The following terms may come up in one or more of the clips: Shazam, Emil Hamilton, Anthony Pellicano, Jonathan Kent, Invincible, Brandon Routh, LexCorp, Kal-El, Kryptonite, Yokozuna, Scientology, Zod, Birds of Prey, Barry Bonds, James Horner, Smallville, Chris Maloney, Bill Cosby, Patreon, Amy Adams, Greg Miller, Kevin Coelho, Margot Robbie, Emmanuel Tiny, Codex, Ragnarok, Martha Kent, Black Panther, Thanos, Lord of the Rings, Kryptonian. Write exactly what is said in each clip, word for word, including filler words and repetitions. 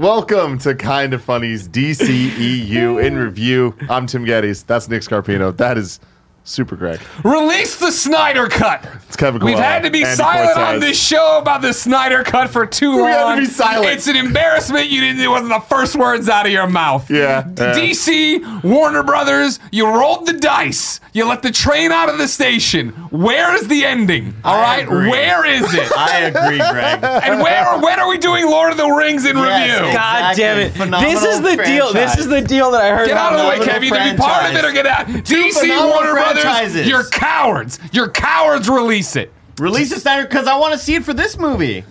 Welcome to Kind of Funny's D C E U in review. I'm Tim Geddes. That's Nick Scarpino. That is Super Greg. Release the Snyder Cut. It's Kevin Coelho. We've had to be Andy silent Cortez. On this show about the Snyder Cut for too long. We had to be silent. It's an embarrassment. You didn't. It wasn't the first words out of your mouth. Yeah. yeah. D C, Warner Brothers, you rolled the dice. You let the train out of the station. Where is the ending? All I right, agree. Where is it? I agree, Greg. And where? When are we doing Lord of the Rings in yes, review? God exactly. damn it! Phenomenal this is the franchise. deal. This is the deal that I heard. Get out of the way, Kevin. You can be part of it or get out. D C, Warner Brothers. Franchises. You're cowards. You're cowards. Release it. Release the Snyder because I want to see it for this movie.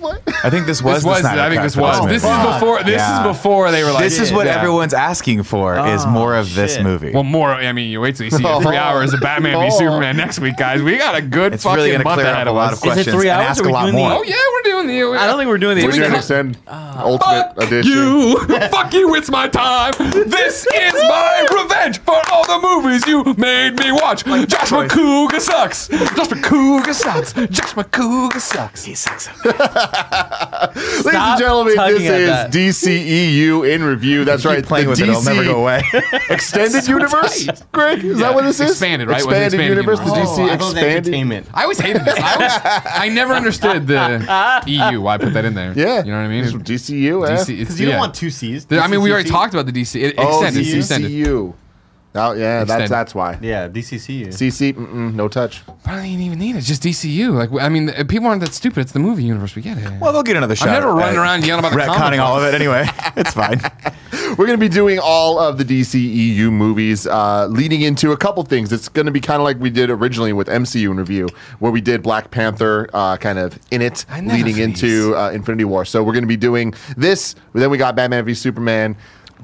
What? I think this was. This the was Snyder I think this was. This, this is before. This yeah. is before they were like. This is what yeah. everyone's asking for oh, is more of shit. this movie. Well, more. I mean, you wait till you see oh. three hours of Batman oh. v Superman next week, guys. We got a good it's fucking really month ahead of us. Is questions it three hours? And ask are we a lot doing more. The, oh yeah, we're doing the. We're, I don't think we're doing the. We're doing extended uh, ultimate fuck edition. You fuck you. It's my time. This is my revenge for all the movies you made me watch. Joshua Cougar sucks. Joshua Cougar sucks. Joshua Cougar sucks. He sucks. Ladies and gentlemen, this is D C E U in review. That's right. Playing with D C it, it'll never go away. Extended so universe, tight. Greg. Is yeah. that what this is? Expanded, right? Expanded, expanded universe. universe. The D C oh, expanded entertainment. I always hated this. I, always, I never understood the E U. Why I put that in there? Yeah, you know what I mean? It's D C U. Because eh? you don't yeah. want two C's. D C, I mean, we already C? talked about the D C. It, oh, extended. D C U. Oh yeah, extended. that's that's why. Yeah, D C C U. C C, mm-mm, no touch. Why do they even need it? It's just D C U. Like, I mean, people aren't that stupid. It's the movie universe. We get it. Well, they'll get another shot. I'm never running uh, around yelling about the retconning all of it anyway. It's fine. We're going to be doing all of the D C E U movies, uh, leading into a couple things. It's going to be kind of like we did originally with M C U in review, where we did Black Panther, uh, kind of in it, leading freeze. into uh, Infinity War. So we're going to be doing this. Then we got Batman v Superman.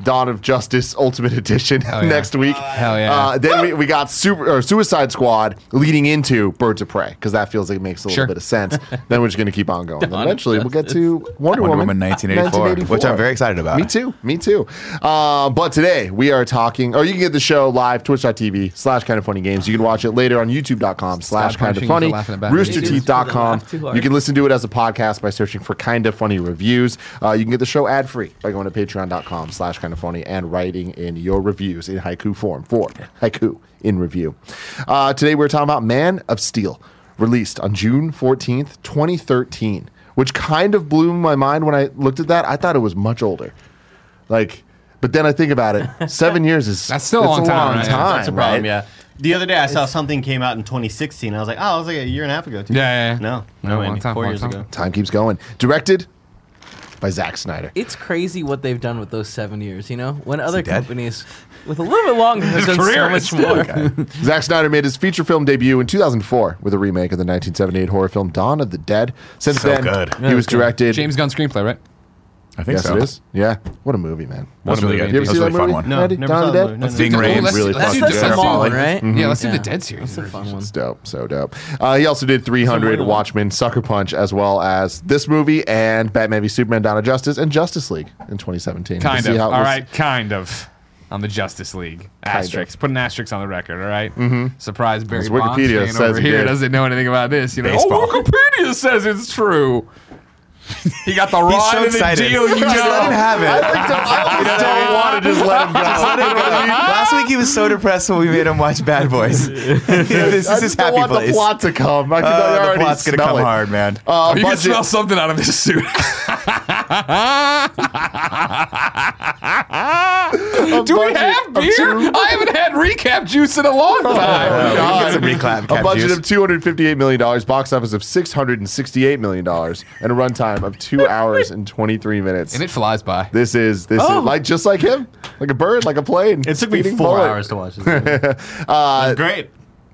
Dawn of Justice Ultimate Edition yeah. next week. Hell yeah. Uh, then we, we got super, or Suicide Squad leading into Birds of Prey, because that feels like it makes a little sure. bit of sense. Then we're just going to keep on going. Eventually, we'll get to Wonder, Wonder Woman, Woman nineteen eighty-four, nineteen eighty-four, which I'm very excited about. Me too. Me too. Uh, but today, we are talking, or you can get the show live, twitch.tv slash kind of funny games. You can watch it later on youtube.com slash kind of funny, rooster teeth dot com. You can listen to it as a podcast by searching for Kind of Funny Reviews. Uh, you can get the show ad-free by going to patreon.com slash kind of funny and writing in your reviews in haiku form for Haiku in Review. Uh, today we're talking about Man of Steel, released on June fourteenth, twenty thirteen, which kind of blew my mind when I looked at that. I thought it was much older. Like, but then I think about it, seven years is that's still that's a long time. Long time right? That's a problem, right? yeah. The other day I saw something came out in twenty sixteen. I was like, oh, it was like a year and a half ago. Too. Yeah, yeah, yeah. No, no, no long time, four long years time. ago. Time keeps going. Directed by Zack Snyder. It's crazy what they've done with those seven years, you know? When other companies with a little bit longer have done so much more. Okay. Zack Snyder made his feature film debut in two thousand four with a remake of the nineteen seventy-eight horror film Dawn of the Dead. Since so then, good. he yeah, was directed... James Gunn screenplay, right? I think yes, so. Yes, it is. Yeah. What a movie, man. What a movie. Have you ever seen that movie? Fun no, never saw that movie. Stingray is really fun. That's the small one, right? Mm-hmm. Yeah, let's yeah. do the Dead series. That's a fun one. It's dope. So dope. Uh, he also did three hundred, Watchmen, Sucker Punch, as well as this movie and Batman v Superman: Dawn of Justice and Justice League in twenty seventeen. Kind of. All right, kind of. On the Justice League. Asterisk. Put an asterisk on the record, all right? Mm-hmm. Surprise, Barry Bonds Wikipedia over here doesn't know anything about this. Oh, Wikipedia says it's true. He got the raw so end of the deal. You just let him have it. I, like to, I you know, don't want to just let him go. Last week he was so depressed when we made him watch Bad Boys. This is his happy place. I want the plot to come. I can uh, already the plot's going to come it. hard, man. Uh, oh, you budget. can smell something out of his suit. Do we have beer? I haven't had recap juice in a long time. Oh, God. Some recap a budget juice. of two hundred fifty-eight million dollars, box office of six hundred sixty-eight million dollars, and a runtime of two hours and twenty-three minutes, and it flies by. This is this oh. is like just like him, like a bird, like a plane. It took me four bullet. hours to watch this. uh, it was great.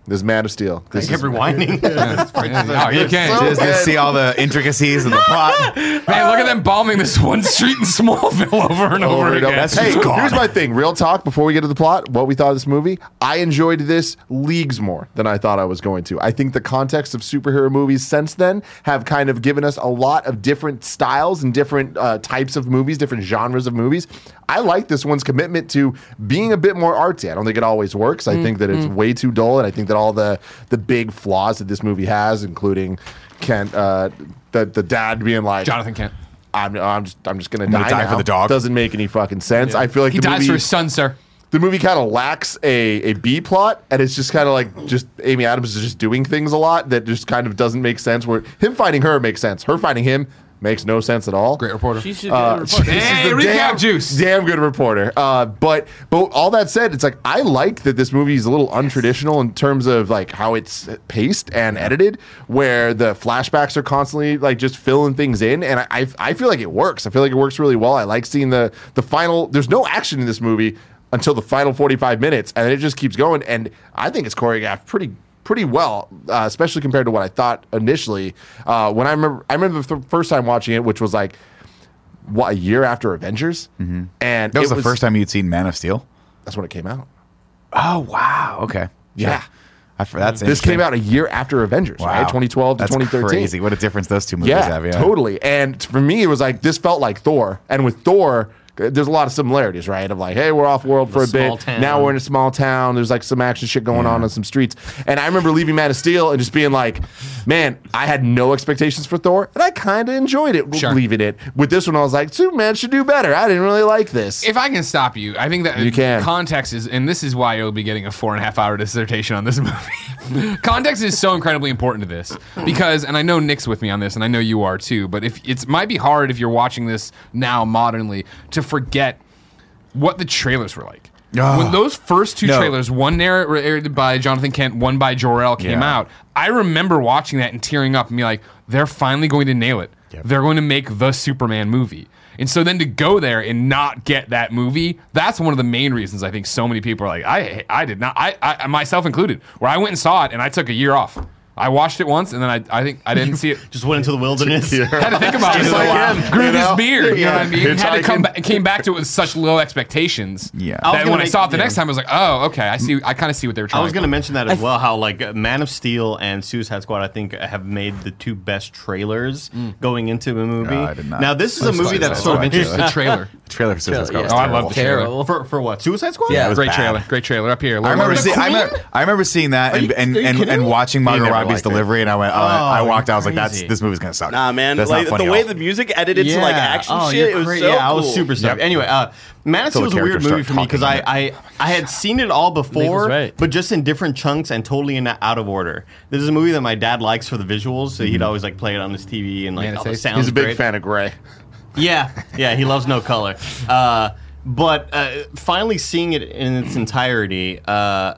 This is Man of Steel. This I kept rewinding. yeah. yeah. Oh, you can't so just, just see all the intricacies and the plot. Man, look at them bombing this one street in Smallville over and over, over again. That's hey, gone. Here's my thing. Real talk, before we get to the plot, what we thought of this movie, I enjoyed this leagues more than I thought I was going to. I think the context of superhero movies since then have kind of given us a lot of different styles and different uh, types of movies, different genres of movies. I like this one's commitment to being a bit more artsy. I don't think it always works. I mm, think that it's mm. way too dull, and I think that all the the big flaws that this movie has, including Kent, uh, the the dad being like Jonathan Kent. I'm I'm just I'm just gonna I'm die, gonna die now. for the dog. Doesn't make any fucking sense. Yeah. I feel like he the dies movie, for his son, sir. The movie kind of lacks a a B plot, and it's just kind of like just Amy Adams is just doing things a lot that just kind of doesn't make sense. Where him finding her makes sense, her finding him makes no sense at all. Great reporter. She should uh, be a reporter. Hey, recap damn, juice. Damn good reporter. Uh, but but all that said, it's like I like that this movie is a little untraditional in terms of like how it's paced and edited, where the flashbacks are constantly like just filling things in, and I I, I feel like it works. I feel like it works really well. I like seeing the the final. There's no action in this movie until the final forty-five minutes, and it just keeps going. And I think it's choreographed pretty. pretty well, uh, especially compared to what I thought initially. Uh, when I remember, I remember the first time watching it, which was like what, a year after Avengers, mm-hmm. and that was the was, first time you'd seen Man of Steel. That's when it came out. Oh wow! Okay, yeah, yeah. I, that's this came out a year after Avengers, wow. right? twenty twelve to that's twenty thirteen. Crazy! What a difference those two movies yeah, have. Yeah, totally. And for me, it was like this felt like Thor, and with Thor. There's a lot of similarities, right? Of like, hey, we're off world for a bit. Town. Now we're in a small town. There's like some action shit going yeah. on on some streets. And I remember leaving Man of Steel and just being like, man, I had no expectations for Thor. And I kind of enjoyed it sure. leaving it. With this one, I was like, Superman should do better. I didn't really like this. If I can stop you, I think that you can. Context is, and this is why you'll be getting a four and a half hour dissertation on this movie. Context is so incredibly important to this because, and I know Nick's with me on this, and I know you are too, but if it might be hard if you're watching this now modernly to forget what the trailers were like. Oh, when those first two no. trailers, one narrated by Jonathan Kent, one by Jor-El, came yeah. out, I remember watching that and tearing up and be like, they're finally going to nail it. Yep. They're going to make the Superman movie. And so then to go there and not get that movie, that's one of the main reasons I think so many people are like, I I did not, I, I myself included, where I went and saw it and I took a year off. I watched it once, and then I, I think I didn't see it. Just went into the wilderness. I had to think about it. It's like, yeah, grew this beard. You know what I mean? Had to come back, came back to it with such low expectations. Yeah. That when I saw it the next time, I was like, oh, okay. I see. I kind of see what they were trying to do. I was going to mention that as well, how like Man of Steel and Suicide Squad, I think, have made the two best trailers mm. going into a movie. No, I did not. Now, this is a movie that's sort of interesting. Here's the trailer. The trailer for Suicide Squad. Oh, I love the trailer. For for what? Suicide Squad? Yeah, great trailer. Great trailer up here. I remember seeing that and watching Margot Robbie. Delivery and I went. Uh, oh, I walked. I was crazy. like, "That's this movie's gonna suck." Nah, man. That's like, not funny the way the music edited yeah. to like action oh, shit. It was crazy. so yeah, cool. I was super stoked. Yep. Anyway, uh, Man of Steel was a weird movie for me because I I, oh I had seen it all before, right. but just in different chunks and totally in out of order. This is a movie that my dad likes for the visuals, so mm-hmm. he'd always like play it on his T V and like man, all the sounds. He's a big great. fan of gray. Yeah, yeah. He loves no color. Uh, but uh, finally seeing it in its entirety. Uh,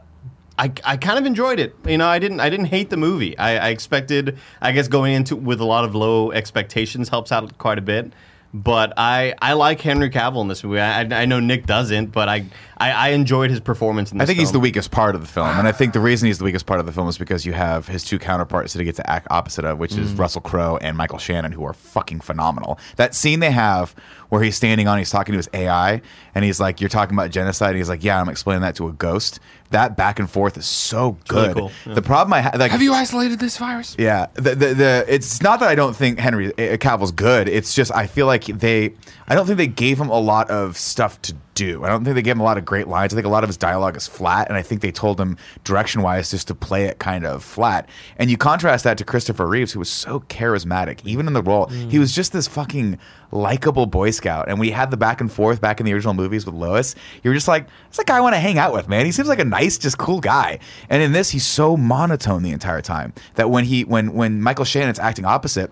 I, I kind of enjoyed it, you know. I didn't I didn't hate the movie. I, I expected, I guess, going into with a lot of low expectations helps out quite a bit. But I, I like Henry Cavill in this movie. I, I know Nick doesn't, but I, I, I enjoyed his performance in this I think film. He's the weakest part of the film. And I think the reason he's the weakest part of the film is because you have his two counterparts that he gets to act opposite of, which mm. is Russell Crowe and Michael Shannon, who are fucking phenomenal. That scene they have where he's standing on, he's talking to his A I, and he's like, you're talking about genocide. And he's like, yeah, I'm explaining that to a ghost. That back and forth is so good. Really cool. yeah. The problem I ha- like, have you isolated this virus? Yeah. The, the, the, it's not that I don't think Henry uh, Cavill's good. It's just I feel like They, I don't think they gave him a lot of stuff to do. I don't think they gave him a lot of great lines. I think a lot of his dialogue is flat, and I think they told him direction-wise just to play it kind of flat. And you contrast that to Christopher Reeves, who was so charismatic, even in the role. Mm. He was just this fucking likable Boy Scout, and we had the back and forth back in the original movies with Lois. You were just like, it's a guy I want to hang out with, man. He seems like a nice, just cool guy. And in this, he's so monotone the entire time that when he, when when Michael Shannon's acting opposite,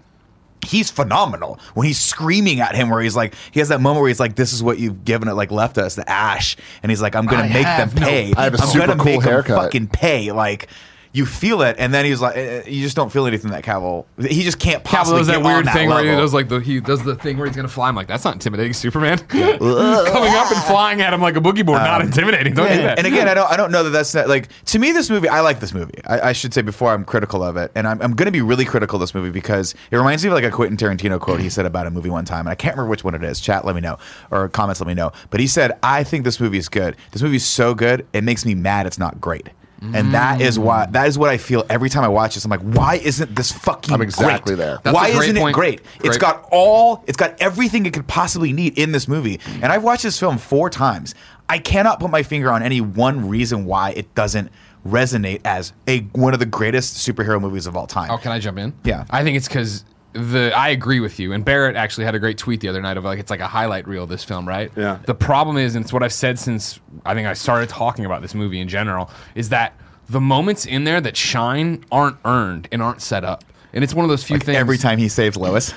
he's phenomenal when he's screaming at him where he's like, he has that moment where he's like, this is what you've given it, like left us, the ash. And he's like, I'm going to make them pay. No, I have a I'm super cool make haircut. Them fucking pay. Like, you feel it, and then he's like, you just don't feel anything that Cavill. He just can't possibly. Cavill does that weird that thing level. where he does like the he does the thing where he's gonna fly. I'm like, that's not intimidating, Superman. Yeah. Coming up and flying at him like a boogie board, um, not intimidating. Don't yeah, do that. And again, I don't, I don't know that that's not, like to me. This movie, I like this movie. I, I should say before I'm critical of it, and I'm, I'm gonna be really critical of this movie because it reminds me of like a Quentin Tarantino quote he said about a movie one time, and I can't remember which one it is. Chat, let me know, or comments, let me know. But he said, I think this movie is good. This movie is so good, it makes me mad. It's not great. And that is why that is what I feel every time I watch this. I'm like, why isn't this fucking I'm exactly great? there. That's why isn't point. it great? great? It's got all it's got everything it could possibly need in this movie. And I've watched this film four times. I cannot put my finger on any one reason why it doesn't resonate as a one of the greatest superhero movies of all time. Oh, can I jump in? Yeah. I think it's because the I agree with you. And Barrett actually had a great tweet the other night of like, it's like a highlight reel of this film, right? Yeah. The problem is, and it's what I've said since I think I started talking about this movie in general, is that the moments in there that shine aren't earned and aren't set up. And it's one of those few like things. Every time he saves Lois.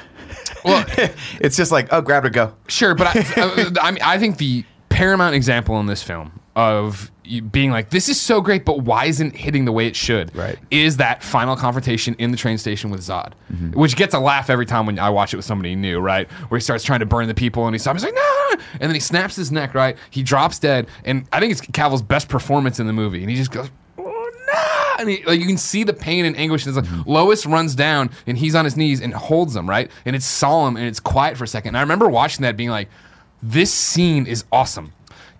Well, it's just like, oh, grab it, go. Sure, but I, I, I, mean, I think the paramount example in this film of being like, this is so great, but why isn't it hitting the way it should? Right. Is that final confrontation in the train station with Zod, mm-hmm. which gets a laugh every time when I watch it with somebody new, right? Where he starts trying to burn the people and he stops, he's like, no! And then he snaps his neck, right? He drops dead. And I think it's Cavill's best performance in the movie. And he just goes, and he, like, you can see the pain and anguish. It's like, mm-hmm. Lois runs down, and he's on his knees and holds them, right? And it's solemn, and it's quiet for a second. And I remember watching that being like, this scene is awesome.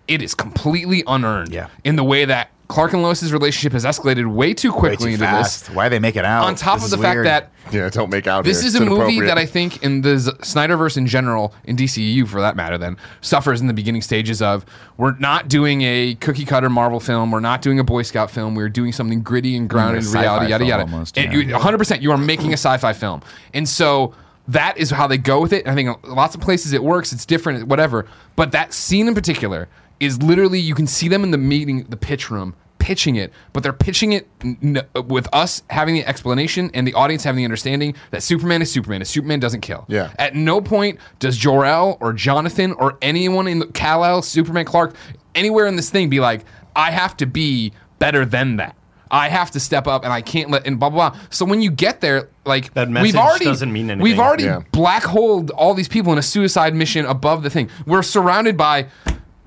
It is completely unearned yeah. in the way that Clark and Lois' relationship has escalated way too quickly way too into fast. This. Why they make it out? On top this of the fact weird. That yeah, don't make out. This here. Is it's a movie that I think in the Z- Snyderverse in general, in D C E U for that matter, then suffers in the beginning stages of we're not doing a cookie cutter Marvel film, we're not doing a Boy Scout film, we're doing something gritty and grounded in reality, yada yada. Almost, yeah. you, one hundred percent, you are making a sci-fi film, and so. That is how they go with it. I think lots of places it works. It's different, whatever. But that scene in particular is literally, you can see them in the meeting, the pitch room, pitching it. But they're pitching it n- with us having the explanation and the audience having the understanding that Superman is Superman. And Superman doesn't kill. Yeah. At no point does Jor-El or Jonathan or anyone in the Kal-El, Superman, Clark, anywhere in this thing be like, I have to be better than that. I have to step up, and I can't let, and blah, blah, blah. So when you get there, like, that message we've already, doesn't mean anything. We've already yeah. black-holed all these people in a suicide mission above the thing. We're surrounded by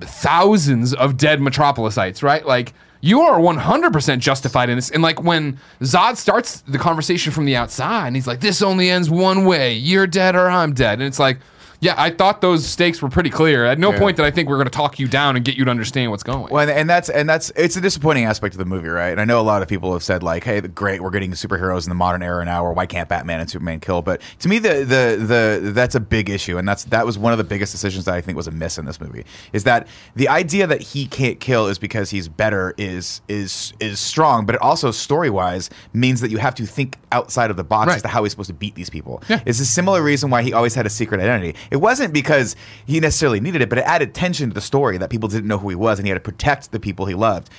thousands of dead Metropolisites, right? Like, you are one hundred percent justified in this. And, like, when Zod starts the conversation from the outside, and he's like, this only ends one way. You're dead or I'm dead. And it's like, yeah, I thought those stakes were pretty clear. At no yeah. point did I think we're going to talk you down and get you to understand what's going. Well, and, and that's and that's it's a disappointing aspect of the movie, right? And I know a lot of people have said like, "Hey, great, we're getting superheroes in the modern era now, or why can't Batman and Superman kill?" But to me, the the the that's a big issue, and that's that was one of the biggest decisions that I think was a miss in this movie. Is that the idea that he can't kill is because he's better is is is strong, but it also story wise means that you have to think outside of the box right. as to how he's supposed to beat these people. Yeah. It's a similar reason why he always had a secret identity. It wasn't because he necessarily needed it, but it added tension to the story that people didn't know who he was, and he had to protect the people he loved.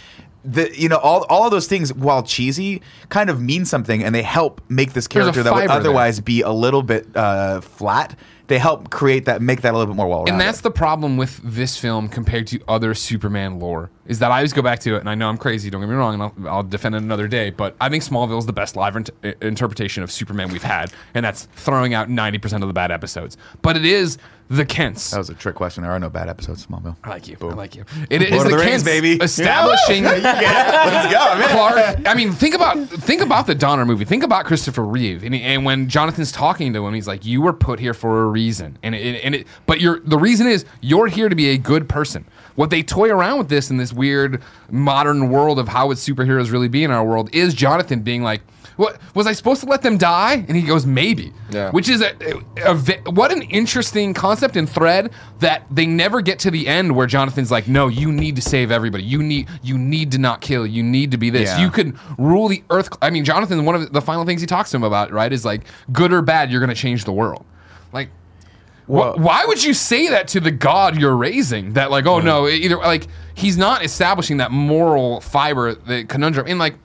The, you know, all all of those things, while cheesy, kind of mean something, and they help make this character that would otherwise there. be a little bit uh, flat. They help create that, make that a little bit more well-rounded. And that's the problem with this film compared to other Superman lore, is that I always go back to it, and I know I'm crazy, don't get me wrong, and I'll, I'll defend it another day, but I think Smallville is the best live in- interpretation of Superman we've had, and that's throwing out ninety percent of the bad episodes. But it is the Kents. That was a trick question. There are no bad episodes in Smallville. I like you. Boom. I like you. It is the, the Kents, rings, baby. Establishing yeah. yeah. Let's go, man. Clark. I mean, think about think about the Donner movie. Think about Christopher Reeve, and, and when Jonathan's talking to him, he's like, "You were put here for a reason," and it, and it, but you're the reason is you're here to be a good person. What they toy around with this in this weird modern world of how would superheroes really be in our world is Jonathan being like, "What was I supposed to let them die?" And he goes, "Maybe," yeah. which is a, a, a what an interesting concept and thread that they never get to the end where Jonathan's like, "No, you need to save everybody. You need you need to not kill. You need to be this. Yeah. You could rule the earth." I mean, Jonathan, one of the final things he talks to him about, right, is like, "Good or bad, you're going to change the world." Like, well, wh- why would you say that to the god you're raising? That like, oh yeah. no, either like he's not establishing that moral fiber, the conundrum, and like.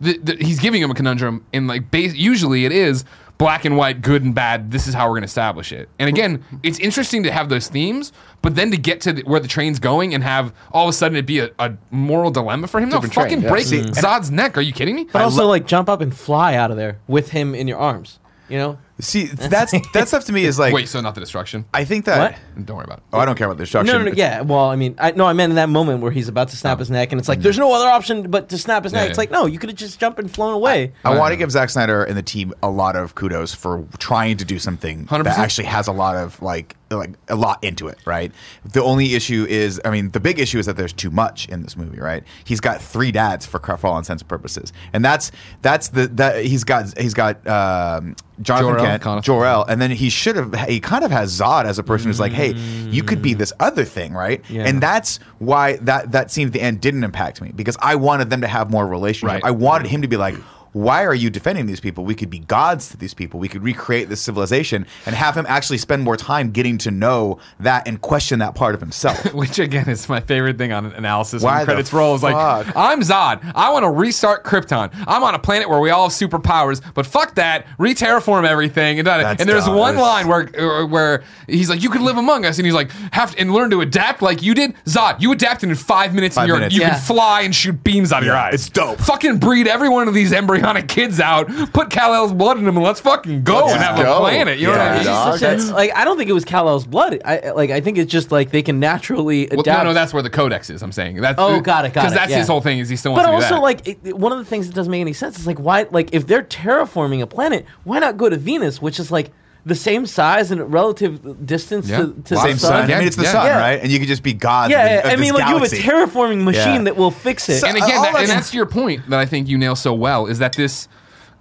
The, the, he's giving him a conundrum, and like base, usually it is black and white, good and bad. This is how we're going to establish it. And again, it's interesting to have those themes, but then to get to the, where the train's going and have all of a sudden it be a, a moral dilemma for him. No, fucking train, yeah. break mm-hmm. Zod's neck. Are you kidding me? But also, like, jump up and fly out of there with him in your arms. You know. See, that's that stuff to me is like. Wait, so not the destruction? I think that. What? Don't worry about it. Oh, I don't care about the destruction. No, no, no yeah. Well, I mean, I, no, I meant in that moment where he's about to snap oh. his neck, and it's like, there's no other option but to snap his yeah, neck. Yeah. It's like, no, you could have just jumped and flown away. I, I, I want to give Zack Snyder and the team a lot of kudos for trying to do something one hundred percent that actually has a lot of, like, like a lot into it, right? The only issue is, I mean, the big issue is that there's too much in this movie, right? He's got three dads for, for all intents and purposes, and that's that's the that he's got he's got um, Jonathan Kent, Jor-El, Jor-El, and then he should have he kind of has Zod as a person who's like, hey, you could be this other thing, right? Yeah. And that's why that that scene at the end didn't impact me because I wanted them to have more relationship. Right. I wanted him to be like, why are you defending these people? We could be gods to these people. We could recreate this civilization, and have him actually spend more time getting to know that and question that part of himself. Which, again, is my favorite thing on analysis why when credits roll. Is like, I'm Zod. I want to restart Krypton. I'm on a planet where we all have superpowers, but fuck that. Re-terraform everything. And, and there's dumb. one line where where he's like, you could live among us. And he's like, have to, and learn to adapt like you did. Zod, you adapted in five minutes five and you're, minutes. you yeah. can fly and shoot beams out of yeah, your eyes. It's dope. Fucking breed every one of these embryos. Of kids out, put Kal-El's blood in them, and let's fucking go let's and have go. a planet. You know yeah, what I mean? Dog, that's, like, I don't think it was Kal-El's blood. I like. I think it's just like they can naturally adapt. Well, no, no, that's where the Codex is. I'm saying. That's, oh, got it, got it. Because that's yeah. his whole thing. Is he still? Wants but to also, do that. like, it, one of the things that doesn't make any sense is like, why? Like, if they're terraforming a planet, why not go to Venus, which is like the same size and relative distance yeah. to, to wow. the same sun. sun. I mean, it's the yeah. sun, yeah. right? And you could just be gods. Yeah, of, of I mean, like galaxy. you have a terraforming machine yeah. that will fix it. So, and again, uh, that, that's, and that's your point that I think you nail so well is that this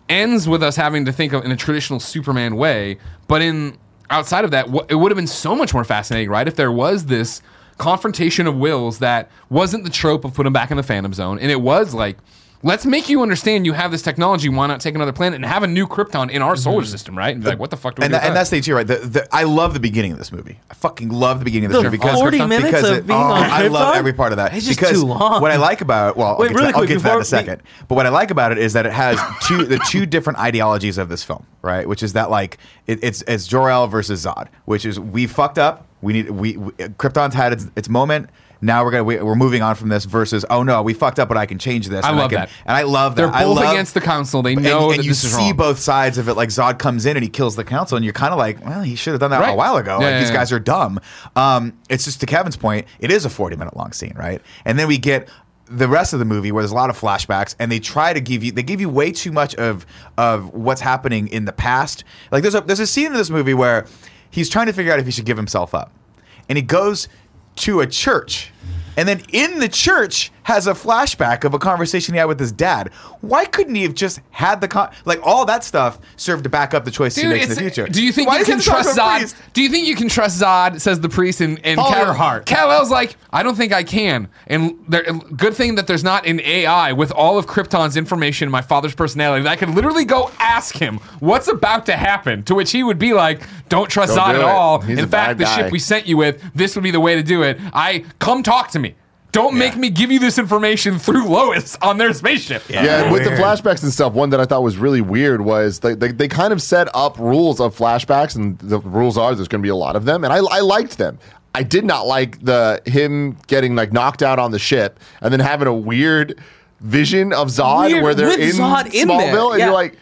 ends with us having to think of in a traditional Superman way, but in outside of that, it would have been so much more fascinating, right? If there was this confrontation of wills that wasn't the trope of put him back in the Phantom Zone, and it was like, let's make you understand you have this technology. Why not take another planet and have a new Krypton in our solar system, right? And be like, what the fuck do we and do that, with that? And that's the thing, too, right? The, the, I love the beginning of this movie. I fucking love the beginning of this the movie. Because forty minutes because of it, being oh, on I Krypton? love every part of that. It's just because too long. What I like about it, well, Wait, I'll get, really to, that, quick, I'll get to that in a second. We, but what I like about it is that it has two the two different ideologies of this film, right? Which is that, like, it, it's, it's Jor-El versus Zod, which is we fucked up. We need we, we Krypton's had its, its moment. Now we're gonna we, we're moving on from this. Versus, oh no, we fucked up, but I can change this. I and love I can, that, and I love that. They're both I love, against the council. They know and, and that you this is wrong. See both sides of it. Like Zod comes in and he kills the council, and you're kind of like, well, he should have done that right. a while ago. Yeah, like yeah, these yeah. guys are dumb. Um, it's just to Kevin's point. It is a forty minute long scene, right? And then we get the rest of the movie where there's a lot of flashbacks, and they try to give you they give you way too much of of what's happening in the past. Like there's a there's a scene in this movie where he's trying to figure out if he should give himself up, and he goes to a church, and then in the church has a flashback of a conversation he had with his dad. Why couldn't he have just had the con- like all that stuff served to back up the choice Dude, he makes in the future? Do you think Why you can trust Zod? Do you think you can trust Zod? Says the priest, and and Kal- heart. Kal-El's like, I don't think I can. And there, good thing that there's not an A I with all of Krypton's information and my father's personality that I could literally go ask him what's about to happen. To which he would be like, don't trust don't Zod do at it. all. He's in fact, the ship we sent you with, this would be the way to do it. I come talk to me. Don't yeah. make me give you this information through Lois on their spaceship. Yeah, yeah with the flashbacks and stuff, one that I thought was really weird was they, they, they kind of set up rules of flashbacks, and the rules are there's going to be a lot of them, and I, I liked them. I did not like the him getting like knocked out on the ship and then having a weird vision of Zod weird, where they're in Zod Smallville, in and yeah. you're like,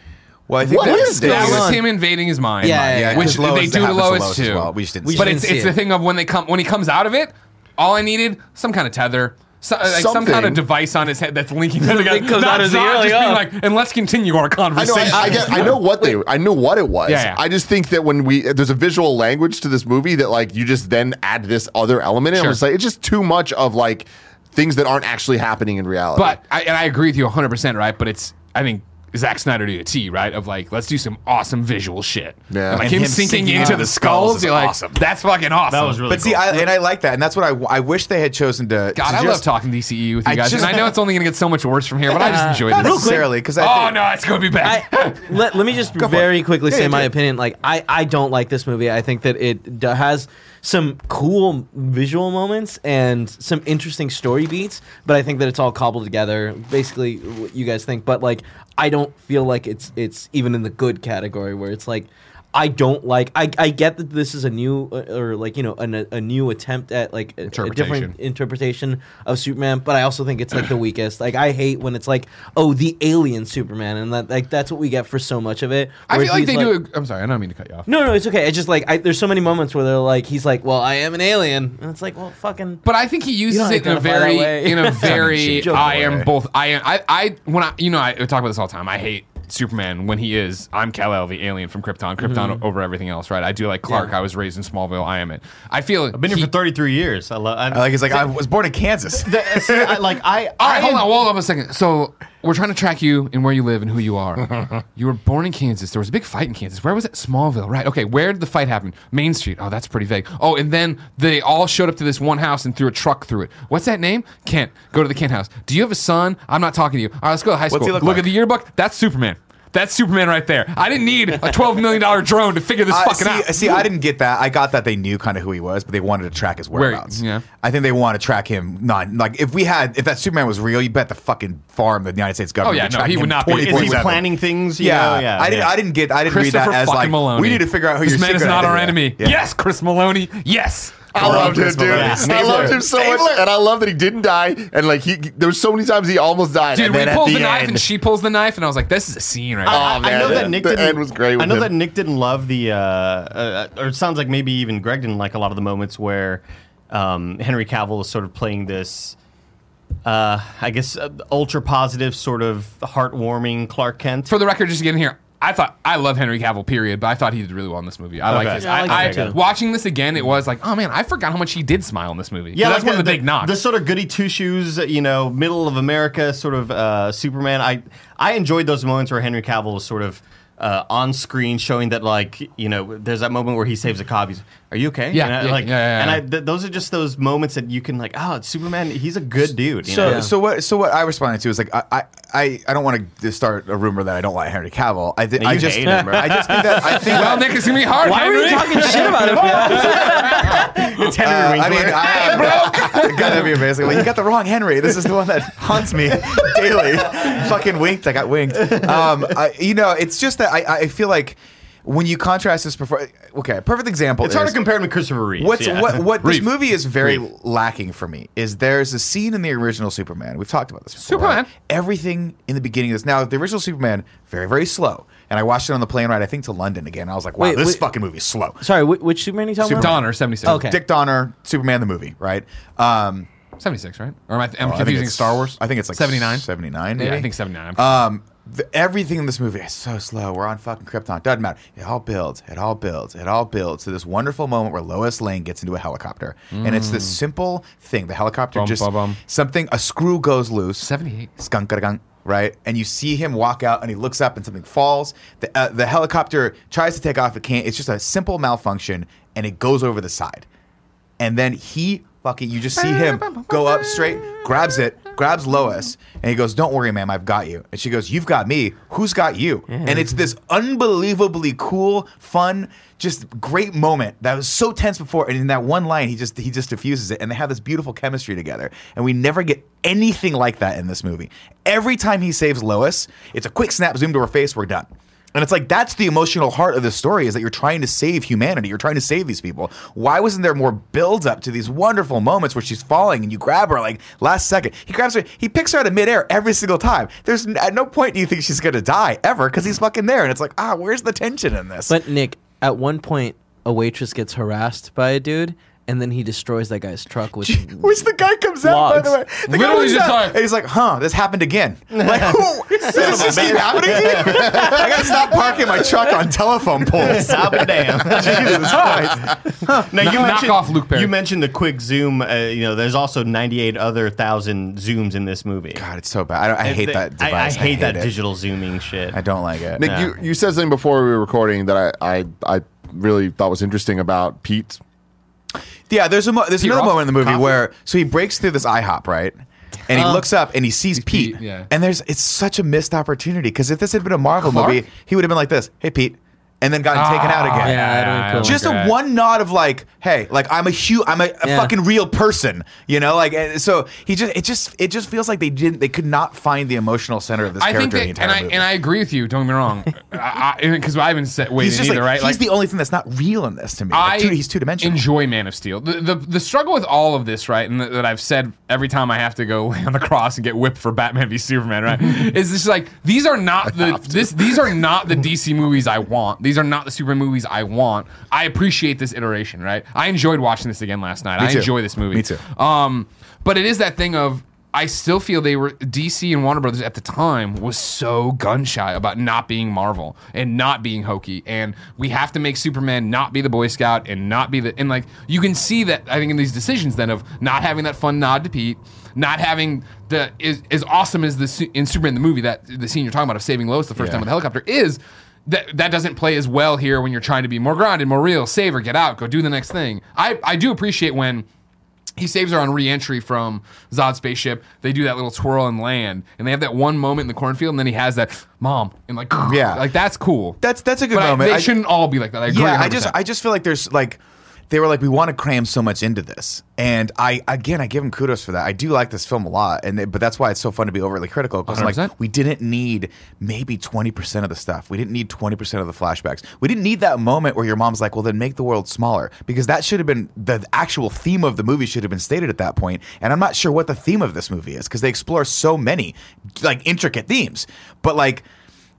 well, I think what that, is that was him invading his mind, yeah, yeah, yeah, which they do to Lois too. Well. We just didn't we but it's, it's it. the thing of when they come when he comes out of it, all I needed, some kind of tether, so, like some kind of device on his head that's linking them together. Not Zod just being like, and let's continue our conversation. I know, I, I, get, I know what they, I know what it was. Yeah, yeah. I just think that when we, there's a visual language to this movie that like you just then add this other element in. Sure. I'm just like, it's just too much of like things that aren't actually happening in reality. But I, and I agree with you one hundred percent, right? But it's, I think, Zack Snyder to a T, right? Of like, let's do some awesome visual shit. Yeah, like him, him sinking, sinking into the skulls. skulls you're like, awesome. That's fucking awesome. That was really. But cool. see, I, and I like that, and that's what I, I wish they had chosen to. God, to I just, love talking D C E U with you I guys, just, and I know it's only gonna get so much worse from here, but uh, I just enjoy this necessarily because. Oh think, no, it's gonna be bad. I, let, let me just very quickly yeah, say my do. opinion. Like, I, I don't like this movie. I think that it has some cool visual moments and some interesting story beats, but I think that it's all cobbled together. Basically, what you guys think, but like, I don't feel like it's it's even in the good category where it's like, I don't like. I, I get that this is a new or like you know an, a new attempt at like a, a different interpretation of Superman, but I also think it's like the weakest. Like I hate when it's like, oh, the alien Superman, and that like that's what we get for so much of it. I feel like they like, do. A, I'm sorry, I don't mean to cut you off. No, no, it's okay. It's just like I, there's so many moments where they're like, he's like, well, I am an alien, and it's like, well, fucking. But I think he uses it in a very in a very I am way. both. I am. I I when I you know I talk about this all the time. I hate Superman when he is I'm Kal-El the alien from Krypton Krypton mm-hmm. over everything else, right? I do like Clark. yeah. I was raised in Smallville. I am it I feel I've been he, here for thirty-three years. I love I like it's like so, I was born in Kansas. The, so I, like I all right I hold am, on hold on a second so We're trying to track you and where you live and who you are. You were born in Kansas. There was a big fight in Kansas. Where was it? Smallville. Right. Okay. Where did the fight happen? Main Street. Oh, that's pretty vague. Oh, and then they all showed up to this one house and threw a truck through it. What's that name? Kent. Go to the Kent house. Do you have a son? I'm not talking to you. All right, let's go to high school. What's he look look like? At the yearbook. That's Superman. That's Superman right there. I didn't need a twelve million dollar drone to figure this uh, fucking see, out. See, I didn't get that. I got that they knew kind of who he was, but they wanted to track his whereabouts. Where, yeah. I think they want to track him. Not like if we had, if that Superman was real, you bet the fucking farm the United States government. Oh yeah, would no, track he would not be. Is he planning things? Yeah, know? yeah. I yeah. didn't. I didn't get. I didn't read that as like Maloney. We need to figure out who this your man is not our enemy. Yeah. Yes, Chris Maloney. Yes. I, I loved him, dude. Yeah. I loved him so Stabler. much, and I love that he didn't die. And like he, there was so many times he almost died. Dude, and then he pulls the, the knife, and she pulls the knife, and I was like, "This is a scene right now." I, I, I know that Nick the didn't. End was great with I know him. that Nick didn't love the, uh, uh, or it sounds like maybe even Greg didn't like a lot of the moments where um, Henry Cavill was sort of playing this, uh, I guess, uh, ultra positive, sort of heartwarming Clark Kent. For the record, just getting here. I thought I love Henry Cavill, period, but I thought he did really well in this movie. I okay. like this. Yeah, I, I, I, I watching this again, it was like, oh man, I forgot how much he did smile in this movie. Yeah, like that's the, one of the, the big knocks. The sort of goody two shoes, you know, middle of America sort of uh, Superman. I I enjoyed those moments where Henry Cavill was sort of uh, on screen, showing that like you know, there's that moment where he saves a cop. He's, are you okay? Yeah, and I, yeah, like, yeah, yeah, yeah. And I, th- those are just those moments that you can like, oh, it's Superman. He's a good dude. You so, know? Yeah. so what? So what I responded to is like, I, I, I, I don't want to start a rumor that I don't like Henry Cavill. I, th- no, I just, hate him, I just think that I think. Well, Nick, it's gonna be hard. Why Henry? Are you talking shit about him? It's Henry uh, Winkler. I mean, I am, bro. God, that'd be amazing. Like, you got the wrong Henry. This is the one that haunts me daily. Fucking winked. I got winked. Um, I, you know, it's just that I, I feel like. When you contrast this before, okay, perfect example. It's is, hard to compare him to Christopher Reeve. What's yeah. what? What Reeve. This movie is very Reeve. lacking for me is there's a scene in the original Superman. We've talked about this before. Superman. Right? Everything in the beginning of this. Now the original Superman very very slow. And I watched it on the plane ride, I think, to London again. I was like, wow, wait, this wait, fucking movie's slow. Sorry, which Superman are you talking about? Donner seventy-six. Oh, okay. Dick Donner, Superman the movie, right? Um, seventy-six, right? Or am I th- I'm oh, confusing I Star Wars? I think it's like seventy-nine. seventy-nine. Yeah, I think seventy-nine. Um, The, everything in this movie is so slow. We're on fucking Krypton. Doesn't matter. It all builds. It all builds. It all builds to this wonderful moment where Lois Lane gets into a helicopter. Mm. And it's this simple thing. The helicopter bum, just bum, bum. something, a screw goes loose. seventy-eight. Skunk-a-gunk. Right? And you see him walk out and he looks up and something falls. The, uh, the helicopter tries to take off. It can't. It's just a simple malfunction and it goes over the side. And then he fucking, you just see him go up straight, grabs it, grabs Lois, and he goes, "Don't worry, ma'am, I've got you." And she goes, "You've got me. Who's got you?" Yeah. And it's this unbelievably cool, fun, just great moment that was so tense before. And in that one line, he just he just diffuses it, and they have this beautiful chemistry together. And we never get anything like that in this movie. Every time he saves Lois, it's a quick snap, zoom to her face, we're done. And it's like, that's the emotional heart of the story, is that you're trying to save humanity. You're trying to save these people. Why wasn't there more build up to these wonderful moments where she's falling and you grab her like last second? He grabs her. He picks her out of midair every single time. There's at no point do you think she's going to die ever because he's fucking there. And it's like, ah, where's the tension in this? But Nick, at one point, a waitress gets harassed by a dude. And then he destroys that guy's truck with which the guy comes out, by the way. The Literally guy comes out, and he's like, huh, this happened again. Like, oh, does this just keep happening to you? I got to stop parking my truck on telephone poles. Stop it, damn. Jesus Christ. Huh. Now, no, you, knock off Luke Perry. You mentioned the quick zoom. Uh, you know, there's also ninety-eight other thousand zooms in this movie. God, it's so bad. I, don't, I hate they, that device. I, I, hate, I hate that it. digital zooming shit. I don't like it. Nick, no. you, you said something before we were recording that I, I, I really thought was interesting about Pete. Yeah, there's a mo- there's Pete another Ross? moment in the movie Coffee? where so he breaks through this IHOP, right? And he um, looks up and he sees Pete. Pete yeah. And there's it's such a missed opportunity because if this had been a Marvel Clark? movie, he would have been like this, "Hey Pete," and then gotten oh, taken out again. Yeah, I don't Just a one nod of like, "Hey, like I'm a hu- I'm a, a yeah. fucking real person," you know. Like, and so he just it just it just feels like they didn't they could not find the emotional center of this I character. Think that, in the entire and I movie. and I agree with you. Don't get me wrong, because I, I, I haven't said wait either. Like, right, he's like, the only thing that's not real in this to me. Like, I two, he's two dimensional. Enjoy Man of Steel. The, the the struggle with all of this, right, and the, that I've said every time I have to go lay on the cross and get whipped for Batman v Superman, right, is just like these are not the this these are not the D C movies I want. These are not the Superman movies I want. I appreciate this iteration, right? I enjoyed watching this again last night. Me I too. enjoy this movie. Me too. Um, but it is that thing of I still feel they were, D C and Warner Brothers at the time was so gun shy about not being Marvel and not being hokey, and we have to make Superman not be the Boy Scout and not be the, and like you can see that I think in these decisions then of not having that fun nod to Pete, not having the is as awesome as the in Superman the movie that the scene you're talking about of saving Lois the first yeah. time with the helicopter is that that doesn't play as well here when you're trying to be more grounded, more real, save her, get out, go do the next thing. I I do appreciate when he saves her on re-entry from Zod's spaceship. They do that little twirl and land, and they have that one moment in the cornfield, and then he has that mom and like, yeah, like that's cool. That's that's a good but moment. I, they I, shouldn't all be like that. I agree. Yeah, one hundred percent. I just I just feel like there's like they were like we want to cram so much into this, and I again I give him kudos for that. I do like this film a lot, and they, but that's why it's so fun to be overly critical because like we didn't need maybe twenty percent of the stuff. We didn't need twenty percent of the flashbacks. We didn't need that moment where your mom's like, well, then make the world smaller, because that should have been the actual theme of the movie should have been stated at that point. And I'm not sure what the theme of this movie is because they explore so many like intricate themes, but like.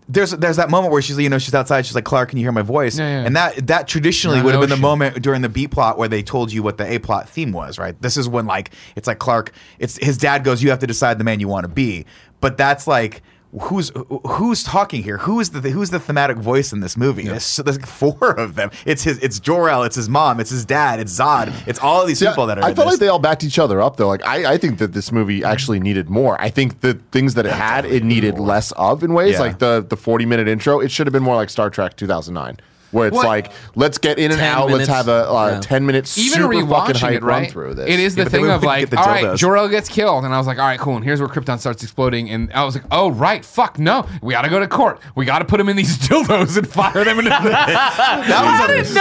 There's there's that moment where she's you know she's outside, she's like, Clark, can you hear my voice? Yeah, yeah. And that that traditionally no, would have no been the shit. moment during the B plot where they told you what the A plot theme was, right? This is when like it's like Clark, it's his dad goes, you have to decide the man you want to be. But that's like who's who's talking here? Who's the who's the thematic voice in this movie? Yeah. There's, there's like four of them. It's his it's Jor-El, it's his mom, it's his dad, it's Zod, it's all of these yeah, people that are. I felt like they all backed each other up though. Like I, I think that this movie actually needed more. I think the things that it had it needed less of in ways yeah. like the the forty minute intro. It should have been more like Star Trek two thousand nine. Where it's what? like, let's get in and out. Minutes, let's have a uh, yeah. ten minute super Even fucking hype it, right? run through this. It is the yeah, thing of like, all right, Jor-El gets killed, and I was like, all right, cool. And here's where Krypton starts exploding, and I was like, oh right, fuck no, we gotta go to court. We gotta put him in these dildos and fire them into the. That was a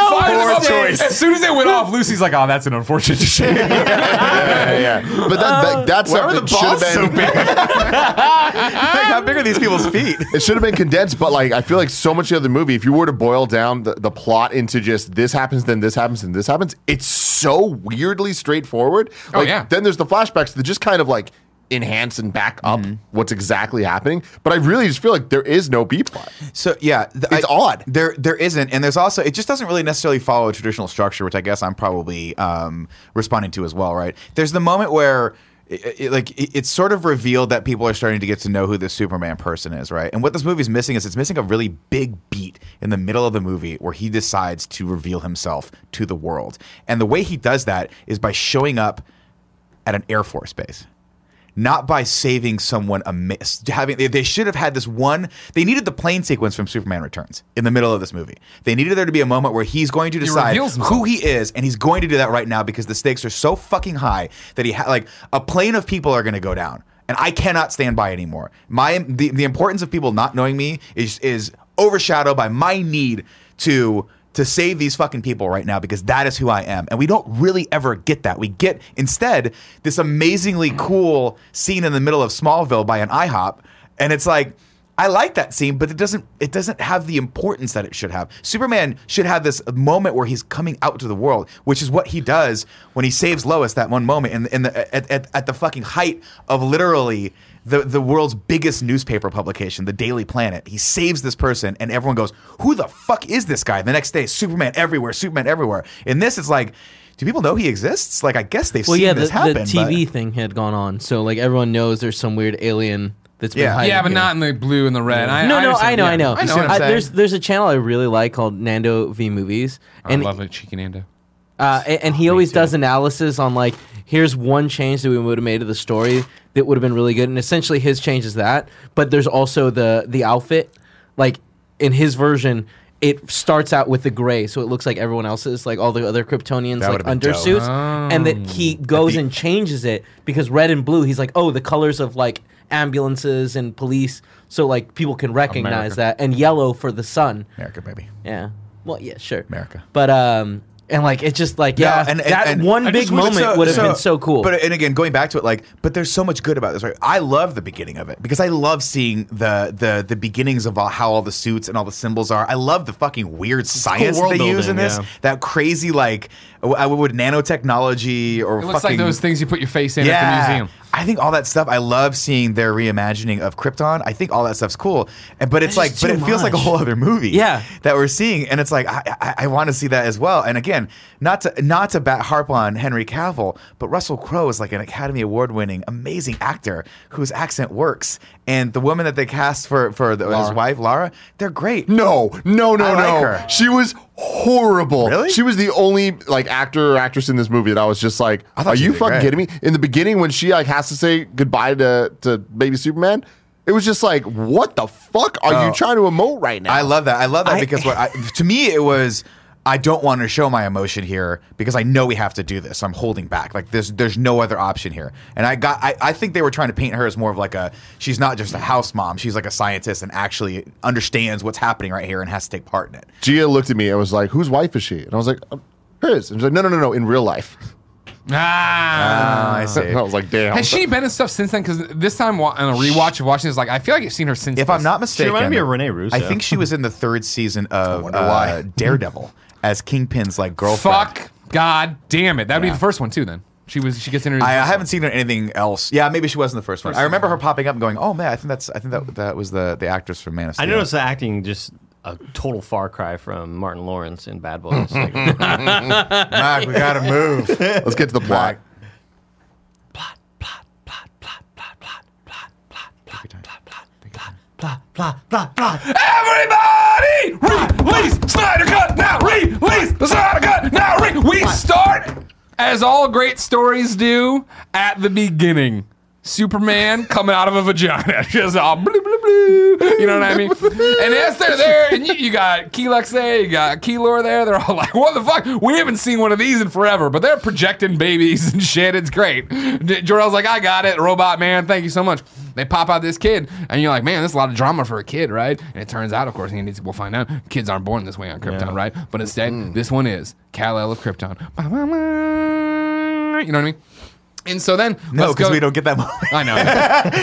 poor choice. As soon as they went off, Lucy's like, oh, that's an unfortunate shame. yeah, yeah, yeah. But that, that that's uh, something should have been. So big? Like, how big are these people's feet? It should have been condensed, but like, I feel like so much of the movie, if you were to boil down. The, the plot into just this happens, then this happens, and this happens. It's so weirdly straightforward. Like, oh, yeah. Then there's the flashbacks that just kind of like enhance and back up mm-hmm. what's exactly happening. But I really just feel like there is no B plot. So yeah, th- it's I, odd. There there isn't, and there's also it just doesn't really necessarily follow a traditional structure, which I guess I'm probably um, responding to as well. Right? There's the moment where. It, it, like it, it's sort of revealed that people are starting to get to know who this Superman person is, right? And what this movie's missing is it's missing a really big beat in the middle of the movie where he decides to reveal himself to the world. And the way he does that is by showing up at an Air Force base. Not by saving someone amiss. Having they, they should have had this one. They needed the plane sequence from Superman Returns in the middle of this movie. They needed there to be a moment where he's going to decide who he is, and he's going to do that right now because the stakes are so fucking high that he ha- like a plane of people are going to go down, and I cannot stand by anymore. My the, the importance of people not knowing me is is overshadowed by my need to. to save these fucking people right now because that is who I am. And we don't really ever get that. We get, instead, this amazingly cool scene in the middle of Smallville by an IHOP. And it's like, I like that scene, but it doesn't it doesn't have the importance that it should have. Superman should have this moment where he's coming out to the world, which is what he does when he saves Lois that one moment in, in the, at, at, at the fucking height of literally... The the world's biggest newspaper publication, the Daily Planet. He saves this person, and everyone goes, "Who the fuck is this guy?" And the next day, Superman everywhere, Superman everywhere. In this, it's like, do people know he exists? Like, I guess they've well, seen yeah, the, this happen. Well, yeah, the T V but... thing had gone on, so like everyone knows there's some weird alien that's been yeah, hiding yeah, but here. Not in the blue and the red. Yeah. I, no, I no, I know, yeah. I know, I know. I, there's there's a channel I really like called Nando V Movies. Oh, and I love it, Cheeky Nando. Uh, and, and he oh, always too. does analysis on like, here's one change that we would have made to the story that would have been really good. And essentially his change is that. But there's also the the outfit. Like in his version, it starts out with the gray. So it looks like everyone else's, like all the other Kryptonians, that like undersuits. Oh. And that he goes the- and changes it because red and blue, he's like, oh, the colors of like ambulances and police. So like people can recognize America. that. And yellow for the sun. America, baby. Yeah. Well, yeah, sure. America. But, um... And like it's just like yeah, yeah and, and, that and one big just, moment so, would have so, been so cool. But and again, going back to it, like, but there's so much good about this, right? I love the beginning of it because I love seeing the the the beginnings of all, how all the suits and all the symbols are. I love the fucking weird it's science cool world they building, use in this. Yeah. That crazy like, I would nanotechnology or it looks fucking, like those things you put your face in yeah, at the museum. I I think all that stuff, I love seeing their reimagining of Krypton. I think all that stuff's cool. And, but it's like, but it feels like a whole other movie yeah. that we're seeing. And it's like, I, I, I want to see that as well. And again, not to not to bat harp on Henry Cavill, but Russell Crowe is like an Academy Award winning, amazing actor whose accent works. And the woman that they cast for, for the, his wife, Lara, they're great. No, no, no, I no. Like her. She was horrible. Really? She was the only like actor or actress in this movie that I was just like, are you fucking great. kidding me? In the beginning when she like has to say goodbye to, to baby Superman, it was just like, what the fuck are oh. you trying to emote right now? I love that. I love that I, because what I, to me it was, I don't want to show my emotion here because I know we have to do this. I'm holding back. Like there's there's no other option here. And I got I, I think they were trying to paint her as more of like a, she's not just a house mom. She's like a scientist and actually understands what's happening right here and has to take part in it. Gia looked at me and was like, whose wife is she? And I was like, hers. And she's like, no, no, no, no, in real life. Ah, oh, I see. I was like, damn. Has she been in stuff since then? Because this time on a rewatch of watching this, like, I feel like I've seen her since. If this. I'm not mistaken, she reminded me of Renee Russo. I think she was in the third season of uh, Daredevil as Kingpin's like girlfriend. Fuck, god damn it! That'd yeah. be the first one too. Then she was. She gets introduced. I, I haven't seen her in anything else. Yeah, maybe she was in the first, first one. I remember her popping up and going, "Oh man, I think that's. I think that that was the the actress from Man of Steel." I noticed the acting just. A total far cry from Martin Lawrence in Bad Boys. Like, Mark, we gotta move. Let's get to the plot. Plot, plot, plot, plot, plot, plot, plot, plot, plot, plot, plot, plot, plot, plot, plot, plot. Everybody, release Snyder Cut now. Release the Snyder Cut now. We start as all great stories do at the beginning. Superman coming out of a vagina, just all bloop, bloop, bloop. You know what I mean? And as they're there, and you, you got Keelux there, you got Keylor there. They're all like, "What the fuck? We haven't seen one of these in forever." But they're projecting babies and shit. It's great. Jor-El's like, "I got it, Robot Man. Thank you so much." They pop out this kid, and you're like, "Man, there's a lot of drama for a kid, right?" And it turns out, of course, Andy, we'll find out, kids aren't born this way on Krypton, yeah. right? But instead, mm. this one is Kal-El of Krypton. You know what I mean? And so then, no, because we don't get that moment. I know.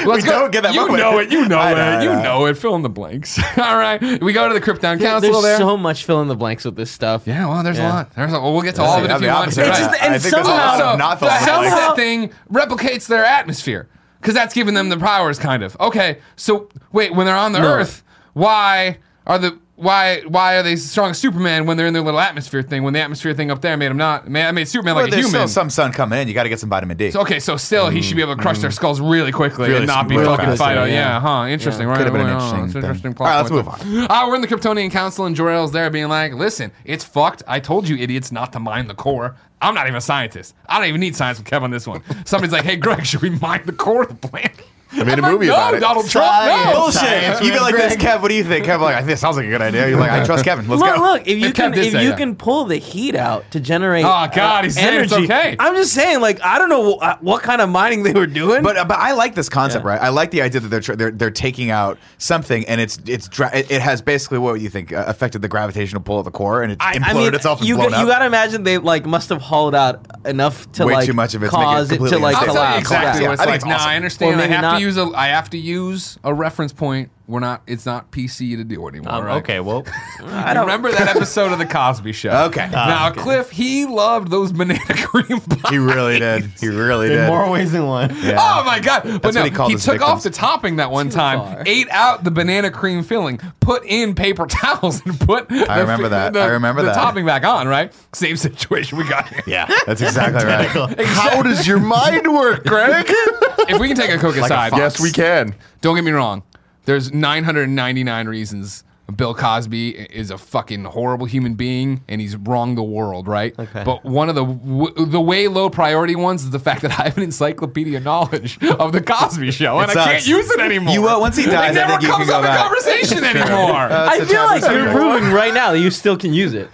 Let's we go. don't get that you moment. You know it. You know I it. Know, you know. know it. Fill in the blanks. All right. We go to the Krypton yeah, Council. There's there. so much fill in the blanks with this stuff. Yeah. Well, there's yeah. a lot. There's a lot. Well, we'll get to yeah, all of it if you want to. Right. And somehow, so, not the sunset thing replicates their atmosphere because that's giving them the powers, kind of. Okay. So wait, when they're on the no. Earth, why are the Why Why are they strong as Superman when they're in their little atmosphere thing, when the atmosphere thing up there made them not, man, made Superman well, like a human? There's still some sun coming in. You got to get some vitamin D. So, okay, so still mm, he should be able to crush mm. their skulls really quickly really and not be fucking fight. Yeah. yeah, huh, interesting. Yeah. Right? Could have been an interesting, oh, thing. interesting plot. All right, let's move on. Uh, we're in the Kryptonian Council and Jor-El's there being like, listen, it's fucked. I told you idiots not to mine the core. I'm not even a scientist. I don't even need science with Kev on this one. Somebody's like, hey, Greg, should we mine the core of the planet? I made I'm a movie like, no, about it. Donald Trump, science, no. Bullshit. Science, you be like, Greg. this, Kev, what do you think? Kev, like, I think this sounds like a good idea. You're like, I trust Kevin. Let's look, go. Look, if you, if can, if you can pull the heat out to generate energy. Oh, God, he's saying it's okay. I'm just saying, like, I don't know what, what kind of mining they were doing. But but I like this concept, yeah. right? I like the idea that they're they're they're taking out something, and it's it's dra- it has basically, what you think, uh, affected the gravitational pull of the core, and it I, imploded I mean, itself and you blown g- up. You got to imagine they, like, must have hauled out enough to, Way like, too much of it cause it to, like, collapse. Exactly what it's like. No, I understand. I have to use a, I have to use a reference point. We're not. It's not P C to do anymore. Um, right? Okay. Well, I don't remember that episode of the Cosby Show. Okay. Uh, now okay. Cliff, he loved those banana cream pies. He really did. He really did. In more ways than one. Yeah. Oh my God! That's but no, what he, called he took victims. off the topping that one time, far. ate out the banana cream filling, put in paper towels, and put. I remember the, that. The, I remember the that. topping back on. Right. Same situation we got here. Yeah. That's exactly right. Exactly. How does your mind work, Greg? If we can take a cook like aside, a yes, we can. Don't get me wrong. There's nine hundred ninety-nine reasons Bill Cosby is a fucking horrible human being and he's wronged the world, right? Okay. But one of the w- the way low priority ones is the fact that I have an encyclopedia knowledge of the Cosby Show and I can't use it anymore. You uh, once he dies, it I never think comes up in conversation anymore. Uh, I feel like you're proving right now that you still can use it.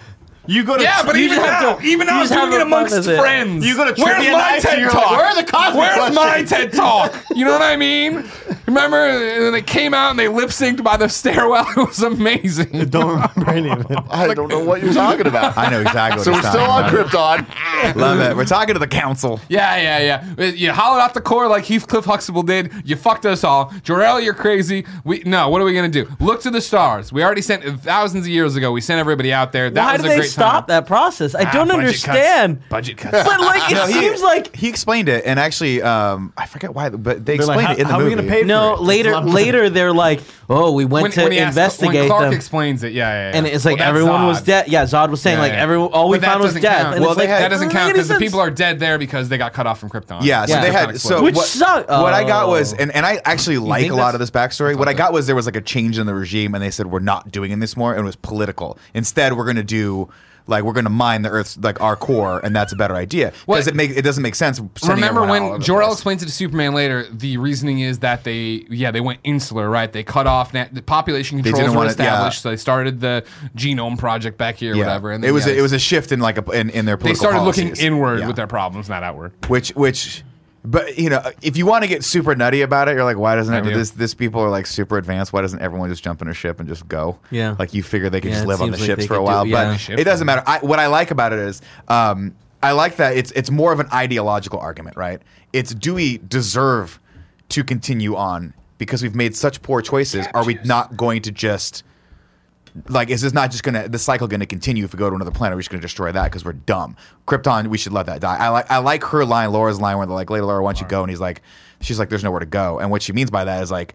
You go to yeah, but even now, even now, doing it amongst friends. You go to where's my TED Talk? Where are the Cosby Where's my TED Talk? You know what I mean? Remember, they came out and they lip synced by the stairwell. It was amazing. I don't remember any of it. I don't know what you're talking about. I know exactly. What so we're still on Krypton. Love it. We're talking to the council. Yeah, yeah, yeah. You hollowed out the core like Heathcliff Huxtable did. You fucked us all, Jor-El. You're crazy. We no. What are we gonna do? Look to the stars. We already sent thousands of years ago. We sent everybody out there. That Why was a great. stop that process. I ah, don't budget understand. Cuts. Budget cuts. But like, it no, he, seems like he explained it, and actually, um, I forget why, but they explained like, it in the movie. How are we going to pay for no, it? No, later, later they're like, oh, we went when, to when investigate. Asks, when Clark them. explains it, yeah, yeah, yeah. And it's like well, everyone Zod. was dead. Yeah, Zod was saying yeah, like yeah. everyone, all but we found was death. Well, that doesn't count because the people are dead there because they got cut off from Krypton. Yeah, so they had so which sucked. What I got was, and and I actually like a lot of this backstory. What I got was there was like a change in the regime, and they said we're not doing this more, and it was political. Instead, we're going to do. Like, we're going to mine the Earth's, like, our core, and that's a better idea. Because it, it doesn't make sense. Remember when Jor-El explains it to Superman later, the reasoning is that they, yeah, they went insular, right? They cut off, the population controls were established, so they started the genome project back here or whatever. And it was a, it was a shift in, like, a, in, in their political policies. They started looking inward with their problems, not outward. Which, which... But, you know, if you want to get super nutty about it, you're like, why doesn't I ever, do. this this people are like super advanced? Why doesn't everyone just jump in a ship and just go? Yeah. Like you figure they could yeah, just live on the like ships for a while. Do, yeah. But it doesn't matter. I, what I like about it is um, I like that it's it's more of an ideological argument, right? It's do we deserve to continue on because we've made such poor choices? Are we not going to just... Like, is this not just going to, the cycle going to continue if we go to another planet? We're just going to destroy that because we're dumb. Krypton, we should let that die. I like I like her line, Laura's line, where they're like, later, Lara, why don't you go? And he's like, she's like, there's nowhere to go. And what she means by that is like,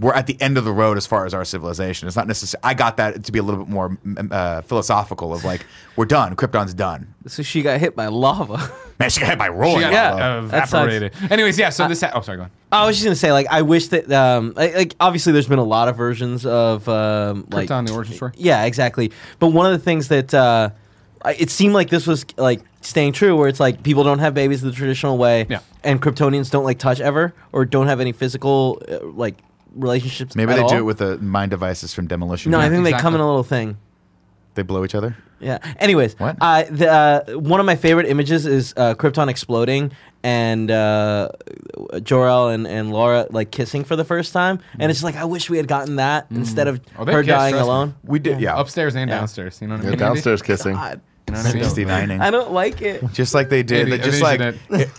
we're at the end of the road as far as our civilization. It's not necessarily, I got that to be a little bit more uh, philosophical of like, we're done. Krypton's done. So she got hit by lava. Man, she got hit by rolling she got, yeah, lava. Evaporated. Sounds, Anyways, yeah, so I, this, ha- oh, sorry, go on. I was just going to say, like, I wish that, um, like, like, obviously there's been a lot of versions of, um, like. Krypton, the origin story. Yeah, exactly. But one of the things that, uh, it seemed like this was, like, staying true where it's like people don't have babies the traditional way. Yeah. And Kryptonians don't, like, touch ever or don't have any physical, uh, like, relationships. Maybe they all. do it with the mind devices from Demolition. No, yeah, I think exactly. they come in a little thing. They blow each other. Yeah. Anyways, what? Uh, the, uh, one of my favorite images is uh, Krypton exploding and uh, Jor-El and, and Lara like kissing for the first time, and it's like I wish we had gotten that mm. instead of oh, her kissed, dying alone. Me. We did, yeah. Upstairs and yeah. downstairs. You know what I mean? Downstairs kissing. God. sixty-nine-ing. I don't like it. Just like they did. Maybe, they just like it,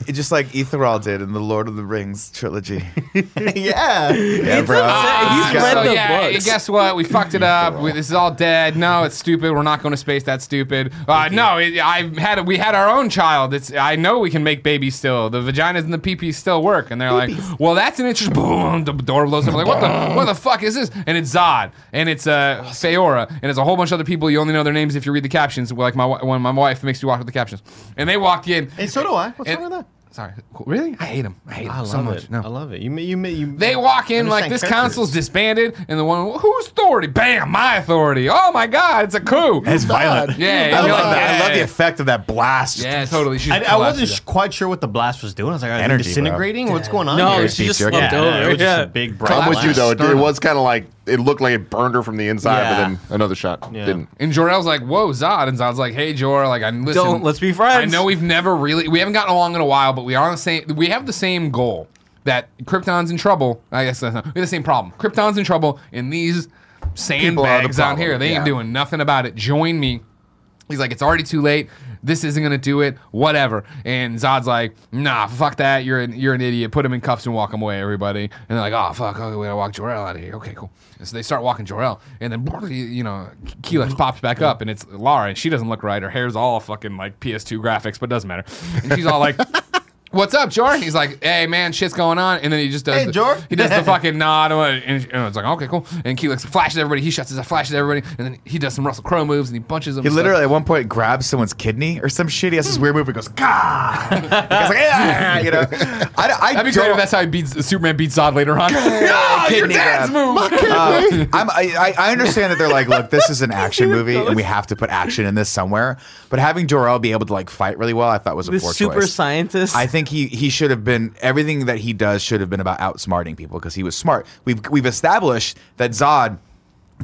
it, just like Aetherall did in the Lord of the Rings trilogy. yeah. Yeah, bro. Ah, he's read so, the yeah, books. Guess what? We fucked it up. We, this is all dead. No, it's stupid. We're not going to space. That's stupid. Uh, no, it, I had we had our own child. It's I know we can make babies still. The vaginas and the peepees still work. And they're Boobies. like, well, that's an interesting. Boom. The door blows up. Like, what the what the fuck is this? And it's Zod. And it's uh, Faora. And it's a whole bunch of other people. You only know their names if you read the captions. Like my. When my wife makes you watch with the captions, and they walked in, and so do I. What's and, wrong with that? Sorry, really? I hate them. I hate them so it. much. No, I love it. You, you, you. They walk in like this characters. council's disbanded, and the one whose authority? Bam, my authority. Oh my God, it's a coup. It's violent. Yeah, I love, like, that. Yeah. I love the effect of that blast. Yeah, totally. I, I wasn't quite sure what the blast was doing. I was like, are they disintegrating? Bro. What's going on? No, here? she just slumped yeah, over. Yeah, it was yeah. just a big blast. I'm with you though. It, it was kind of like. It looked like it burned her from the inside, yeah. but then another shot yeah. didn't. And Jor-El's like, "Whoa, Zod!" And Zod's like, "Hey, Jor, like, I listen. Don't, let's be friends. I know we've never really, we haven't gotten along in a while, but we are on the same. We have the same goal. That Krypton's in trouble. I guess that's not. We have the same problem. Krypton's in trouble, and these sandbags the on here, they yeah. ain't doing nothing about it. Join me." He's like, "It's already too late. This isn't gonna do it. Whatever." And Zod's like, "Nah, fuck that. You're an you're an idiot. Put him in cuffs and walk him away, everybody." And they're like, "Oh fuck, okay, we gotta walk Jor-El out of here. Okay, cool." And so they start walking Jor-El, and then you know, Keyleth pops back up, and it's Lara, and she doesn't look right. Her hair's all fucking like P S two graphics, but it doesn't matter. And she's all like. What's up, Jor? He's like, hey, man, shit's going on. And then he just does hey, the, Jor? He does the fucking nod. And it's like, okay, cool. And Keyleth flashes everybody. He shuts his eye, flashes everybody. And then he does some Russell Crowe moves, and he punches them. He literally, stuff. at one point, grabs someone's kidney or some shit. He has this weird move. He goes, gah! He's like, yeah! You know? I, I That'd be great if that's how he beats, Superman beats Zod later on. no, your dad's move! My kidney! Uh, I'm, I, I understand that they're like, look, this is an action movie, and we have to put action in this somewhere. But having Jor-El be able to like fight really well, I thought was a the poor super choice. super scientist. I think He he should have been everything that he does should have been about outsmarting people because he was smart. We've we've established that Zod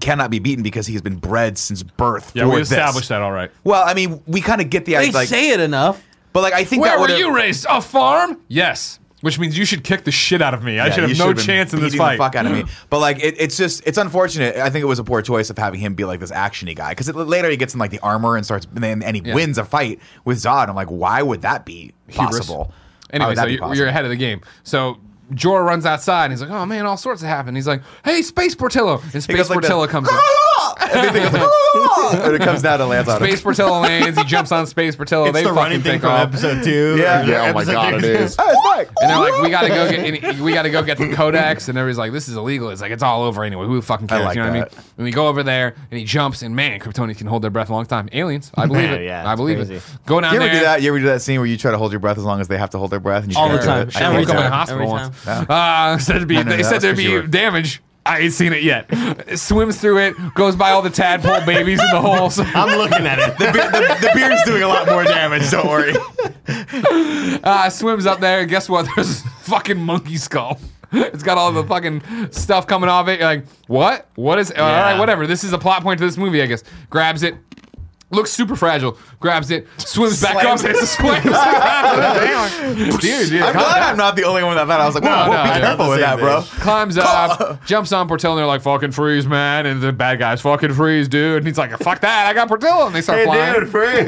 cannot be beaten because he's been bred since birth. Yeah, we established this. that all right. Well, I mean, we kind of get the idea. They like, say it enough, but like I think where that were you raised? A farm? Yes, which means you should kick the shit out of me. Yeah, I should have no chance in this fight. The fuck out of me. But like it, it's just it's unfortunate. I think it was a poor choice of having him be like this actiony guy because later he gets in like the armor and starts and, then, and he yeah. wins a fight with Zod. I'm like, why would that be possible? Hubris. Anyway, so you're, you're ahead of the game. So Jor runs outside, and he's like, oh, man, all sorts of happened. He's like, hey, Space Portillo. And Space like Portillo the, comes in. And they think, oh, and it comes down and lands on Space him. Portillo lands. He jumps on Space Portillo. It's they the running thing from off. episode two. Yeah, yeah, yeah. Oh my god, it is. Oh, it's back. And they're like, we gotta go get, any, we gotta go get the Codex. And everybody's like, this is illegal. It's like it's all over anyway. Who fucking cares? Like you know that. what I mean? And we go over there, and he jumps, and man, Kryptonians can hold their breath a long time. Aliens, I believe it. Yeah, I believe crazy. it. Go down you ever there. Do that? You ever do that scene where you try to hold your breath as long as they have to hold their breath? And you all the time. I woke up in a hospital once. They said there'd be damage. I ain't seen it yet. Swims through it, goes by all the tadpole babies in the holes. I'm looking at it. The, be the, the beard's doing a lot more damage, don't worry. Uh, swims up there, and guess what? There's a fucking monkey skull. It's got all the fucking stuff coming off it. You're like, what? What is it? Yeah. All right, whatever. This is a plot point to this movie, I guess. Grabs it. Looks super fragile. Grabs it, swims slams back up, and it. slams it. Dude, dude, I'm glad down. I'm not the only one that thought. I was like, whoa, no, whoa, no, be careful with that, thing. bro. Climbs up, jumps on Portillo, and they're like, fucking freeze, man. And the bad guys, fucking freeze, dude. And he's like, fuck that, I got Portillo. And they start hey, flying. Dude, freeze.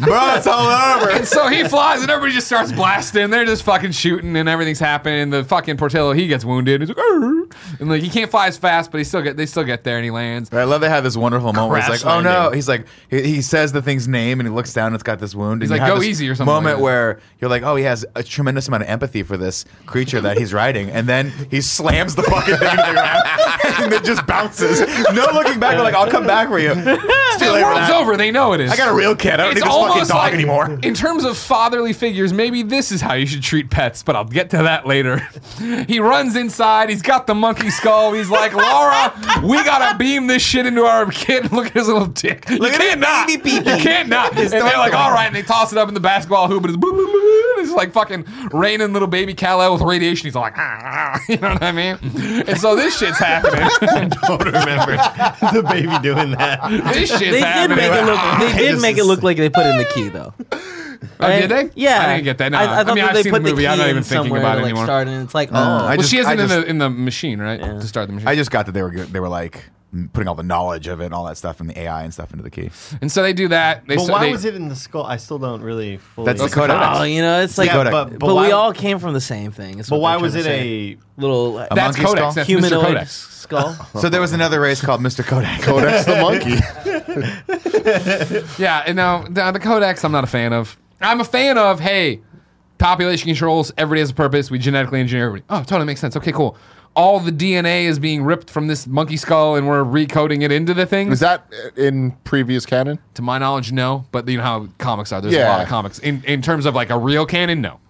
Bro, it's all over. And so he flies, and everybody just starts blasting. They're just fucking shooting, and everything's happening. The fucking Portillo, he gets wounded. He's like, Arr. and like, he can't fly as fast, but he still get, they still get there, and he lands. I love they have this wonderful moment where it's like, oh no, he's like, he, he says the thing's name and he looks down and it's got this wound. He's and like, go easy or something. Moment like where you're like, oh, he has a tremendous amount of empathy for this creature that he's riding. And then he slams the fucking thing to the ground and it just bounces. No looking back, like, I'll come back for you. Still, the world's over. They know it is. I got a real kid. I don't it's need this fucking dog like, anymore. In terms of fatherly figures, maybe this is how you should treat pets, but I'll get to that later. He runs inside. He's got the monkey skull. He's like, Laura, we gotta beam this shit into our kid. Look at his little dick. You can't not. You can't not. And they're like, all right, and they toss it up in the basketball hoop, and it's boom, boom, boom. It's like fucking raining little baby Kal-El with radiation. He's like, ah, ah, you know what I mean? And so this shit's happening. I don't remember the baby doing that. This shit's they happening. Did make it look, ah, they did make it look like they put in the key, though. Oh, did they? Yeah, I didn't get that. No, I, I, I mean, I've seen the movie. I'm not even thinking about it like anymore. Start and it's like, oh, well, I just, she isn't in the in the machine, right? Yeah. To start the machine. I just got that they were they were like putting all the knowledge of it and all that stuff and the A I and stuff into the key. And so they do that. They but so, why they, was it in the skull? I still don't really fully... That's the Codex. Oh, you know, it's like... Yeah, but but, but why, we all came from the same thing. But why was it a little... A that's Codex. Skull? That's humanoid Mister Codex. Skull. So there was another race called Mister Codex. Codex the monkey. Yeah, and now the Codex I'm not a fan of. I'm a fan of, hey, population controls, everybody has a purpose, we genetically engineer everybody. Oh, totally makes sense. Okay, cool. All the D N A is being ripped from this monkey skull, and we're recoding it into the thing. Is that in previous canon? To my knowledge, no. But you know how comics are. There's yeah. a lot of comics. In in terms of like a real canon, no.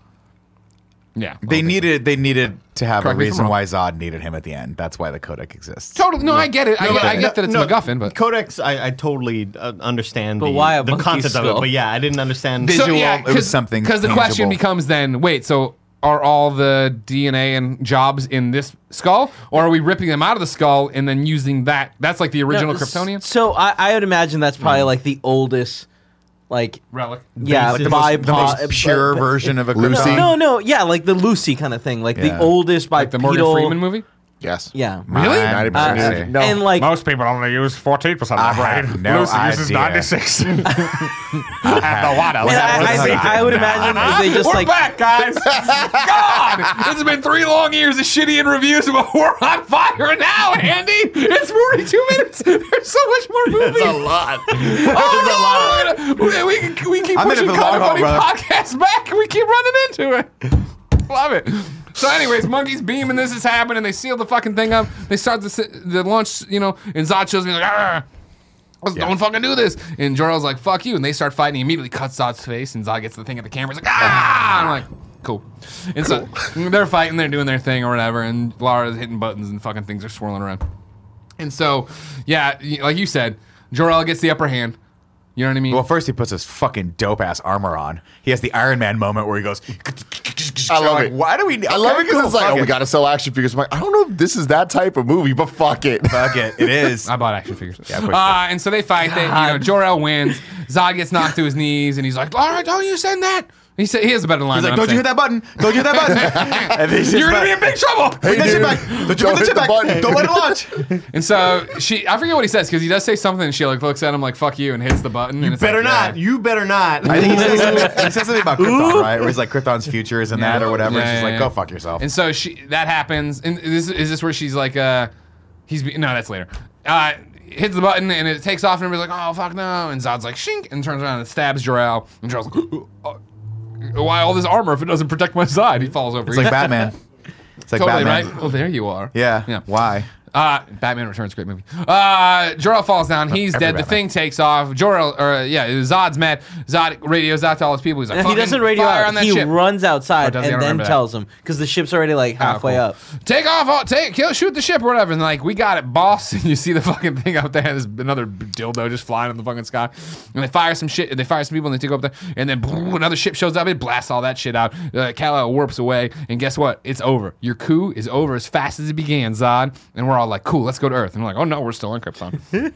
Yeah, they needed they needed to have Correct a reason why Zod needed him at the end. That's why the Codex exists. Totally. No, yeah. I get it. I, no, get, I get that it's no, MacGuffin, but Codex, I, I totally uh, understand but the, why the concept skull? of it. But yeah, I didn't understand visual. So, yeah, it was something because the question becomes then: wait, so. Are all the D N A and jobs in this skull? Or are we ripping them out of the skull and then using that? That's like the original no, Kryptonian? So I, I would imagine that's probably mm. like the oldest, like... Relic. Yeah, like the, most, the most pure but, but, version it, of a Lucy. No, no, yeah, like the Lucy kind of thing. Like yeah. the oldest bipedal... Like the Morgan Freeman movie? Yes. Yeah. Really? ninety percent uh, no. And like most people only use fourteen percent of their brain. No Lucy idea. uses ninety-six. I have the water. I, I, I would imagine nah, nah. they just we're like back, guys. God, it's been three long years of shitty in reviews, but we're on fire now, Andy. It's forty-two minutes. There's so much more movies. That's a lot. Oh, no, a lot. We, we, we keep I'm pushing Comic Funny Podcast back. We keep running into it. Love it. So anyways, monkeys beam and this is happening. They seal the fucking thing up. They start the, the launch, you know, and Zod shows me like, argh, let's yeah. don't fucking do this. And Jor-El's like, fuck you. And they start fighting. He immediately cuts Zod's face and Zod gets the thing at the camera. He's like, ah! And I'm like, cool. And cool. so they're fighting. They're doing their thing or whatever. And Lara's hitting buttons and fucking things are swirling around. And so, yeah, like you said, Jor-El gets the upper hand. You know what I mean? Well, first he puts his fucking dope-ass armor on. He has the Iron Man moment where he goes... I love like, it. Why do we need I love it because cool. it's like, fuck oh, it. we got to sell action figures. I'm like, I don't know if this is that type of movie, but fuck it. Fuck it. It is. I bought action figures. Yeah, uh, and so they fight. They, you know, Jor-El wins. Zod gets knocked to his knees, and he's like, all right, don't you send that. He said he has a better line. He's like, "Don't you hit that button? Don't you hit that button? And then you're gonna be in big trouble. Hey, put that shit back. Don't you put that shit back. Don't let it launch." And so she, I forget what he says because he does say something. And she like looks at him like "fuck you" and hits the button. You and it's better like, not. Yeah. You better not. I think he says something, he says something about Krypton, right? Where he's like Krypton's future is in yeah. that or whatever. Yeah, and she's yeah, like, yeah. "Go fuck yourself." And so she that happens. And this, is this where she's like, uh, He's be no, that's later. Uh, hits the button and it takes off and everybody's like, oh fuck no, and Zod's like shink and turns around and stabs Jor-El and Jor-El's like, oh, why all this armor if it doesn't protect my side? He falls over. It's like Batman. It's like totally Batman. Right. Well, there you are. Yeah. Yeah. Why? Uh, Batman Returns, great movie. Uh, Jor-El falls down. He's Every dead. Batman. The thing takes off. Jor-El, or yeah, Zod's mad. Zod radios out to all his people. He's like, he doesn't radio fire out. On that he ship. Runs outside oh, and then tells that. Him because the ship's already like halfway oh, cool. up. Take off, all, take, kill, shoot the ship or whatever. And like, we got it, boss. And you see the fucking thing up there. There's another dildo just flying in the fucking sky. And they fire some shit. They fire some people and they take up there. And then boom, another ship shows up. It blasts all that shit out. Uh, Kal-El warps away. And guess what? It's over. Your coup is over as fast as it began, Zod. And we're all like, cool, let's go to Earth. And we're like, oh no, we're still on Krypton.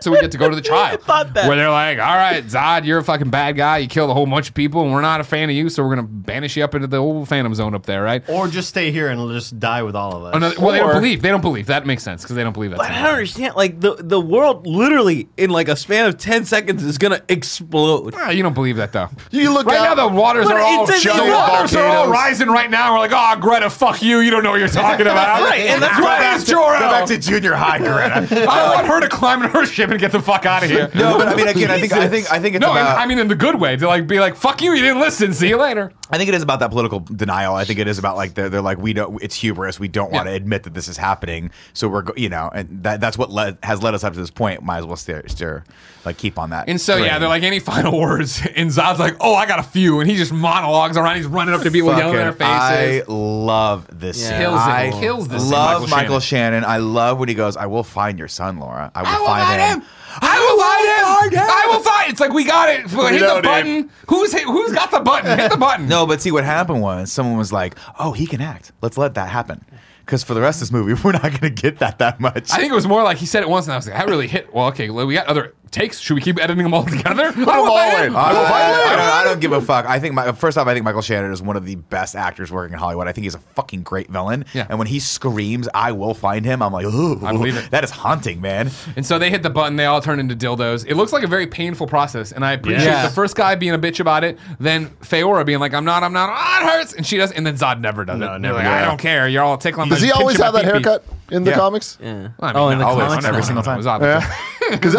So we get to go to the trial where they're like, all right, Zod, you're a fucking bad guy. You killed a whole bunch of people and we're not a fan of you, so we're going to banish you up into the old Phantom Zone up there, right? Or just stay here and just die with all of us. Another, well, or, they don't believe. They don't believe. That makes sense because they don't believe that. But I don't understand. Like, the, the world literally in like a span of ten seconds is going to explode. Ah, you don't believe that, though. You look right out, now the waters are all the waters are all rising right now. We're like, oh, Greta, fuck you. You don't know what you're talking about. Right, and that's why it's Jor-El. Go back to junior high, Greta. I want her to climb in her ship and get the fuck out of here. No, but I mean, again, I think, I think, I think it's no, about... No, I mean, in the good way. To like be like, fuck you, you didn't listen, see you later. I think it is about that political denial. I think it is about like, they're, they're like, we don't, it's hubris. We don't yeah. want to admit that this is happening. So we're, you know, and that, that's what led, has led us up to this point. Might as well steer, steer like keep on that. And so, train. Yeah, they're like, any final words? And Zod's like, oh, I got a few. And he just monologues around. He's running up to people yelling in their faces. I love this yeah. scene. I it. Kills this love scene. Michael, Michael Shannon. Shannon. I love when he goes, I will find your son, Laura. I will, I will find, find him. him. I will find him. I will find. It's like we got it. We hit the button. Him. Who's hit, who's got the button? Hit the button. No, but see what happened was someone was like, "Oh, he can act. Let's let that happen." Because for the rest of this movie, we're not going to get that that much. I think it was more like he said it once, and I was like, "That really hit." Well, okay, we got other takes. Should we keep editing them all together? I, don't I, will I, don't, I don't give a fuck. I think my, first off, I think Michael Shannon is one of the best actors working in Hollywood. I think he's a fucking great villain. Yeah. And when he screams, "I will find him," I'm like, "Ooh, I believe it." That is haunting, man. And so they hit the button. They all turn into dildos. It looks like a very painful process, and I appreciate yeah. the first guy being a bitch about it. Then Faora being like, "I'm not. I'm not. Ah, it hurts," and she does. And then Zod never does no, it. Never. Like, I don't care. You're all tickling. Does he always have that pee-pee. haircut? In the yeah. comics? Yeah. Well, I mean, oh, in the always, comics? Every single time. Because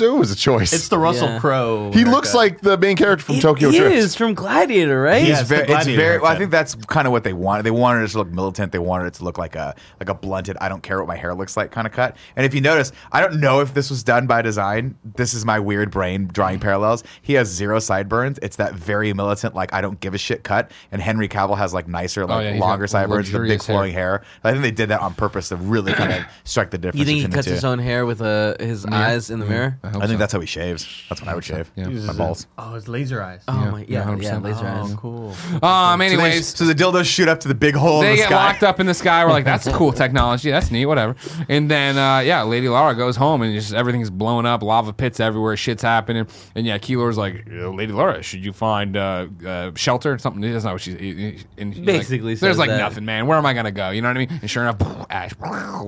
it was a choice. It's the Russell yeah. Crowe. He looks like the main character from it, Tokyo Drift. He is from Gladiator, right? Yeah, it's very, Gladiator it's very well, I think that's kind of what they wanted. They wanted it to look militant. They wanted it to look like a like a blunted, I don't care what my hair looks like kind of cut. And if you notice, I don't know if this was done by design. This is my weird brain drawing parallels. He has zero sideburns. It's that very militant, like, I don't give a shit cut. And Henry Cavill has, like, nicer, like, oh, yeah, longer sideburns, the big flowing hair. hair. I think they did that on purpose. Really kind of strike the difference. You think he cuts his own hair with uh, his yeah. eyes in the yeah. mirror? I, I think so. That's how he shaves. That's what I would shave. Yeah. My balls. Oh, it's laser eyes. Oh yeah. my, yeah, yeah, yeah laser oh, eyes. Cool. Um. Anyways, so, they, so the dildos shoot up to the big hole. They in the get sky. locked up in the sky. We're like, that's cool technology. That's neat. Whatever. And then, uh, yeah, Lady Lara goes home, and just everything's blowing up. Lava pits everywhere. Shit's happening. And yeah, Keylor's like, Lady Lara, should you find uh, uh, shelter or something? That's not what she's. And basically, like, says there's like that. Nothing, man. Where am I gonna go? You know what I mean? And sure enough, boom, ash.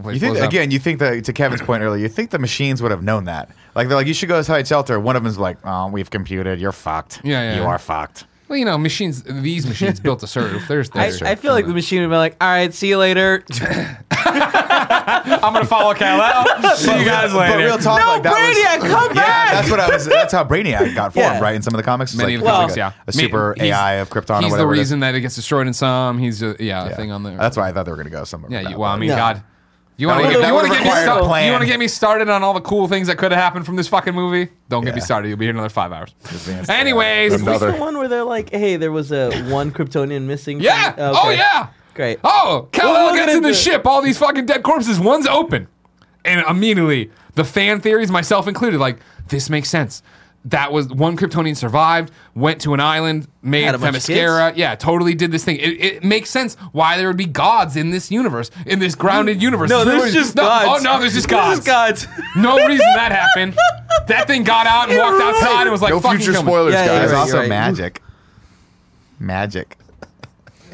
You think, again, you think that, to Kevin's point earlier, you think the machines would have known that. Like, they're like, you should go hide shelter. One of them's like, oh, we've computed. You're fucked. Yeah, yeah. You yeah. are fucked. Well, you know, machines, these machines built to serve. There's, there's I, I feel like the machine would be like, all right, see you later. I'm going to follow Kal-El. See you guys later. But real talk, no, like, that Brainiac, was, come yeah, back. That's what I was. That's how Brainiac got formed, yeah. right? In some of the comics. Many like, of the comics, well, like a, a super A I of Krypton. He's or the reason it that it gets destroyed in some. He's, a, yeah, yeah, a thing on there. That's why I thought they were going to go somewhere. Yeah, you, well, I mean, no. God. You want to get, get me started on all the cool things that could have happened from this fucking movie? Don't yeah. get me started. You'll be here another five hours. Advanced Anyways. Is this the one where they're like, hey, there was a one Kryptonian missing? Yeah. Okay. Oh, yeah. Great. Oh, Kal-El gets in the ship. All these fucking dead corpses. One's open. And immediately, the fan theories, myself included, like, this makes sense. That was one Kryptonian survived, went to an island, made Themyscira. Yeah, totally did this thing. It, it makes sense why there would be gods in this universe, in this grounded universe. No, there's, there's just no, gods. Oh, no, there's just gods. There's gods. No reason that happened. That thing got out and it walked right. outside and was like, no fucking future spoilers, yeah, guys. There's right, also right. magic. Magic.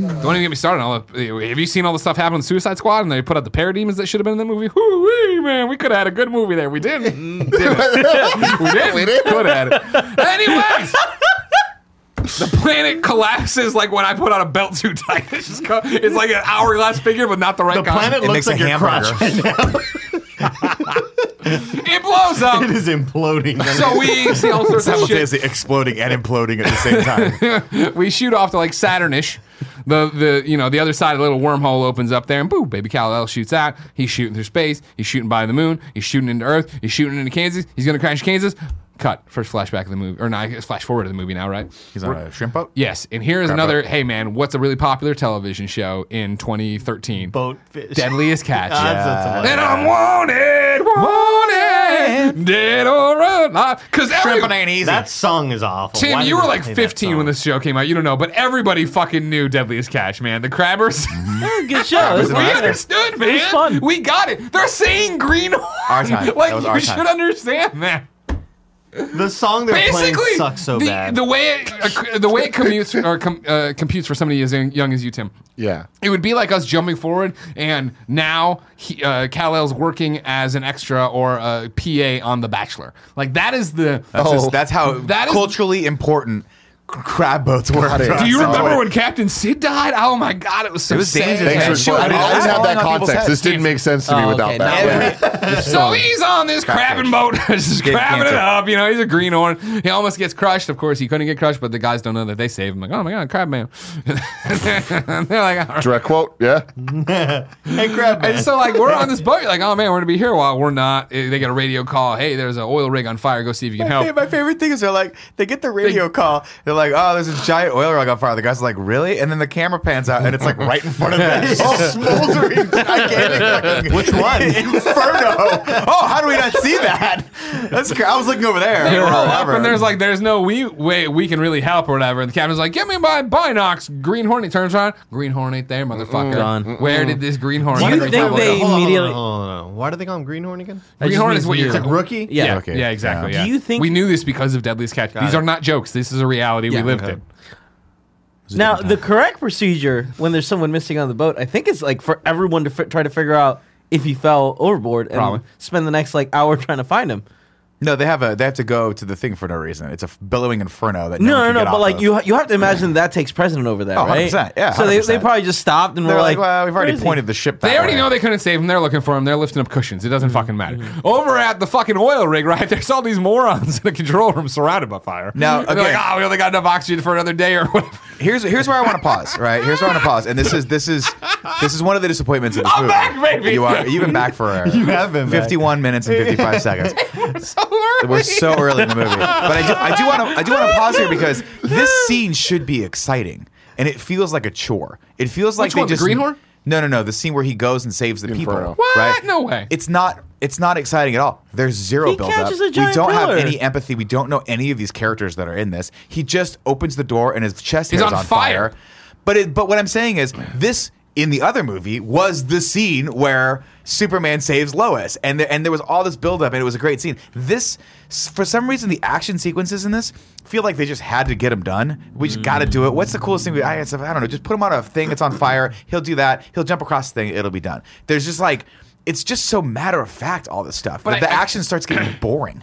Don't even get me started. All the, have you seen all the stuff happen in Suicide Squad and they put out the parademons that should have been in the movie? Woo-wee, man. We could have had a good movie there. We didn't. did it. We didn't. We didn't. Could have had it. Anyways. The planet collapses like when I put on a belt too tight. It's, just, it's like an hourglass figure but not the right kind. The planet looks like your crotch right now. It blows up. It is imploding. So we see all sorts of shit. Exploding and imploding at the same time. We shoot off to like Saturnish. The the you know the other side of the little wormhole opens up there and boom, baby Kal-El shoots out. He's shooting through space. He's shooting by the moon. He's shooting into Earth. He's shooting into Kansas. He's gonna crash Kansas. Cut. First flashback of the movie, or not? Flash forward of the movie now, right? He's on We're, a shrimp boat. Yes, and here is another. Boat. Hey man, what's a really popular television show in twenty thirteen? Boatfish. Deadliest Catch. Yeah. And I'm wanted, wanted, dead or alive. Because shrimping ain't easy. That song is awful. Tim, Why you were like fifteen when this show came out. You don't know, but everybody fucking knew Deadliest Catch, man. The Crabbers. Good show. We understood, man. It was fun. We got it. They're saying Greenhorn. Our time. Like that was our you time. Should understand that. The song they're Basically, playing sucks so the, bad. The way it, uh, the way it commutes or com, uh, computes for somebody as young as you, Tim. Yeah, it would be like us jumping forward, and now he, uh, Kal-El's working as an extra or a P A on The Bachelor. Like that is the that's, oh, just, that's how that culturally is, important crab boats were. Do you remember oh, when Captain Sid died? Oh my God, it was so it was sad. Dangerous. For, I didn't I have that context. This didn't make sense to oh, me without okay, that. So he's on this crabbing boat, just crabbing it up. You know, he's a greenhorn. He almost gets crushed. Of course, he couldn't get crushed, but the guys don't know that they saved him. Like, oh my God, crab man. They're like, all right. Direct quote, yeah. Hey, crab man. And so like, we're on this boat. You're like, oh man, we're gonna be here a while. We're not. They get a radio call. Hey, there's an oil rig on fire. Go see if you can help. My favorite thing is they're like, they get the radio call. They're like, oh, there's a giant oil rig on fire. The guy's like, really? And then the camera pans out, and it's like right in front of them. Oh, smoldering, gigantic. Which one? Inferno. Oh, how do we not see that? That's cra- I was looking over there. They roll up, and there's like, there's no we, way we can really help or whatever. And the captain's like, give me my binocs. Greenhorn. He turns around. Greenhorn ain't there, motherfucker. Mm-mm, Where mm-mm. did this greenhorn? Do you think they, they immediately? Oh, no. Why do they call him Greenhorn again? Greenhorn is what you. It's like rookie. Yeah. Yeah. Okay. Yeah. Exactly. Yeah. Yeah. Do you think we knew this because of Deadliest Catch? Got These it. Are not jokes. This is a reality. Yeah, we lived it. Now, the correct procedure when there's someone missing on the boat, I think it's like for everyone to f- try to figure out if he fell overboard and Probably. spend the next like hour trying to find him. No, they have a they have to go to the thing for no reason. It's a billowing inferno that no, no, no. Can no get but off like of. you, you have to imagine that, that takes precedent over that, oh, right? one hundred percent, yeah. one hundred percent. So they, they probably just stopped and They're were like, "Well, we've already pointed he? the ship." That they already way. know they couldn't save him. They're looking for him. They're lifting up cushions. It doesn't fucking matter. Over at the fucking oil rig, right? There's all these morons in the control room surrounded by fire. Now, okay. They're like, "Ah, oh, we only got enough oxygen for another day or whatever." Here's here's where I want to pause. Right? Here's where I want to pause. And this is this is this is one of the disappointments of this I'm movie. I'm back, baby. You are. You've been back for you have been fifty-one back. minutes and fifty-five seconds. It was so early in the movie, but I do, I do want to, I do want to pause here because this scene should be exciting, and it feels like a chore. It feels like Which they one, just the Greenhorn? No, no, no. The scene where he goes and saves the Inferno. people. What? Right? No way. It's not. It's not exciting at all. There's zero he build up. We don't pillar. have any empathy. We don't know any of these characters that are in this. He just opens the door and his chest is on, on fire. fire. But it, but what I'm saying is this. In the other movie was the scene where Superman saves Lois, and there, and there was all this buildup, and it was a great scene. This, for some reason, the action sequences in this feel like they just had to get them done. We just mm. got to do it. What's the coolest thing? We, I, I don't know. Just put him on a thing that's on fire. He'll do that. He'll jump across the thing. It'll be done. There's just like it's just so matter of fact all this stuff. But the, I, the action I, starts getting boring.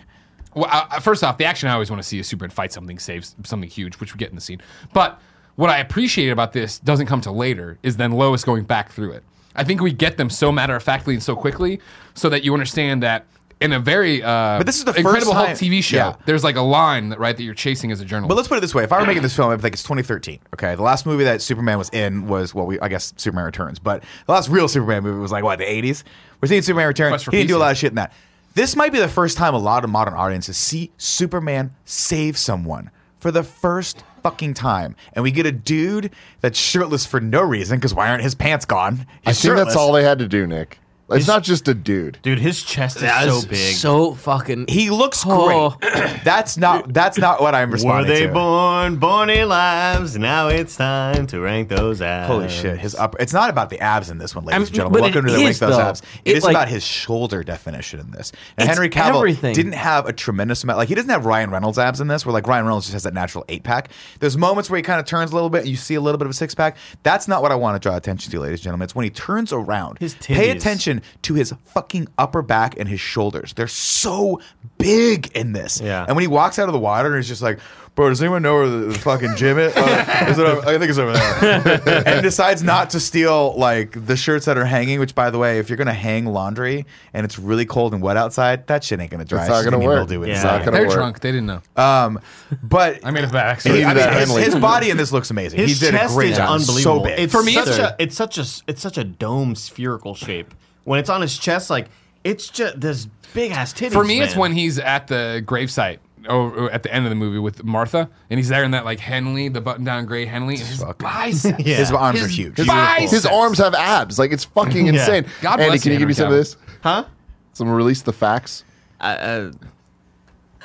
Well, uh, first off, the action I always want to see is Superman fight something, saves something huge, which we get in the scene, but. What I appreciate about this doesn't come to later is then Lois going back through it. I think we get them so matter-of-factly and so quickly so that you understand that in a very uh, but this is the Incredible Hulk T V show, yeah. there's like a line that right that you're chasing as a journalist. But let's put it this way. If I were making this film, I'd be like, it's twenty thirteen. Okay, the last movie that Superman was in was, well, we I guess Superman Returns. But the last real Superman movie was like, what, the eighties? We're seeing Superman Returns. He didn't do a lot of shit in that. This might be the first time a lot of modern audiences see Superman save someone for the first time. Fucking time, and we get a dude that's shirtless for no reason because why aren't his pants gone? He's I think shirtless. That's all they had to do, Nick. It's his, not just a dude. Dude, his chest is that so is big, so fucking. He looks oh. great. That's not. That's not what I'm responding to. Were they to. born, born in lives? Now it's time to rank those abs. Holy shit! His upper. It's not about the abs in this one, ladies I'm, and gentlemen. Welcome to the rank though. those abs. It, it is like, about his shoulder definition in this. And Henry Cavill everything. didn't have a tremendous amount. Like he doesn't have Ryan Reynolds abs in this. Where like Ryan Reynolds just has that natural eight pack. There's moments where he kind of turns a little bit. And you see a little bit of a six pack. That's not what I want to draw attention to, ladies and gentlemen. It's when he turns around. His titties. Pay attention to his fucking upper back and his shoulders. They're so big in this. Yeah. And when he walks out of the water and he's just like, bro, does anyone know where the, the fucking gym is? Uh, is it over, I think it's over there. And decides not to steal like the shirts that are hanging, which, by the way, if you're going to hang laundry and it's really cold and wet outside, that shit ain't going to dry. It's not going to work. Yeah. It's not They're work. drunk. They didn't know. Um, but I made a bad accident. He, I mean, his, his body in this looks amazing. His he did chest a great is job. Unbelievable. So big. It's For me, such a, it's, such a, it's such a dome spherical shape. When it's on his chest, like it's just this big-ass titties. For me, man. It's when he's at the gravesite. Oh, at the end of the movie with Martha, and he's there in that like Henley, the button-down gray Henley, and his biceps. Yeah. His arms his are huge. His, his arms have abs. Like, it's fucking insane. Yeah. God Andy, bless can you give me some of this? Huh? Someone release the facts. I, uh,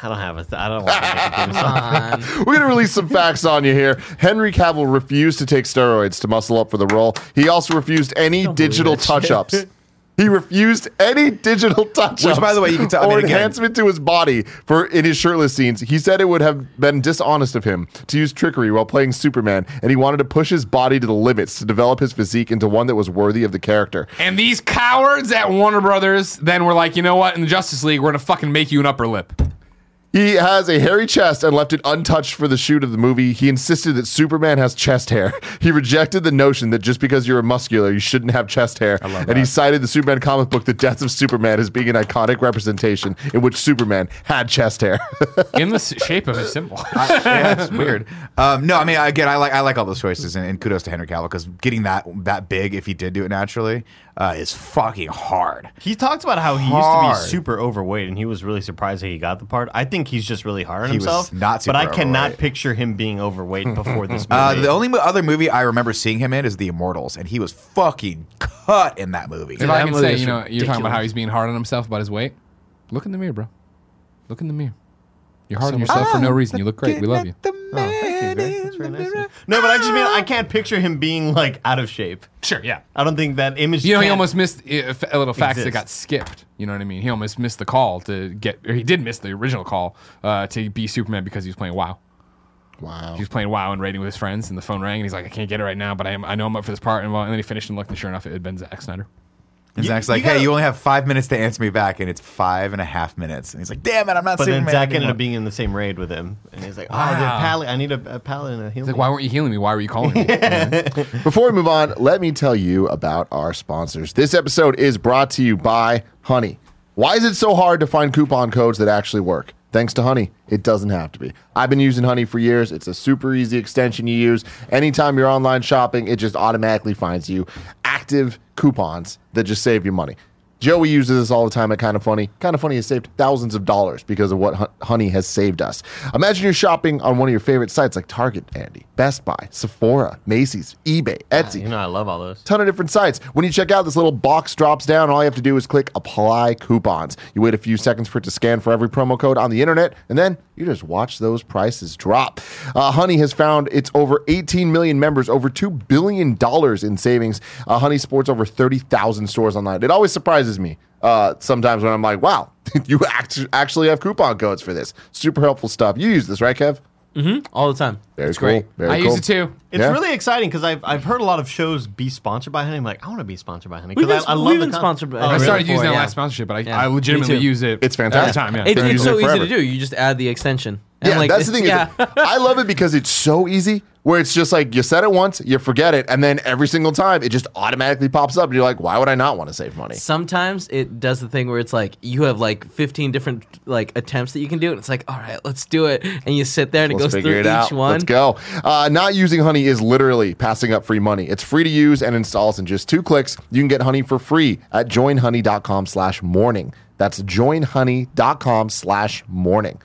I don't have a. Th I don't want to get this on. We're gonna release some facts on you here. Henry Cavill refused to take steroids to muscle up for the role. He also refused any digital touch-ups. He refused any digital touch-ups, which, by the way, you can tell, or I mean, enhancement again. to his body for in his shirtless scenes. He said it would have been dishonest of him to use trickery while playing Superman, and he wanted to push his body to the limits to develop his physique into one that was worthy of the character. And these cowards at Warner Brothers then were like, you know what? In the Justice League, we're gonna fucking make you an upper lip. He has a hairy chest and left it untouched for the shoot of the movie. He insisted that Superman has chest hair. He rejected the notion that just because you're a muscular, you shouldn't have chest hair. I love that. And he cited the Superman comic book, The Death of Superman, as being an iconic representation in which Superman had chest hair. In the shape of a symbol. I, yeah, that's weird. Um, no, I mean, again, I like I like all those choices, and, and kudos to Henry Cavill, because getting that, that big, if he did do it naturally, uh, is fucking hard. He talked about how he hard. used to be super overweight, and he was really surprised that he got the part. I think he's just really hard on he himself, was not super but I cannot picture him being overweight before this movie. Uh, the only mo other movie I remember seeing him in is The Immortals, and he was fucking cut in that movie. If yeah, I can say, you know, ridiculous. You're talking about how he's being hard on himself about his weight. Look in the mirror, bro. Look in the mirror. You're hard on yourself oh, for no reason. You look great. We love you. The man oh, thank you, Greg. That's really nice. Mirror. No, but I just mean I can't picture him being like out of shape. Sure, yeah. I don't think that image. You know, he almost missed a little fact that got skipped. You know what I mean? He almost missed the call to get, or he did miss the original call uh, to be Superman because he was playing WoW. Wow. He was playing WoW and raiding with his friends, and the phone rang, and he's like, I can't get it right now, but I am, I know I'm up for this part. And, well, and then he finished and looked, and sure enough, it had been Zack Snyder. And you, Zach's like, you gotta, hey, you only have five minutes to answer me back, and it's five and a half minutes. And he's like, damn it, I'm not Superman anymore. But then Zach ended up being in the same raid with him. And he's like, wow. oh, the pallet, I need a, a pallet and a healing. He's like, why weren't you healing me? Why were you calling me? Before we move on, let me tell you about our sponsors. This episode is brought to you by Honey. Why is it so hard to find coupon codes that actually work? Thanks to Honey, it doesn't have to be. I've been using Honey for years. It's a super easy extension you use. Anytime you're online shopping, it just automatically finds you active coupons that just save you money. Joey uses this all the time at Kind of Funny. Kind of Funny has saved thousands of dollars because of what Honey has saved us. Imagine you're shopping on one of your favorite sites like Target, Andy, Best Buy, Sephora, Macy's, eBay, Etsy. You know I love all those. Ton of different sites. When you check out, this little box drops down. All you have to do is click Apply Coupons. You wait a few seconds for it to scan for every promo code on the internet, and then you just watch those prices drop. Uh, Honey has found its over eighteen million members, over two billion dollars in savings. Uh, Honey sports over thirty thousand stores online. It always surprises me uh, sometimes when I'm like, wow, you act actually have coupon codes for this. Super helpful stuff. You use this, right, Kev? Mm-hmm. All the time. Very it's cool. Great. Very I cool. use it too. It's yeah. really exciting because I've, I've heard a lot of shows be sponsored by Honey. I'm like, I want to be sponsored by Honey because I, I love the sponsored by Honey. Oh, I started really? using that yeah. last sponsorship, but I, yeah. I legitimately use it. It's fantastic. Time, yeah. It's, it's so it easy to do. You just add the extension. And yeah, like, that's the thing. Yeah. Is I love it because it's so easy. Where it's just like, you said it once, you forget it, and then every single time, it just automatically pops up. And you're like, why would I not want to save money? Sometimes it does the thing where it's like, you have like fifteen different like attempts that you can do, and it's like, all right, let's do it. And you sit there, and let's it goes through it each out. one. Let's go. Uh, not using Honey is literally passing up free money. It's free to use and installs in just two clicks. You can get Honey for free at join honey dot com slash morning. That's join honey dot com slash morning.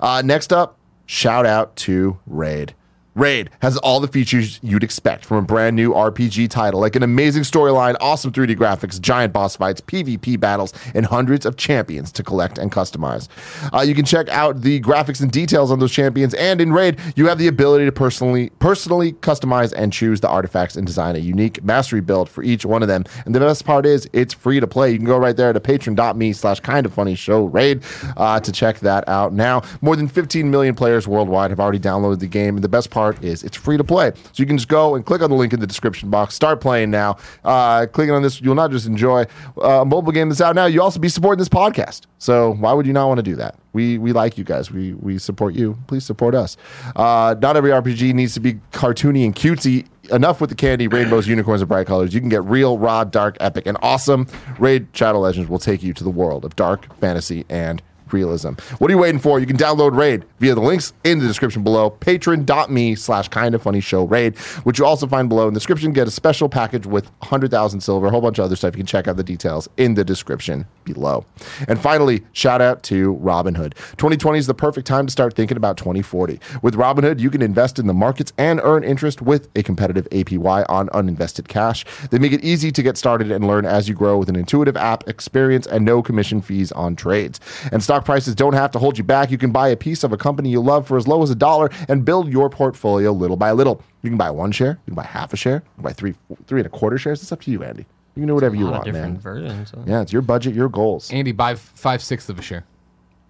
Uh, next up, shout out to Raid. Raid has all the features you'd expect from a brand new R P G title, like an amazing storyline, awesome three D graphics, giant boss fights, PvP battles, and hundreds of champions to collect and customize. Uh, you can check out the graphics and details on those champions, and in Raid, you have the ability to personally personally customize and choose the artifacts and design a unique mastery build for each one of them. And the best part is, it's free to play. You can go right there to patreon dot me slash kind of funny show raid uh, to check that out now. More than fifteen million players worldwide have already downloaded the game, and the best part part is it's free to play. So you can just go and click on the link in the description box. Start playing now. Uh, clicking on this, you'll not just enjoy a mobile game that's out now, you'll also be supporting this podcast. So why would you not want to do that? We we like you guys. We we support you. Please support us. Uh, not every R P G needs to be cartoony and cutesy. Enough with the candy, rainbows, unicorns, and bright colors. You can get real, raw, dark, epic, and awesome. Raid Shadow Legends will take you to the world of dark fantasy and realism. What are you waiting for? You can download Raid via the links in the description below. Patreon.me slash kind of funny show Raid, which you also find below in the description. Get a special package with one hundred thousand silver, a whole bunch of other stuff. You can check out the details in the description below. And finally, shout out to Robinhood. twenty twenty is the perfect time to start thinking about twenty forty. With Robinhood, you can invest in the markets and earn interest with a competitive A P Y on uninvested cash. They make it easy to get started and learn as you grow with an intuitive app experience and no commission fees on trades. And stock prices don't have to hold you back. You can buy a piece of a company you love for as low as a dollar and build your portfolio little by little. You can buy one share, you can buy half a share, you can buy three three and a quarter shares. It's up to you, Andy. You can do whatever you want, man. Versions, huh? Yeah, it's your budget, your goals. Andy, buy five-sixths of a share.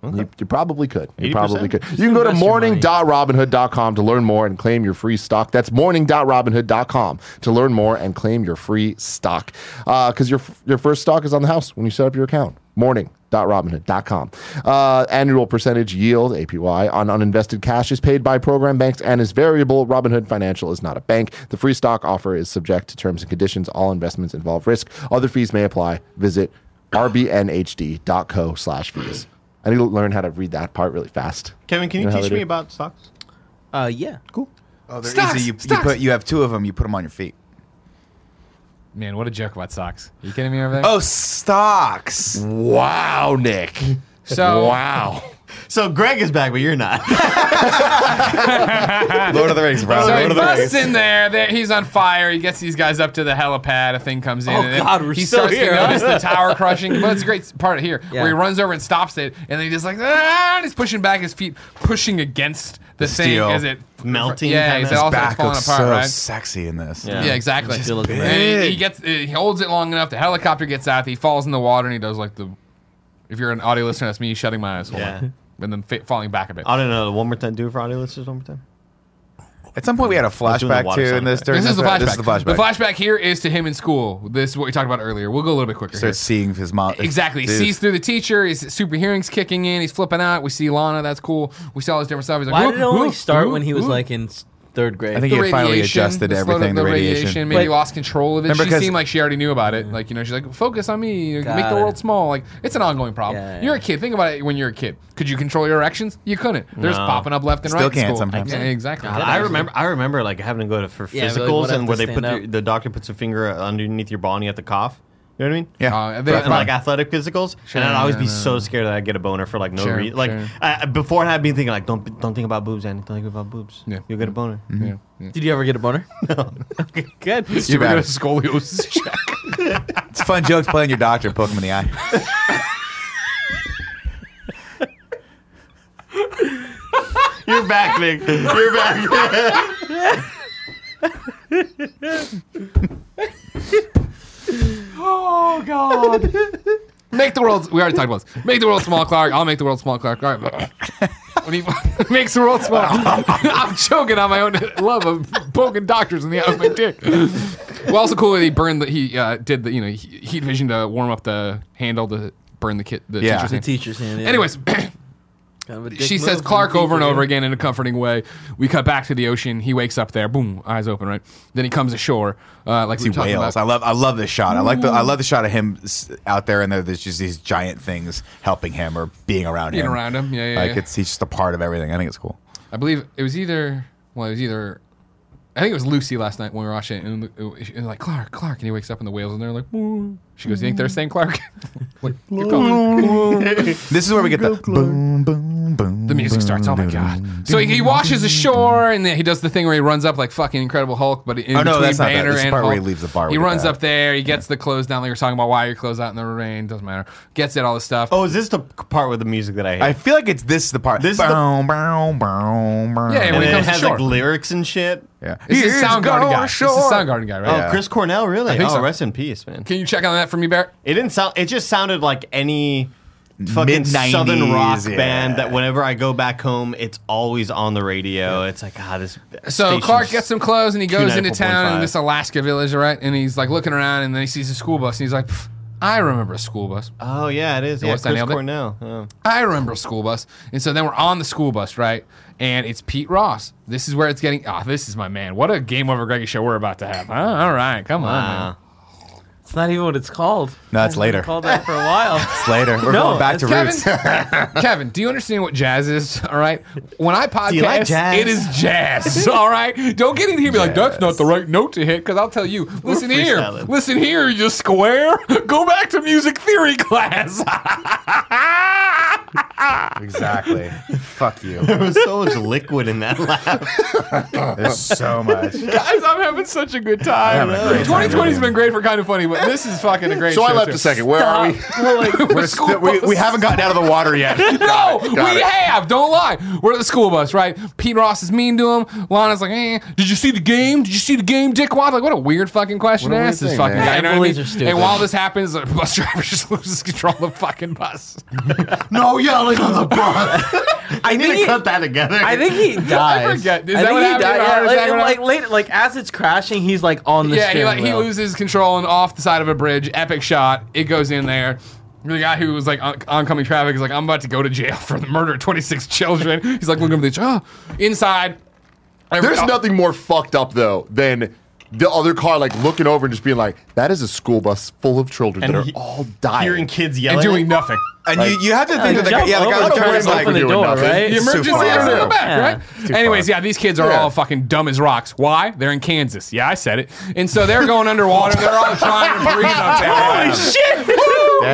Okay. You, you probably could. You eighty percent? Probably could. You can go to morning dot robinhood dot com to learn more and claim your free stock. That's morning dot robinhood dot com to learn more and claim your free stock. Because uh, your your first stock is on the house when you set up your account. morning dot robinhood dot com. Uh, annual percentage yield, A P Y, on uninvested cash is paid by program banks and is variable. Robinhood Financial is not a bank. The free stock offer is subject to terms and conditions. All investments involve risk. Other fees may apply. Visit rbnhd.co slash fees. I need to learn how to read that part really fast. Kevin, can you, you know teach me about stocks? Uh, yeah. Cool. Oh, they're stocks, easy. You, you, put, you have two of them. You put them on your feet. Man, what a joke about stocks. Are you kidding me over there? Oh, stocks. Wow, Nick. So Wow. So Greg is back, but you're not. Lord of the Rings, bro. So Lord he of the busts Rings. in there, there. He's on fire. He gets these guys up to the helipad. A thing comes in. Oh, and God, we're he still starts here. to notice the tower crushing. But it's a great part of here, yeah. where he runs over and stops it. And then he just like, ah, and he's pushing back his feet, pushing against the, the thing steel. as it... melting. Yeah, his also back falling looks apart, so right? sexy in this. Yeah, yeah exactly. He, he gets, he holds it long enough. The helicopter gets out. He falls in the water, and he does like the. If you're an audio listener, that's me shutting my eyes. Hold yeah. on. And then fa- falling back a bit. I don't know. One more time. Do it for audio listeners. One more time. At some point, we had a flashback too. In this, during this, is the flashback. this is the flashback. The flashback here is to him in school. This is what we talked about earlier. We'll go a little bit quicker. Starts seeing his mom. Exactly. He sees through the teacher. His super hearing's kicking in. He's flipping out. We see Lana. That's cool. We see all this different stuff. He's like, why did it only start when he was like in third grade? I think he finally adjusted to everything. The radiation. Maybe lost control of it. She seemed like she already knew about it. Like you know, she's like, focus on me. Make the world small. Like it's an ongoing problem. You're a kid. Think about it when you're a kid. Could you control your erections? You couldn't. They're just popping up left and right. Still can't sometimes. Exactly. I remember. I remember like having to go to for physicals and where they put the doctor puts a finger underneath your ball and you have to cough. You know what I mean? Yeah. Uh, for, like athletic physicals, sure, and I'd always yeah, be no. so scared that I'd get a boner for like no sure, reason. Like sure. I, before, I'd been thinking like, don't don't think about boobs, Andy. Don't think about boobs. Yeah. You'll get a boner. Mm-hmm. Yeah. Yeah. Did you ever get a boner? No. Okay, good. Did you ever get a scoliosis check? It's fun jokes playing your doctor and poke him in the eye. You're back, Nick. You're back. Oh, God. Make the world... We already talked about this. Make the world small, Clark. I'll make the world small, Clark. All right. When he makes the world small, I'm choking on my own love of poking doctors in the eye with my dick. Well, also cool that he burned the... He uh, did the, you know, heat vision to warm up the handle to burn the, kit, the yeah. teacher's hand. The teacher's hand, yeah. Anyways... Kind of she says Clark over and over again in a comforting way. We cut back to the ocean. He wakes up there. Boom, eyes open, right? Then he comes ashore. Uh, like we were talking about. I love, I love this shot. Ooh. I like the, I love the shot of him out there, and there's just these giant things helping him or being around being him. Being around him, yeah, yeah. Like yeah. It's, he's just a part of everything. I think it's cool. I believe it was either, well, it was either, I think it was Lucy last night when we were watching it, and, and like Clark, Clark, and he wakes up in the whales, and they're like, woo. She goes, you think they're saying Clark? Like, "You're calling." This is where we get the boom, boom. The music starts. Oh my God! So he, he washes ashore, and then he does the thing where he runs up like fucking Incredible Hulk, but in oh, no, between Banner and Hulk, he leaves the bar. He runs up there. He gets yeah. the clothes down. Like you're talking about, why your clothes out in the rain? Doesn't matter. Gets it all this stuff. Oh, is this the part with the music that I hate? I feel like it's this the part. This bow, the... bow, bow, bow. Yeah, and when it comes has ashore. like lyrics and shit. Yeah, this is Soundgarden guy. This is Soundgarden guy, right? Oh, yeah. Chris Cornell, really? Oh, so. Rest in peace, man. Can you check on that for me, Barrett? It didn't sound. It just sounded like any. fucking southern rock yeah. band that whenever I go back home, it's always on the radio. Yeah. It's like, God, this. So Clark gets some clothes and he goes into town in this Alaska village, right? And he's like looking around and then he sees a school bus and he's like, pfft. I remember a school bus. Oh, yeah, it is. Yeah, Chris Cornell. Oh. I remember a school bus. And so then we're on the school bus, right? And it's Pete Ross. This is where it's getting... Oh, this is my man. What a Game Over Greggy show we're about to have. Huh? All right, come wow. on, man. It's not even what it's called. No, it's later. It's called that for a while. It's later. We're no, going back to Kevin, roots. Kevin, do you understand what jazz is? All right? When I podcast, do you like jazz? It is jazz. All right? Don't get in here and be jazz. like, that's not the right note to hit, because I'll tell you, we're listen here. Salad. Listen here, you square. Go back to music theory class. Exactly. Fuck you. There was so much liquid in that laugh. There's so much. Guys, I'm having such a good time. twenty twenty's been great for Kind of Funny, but this is fucking a great so show. So I left too. a second. Where Stop. are we? We're like, we're we're st we, we haven't gotten out of the water yet. No, we it. have. Don't lie. We're at the school bus, right? Pete Ross is mean to him. Lana's like, eh, did you see the game? Did you see the game, dickwad? Like, what a weird fucking question to ask this fucking guy. You know what I mean? And while this happens, the bus driver just loses control of the fucking bus. No yelling on the bus. I need to cut that together. I think he dies. I forget. Is I that what happened? Yeah, like, like, like, later, like, as it's crashing, he's like on the yeah, he, like, he loses control and off the side of a bridge. Epic shot. It goes in there. The guy who was like on oncoming traffic is like, I'm about to go to jail for the murder of twenty-six children. He's like looking at the jail. Oh. Inside. There's oh. nothing more fucked up though than the other car like looking over and just being like, that is a school bus full of children and that he, are all dying. Hearing kids yelling. And doing nothing. And like, you, you have to think that the guy, yeah, the guy was trying to like, open the door, nothing. right? The emergency exit in the back, yeah. right? Anyways, far. yeah, these kids are yeah. all fucking dumb as rocks. Why? They're in Kansas. Yeah, I said it. And so they're going underwater. They're all trying to breathe up there. Holy shit! Woo! Woo!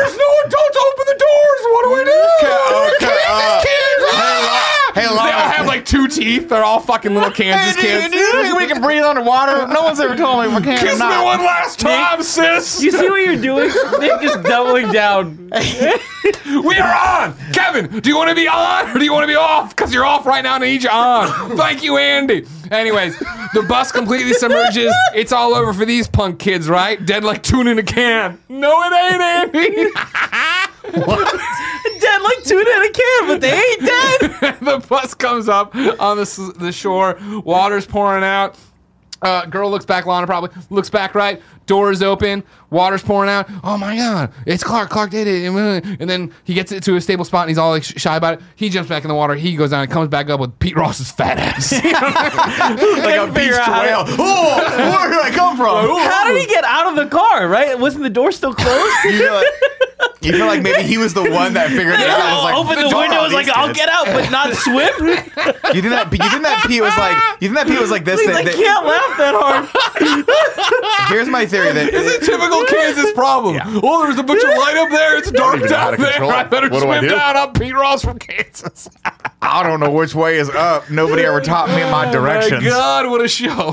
There's no adults to open the doors! What do we do? Ca Kansas uh, kids! Uh, ah! Hey, they all have like two teeth. They're all fucking little Kansas kids. We can breathe underwater. No one's ever told me we can't. Kiss me one last time, Nick, sis. You see what you're doing? Nick is doubling down. We are on. Kevin, do you want to be on or do you want to be off? Because you're off right now and I need you on. Thank you, Andy. Anyways, the bus completely submerges. It's all over for these punk kids, right? Dead like tuna in a can. No, it ain't, Andy. What? Dead like tuna in a can, but they ain't dead. The bus comes up on the, the shore. Water's pouring out. Uh, girl looks back, Lana probably looks back, right? Door is open, water's pouring out. Oh my God, it's Clark. Clark did it. And then he gets it to a stable spot and he's all like shy about it. He jumps back in the water, he goes down and comes back up with Pete Ross's fat ass. Like a beached whale. Oh, where did I come from? How did he get out of the car, right? Wasn't the door still closed? You know, like, you feel like maybe he was the one that figured it out. Was like, open the, the window was like, kids. I'll get out, but not swim. You think that, that Pete was like, you think that Pete was like this? Please, that, I that, can't laugh that hard. Here's my theory that it's it, a typical Kansas problem. Yeah. Oh, there's a bunch of light up there. It's dark down there. I better what swim do do? down. I'm Pete Ross from Kansas. I don't know which way is up. Nobody ever taught me my directions. Oh my God, what a show.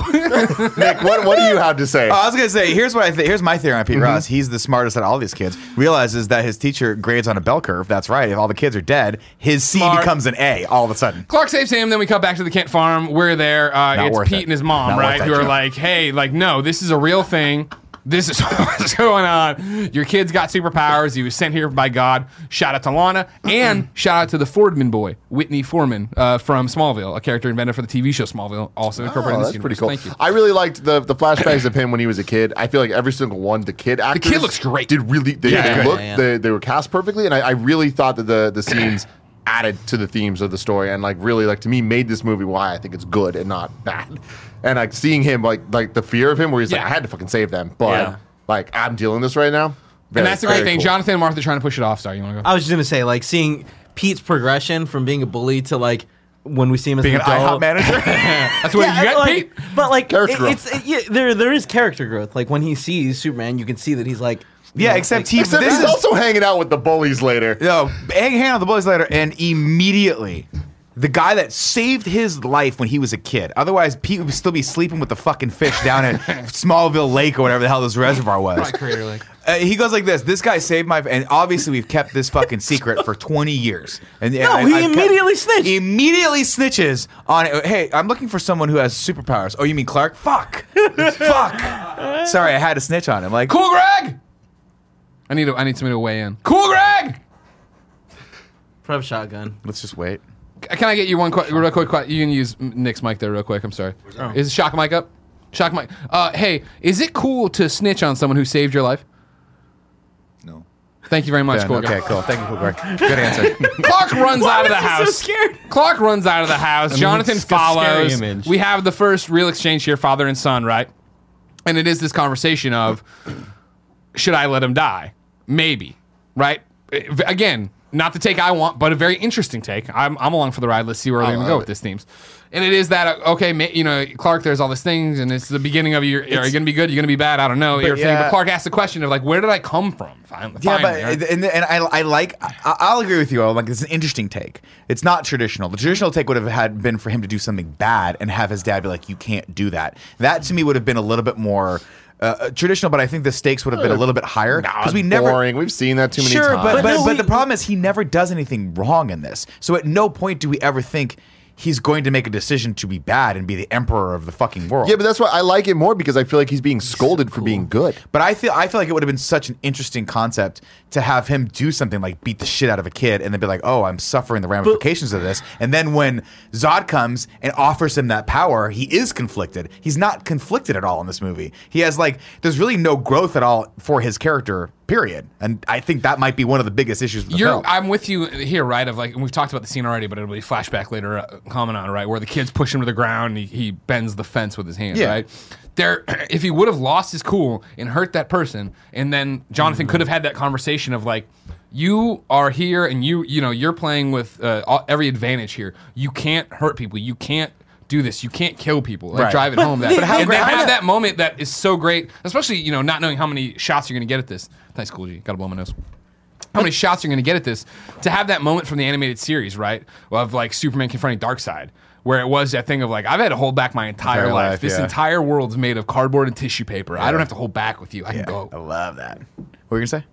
Nick, what, what do you have to say? Oh, I was gonna say, here's what I think. Here's my theory on Pete mm-hmm. Ross. He's the smartest out of all these kids. Realizes that his teacher grades on a bell curve. That's right. If all the kids are dead, his C Smart. becomes an A all of a sudden. Clark saves him. Then we cut back to the Kent farm. We're there. Uh, it's Pete it. and his mom, Not right? Who are job. like, hey, like, no, this is a real thing. This is what's going on. Your kid's got superpowers. He was sent here by God. Shout out to Lana. And shout out to the Fordman boy, Whitney Foreman uh, from Smallville, a character invented for the T V show Smallville, also incorporated oh, in this that's universe. Pretty cool. Thank you. I really liked the, the flashbacks of him when he was a kid. I feel like every single one, the kid actors. The kid looks great. Did really, they yeah, yeah, looked, yeah, yeah. They, they were cast perfectly. And I, I really thought that the, the scenes added to the themes of the story and like really like to me made this movie why I think it's good and not bad. And like seeing him like like the fear of him where he's yeah. like I had to fucking save them, but yeah. like I'm dealing this right now. Very, and that's the great thing. Cool. Jonathan and Martha trying to push it off. Sorry, you want to go? I was just gonna say like seeing Pete's progression from being a bully to like when we see him as being an, an IHOP manager. That's what yeah, you get, like, Pete. But like it, it's it, yeah, there there is character growth. Like when he sees Superman, you can see that he's like. Yeah, yeah, except, he, except this he's is, also hanging out with the bullies later. No, hanging out with the bullies later, and immediately, the guy that saved his life when he was a kid. Otherwise, Pete would still be sleeping with the fucking fish down at Smallville Lake or whatever the hell this reservoir was. Uh, he goes like this, this guy saved my... And obviously we've kept this fucking secret for twenty years. And, and no, I, he I've immediately snitched. Immediately snitches on... Hey, I'm looking for someone who has superpowers. Oh, you mean Clark? Fuck. Fuck. Sorry, I had to snitch on him. Like, cool, Greg! I need, a, I need somebody to weigh in. Cool, Greg! Prob shotgun. Let's just wait. Can I get you one quick, real quick? You can use Nick's mic there, real quick. I'm sorry. Oh. Is shock mic up? Shock mic. Uh, hey, is it cool to snitch on someone who saved your life? No. Thank you very much, Clark. Okay, cool. Thank you, cool, Clark. Good answer. Clark runs Why out of the house. So scared? Clark runs out of the house. I mean, Jonathan follows. We have the first real exchange here, father and son, right? And it is this conversation of, should I let him die? Maybe, right? Again, not the take I want, but a very interesting take. I'm, I'm along for the ride. Let's see where we're going to go it. with this themes. And it is that, okay, you know, Clark, there's all these things, and it's the beginning of your, are you going to be good? Are you going to be bad? I don't know. But, yeah. but Clark asked the question of, like, where did I come from? Finally, yeah, finally, but, right? and, and I, I like, I, I'll agree with you. I'm like, it's an interesting take. It's not traditional. The traditional take would have had been for him to do something bad and have his dad be like, you can't do that. That, to me, would have been a little bit more... Uh, traditional, but I think the stakes would have been a little bit higher because nah, we never. Boring. We've seen that too many sure, times. But, but, but, no, but we, the problem is he never does anything wrong in this. So at no point do we ever think he's going to make a decision to be bad and be the emperor of the fucking world. Yeah, but that's why I like it more because I feel like he's being scolded so cool. for being good. But I feel I feel like it would have been such an interesting concept to have him do something like beat the shit out of a kid and then be like, oh, I'm suffering the ramifications but, of this. And then when Zod comes and offers him that power, he is conflicted. He's not conflicted at all in this movie. He has like, there's really no growth at all for his character, period. And I think that might be one of the biggest issues with the You're, film. I'm with you here, right? Of like, and we've talked about the scene already, but it'll be flashback later, uh, comment on, right? Where the kids push him to the ground and he, he bends the fence with his hand, yeah. right? There, if he would have lost his cool and hurt that person, and then Jonathan mm-hmm. could have had that conversation of like, you are here and you, you know, you're playing with uh, all, every advantage here. You can't hurt people. You can't do this. You can't kill people. Like, right. Drive it but, home. That. But how and great, then have that moment that is so great, especially, you know, not knowing how many shots you're going to get at this. Nice, Cool G. Got to blow my nose. How many shots you're going to get at this to have that moment from the animated series, right? Of like Superman confronting Darkseid, where it was that thing of like, I've had to hold back my entire, entire life. life. This yeah. entire world's made of cardboard and tissue paper. Yeah. I don't have to hold back with you. I yeah. can go. I love that. What were you going to say?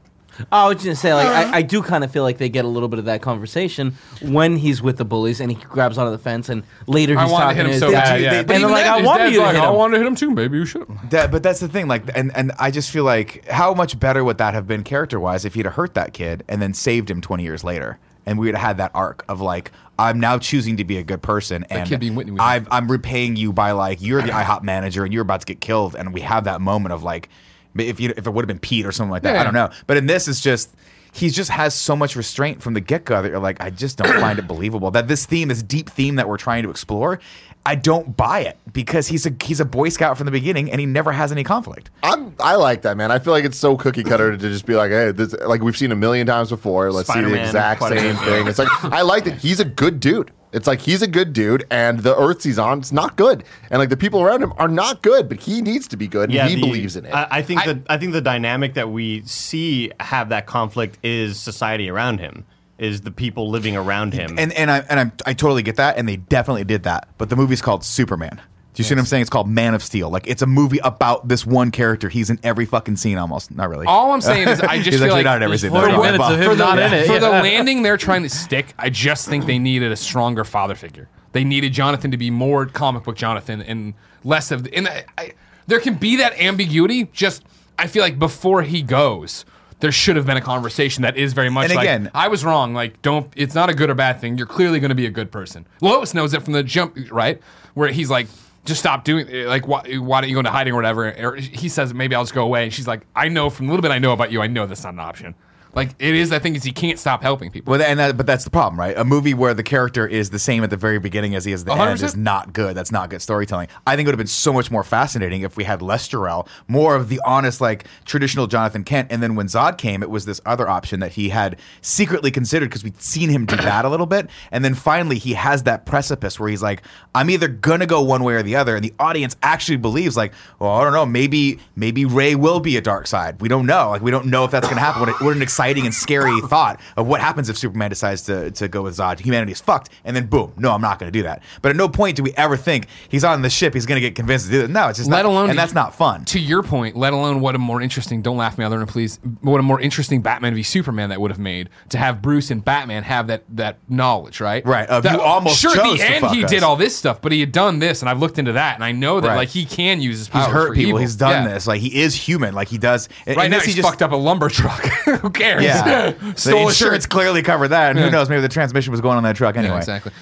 I was just gonna say, like, I, I do kind of feel like they get a little bit of that conversation when he's with the bullies and he grabs onto the fence and later he's talking to his dad. And they're like, I want you to hit him. I want to hit him too, maybe you should. That, but that's the thing, like, and, and I just feel like how much better would that have been character-wise if he'd have hurt that kid and then saved him twenty years later? And we would have had that arc of like, I'm now choosing to be a good person and I've, I'm repaying you by like, you're the IHOP manager and you're about to get killed, and we have that moment of like, If you, if it would have been Pete or something like that, yeah, I don't know. But in this, it's just, he just has so much restraint from the get-go that you're like, I just don't find it believable. That this theme, this deep theme that we're trying to explore, I don't buy it because he's a he's a Boy Scout from the beginning and he never has any conflict. I'm, I like that, man. I feel like it's so cookie cutter to just be like, hey, this, like we've seen a million times before. Let's Spider-Man, see the exact Spider-Man. same thing. It's like, I like that he's a good dude. It's like he's a good dude, and the Earth he's on is not good, and like the people around him are not good, but he needs to be good, and yeah, he the, believes in it. I, I think I, the I think the dynamic that we see have that conflict is society around him, is the people living around him, and and I and I'm, I totally get that, and they definitely did that. But the movie's called Superman. Do you yes. see what I'm saying? It's called Man of Steel. Like, it's a movie about this one character. He's in every fucking scene almost. Not really. All I'm saying is I just feel like not every scene. For, no, no, for, for the, yeah. it, for yeah. the landing they're trying to stick, I just think they needed a stronger father figure. They needed Jonathan to be more comic book Jonathan and less of... The, and I, I, there can be that ambiguity. Just, I feel like before he goes... there should have been a conversation that is very much and like, again, I was wrong. Like, don't, it's not a good or bad thing. You're clearly going to be a good person. Lois knows it from the jump, right? Where he's like, just stop doing it. Like, why, why don't you go into hiding or whatever? Or he says, maybe I'll just go away. And she's like, I know from the little bit I know about you, I know that's not an option. Like, it is, I think, is he can't stop helping people. Well, and that, but that's the problem, right? A movie where the character is the same at the very beginning as he is at the one hundred percent end is not good. That's not good storytelling. I think it would have been so much more fascinating if we had less Jor-El, more of the honest, like, traditional Jonathan Kent. And then when Zod came, it was this other option that he had secretly considered because we'd seen him do that a little bit. And then finally, he has that precipice where he's like, I'm either going to go one way or the other. And the audience actually believes, like, well, I don't know, maybe maybe Ray will be a Darkseid. We don't know. Like, we don't know if that's going to happen. What, what an exciting exciting and scary thought of what happens if Superman decides to, to go with Zod. Humanity is fucked, and then boom, no, I'm not going to do that. But at no point do we ever think he's on the ship, he's going to get convinced to do that. No, it's just let not, alone and that's not fun. To your point, let alone what a more interesting, don't laugh me out there, please, what a more interesting Batman v Superman that would have made to have Bruce and Batman have that that knowledge, right? Right. Of that, you almost sure, chose at the end he us. did all this stuff, but he had done this, and I've looked into that, and I know that right. like he can use his powers. He's hurt for people. Evil. He's done yeah. this. Like he is human. Like he does. Right now he's just, fucked up a lumber truck. Who cares? cares? Yeah. The insurance clearly covered that, and yeah. who knows? Maybe the transmission was going on that truck anyway. Yeah, exactly.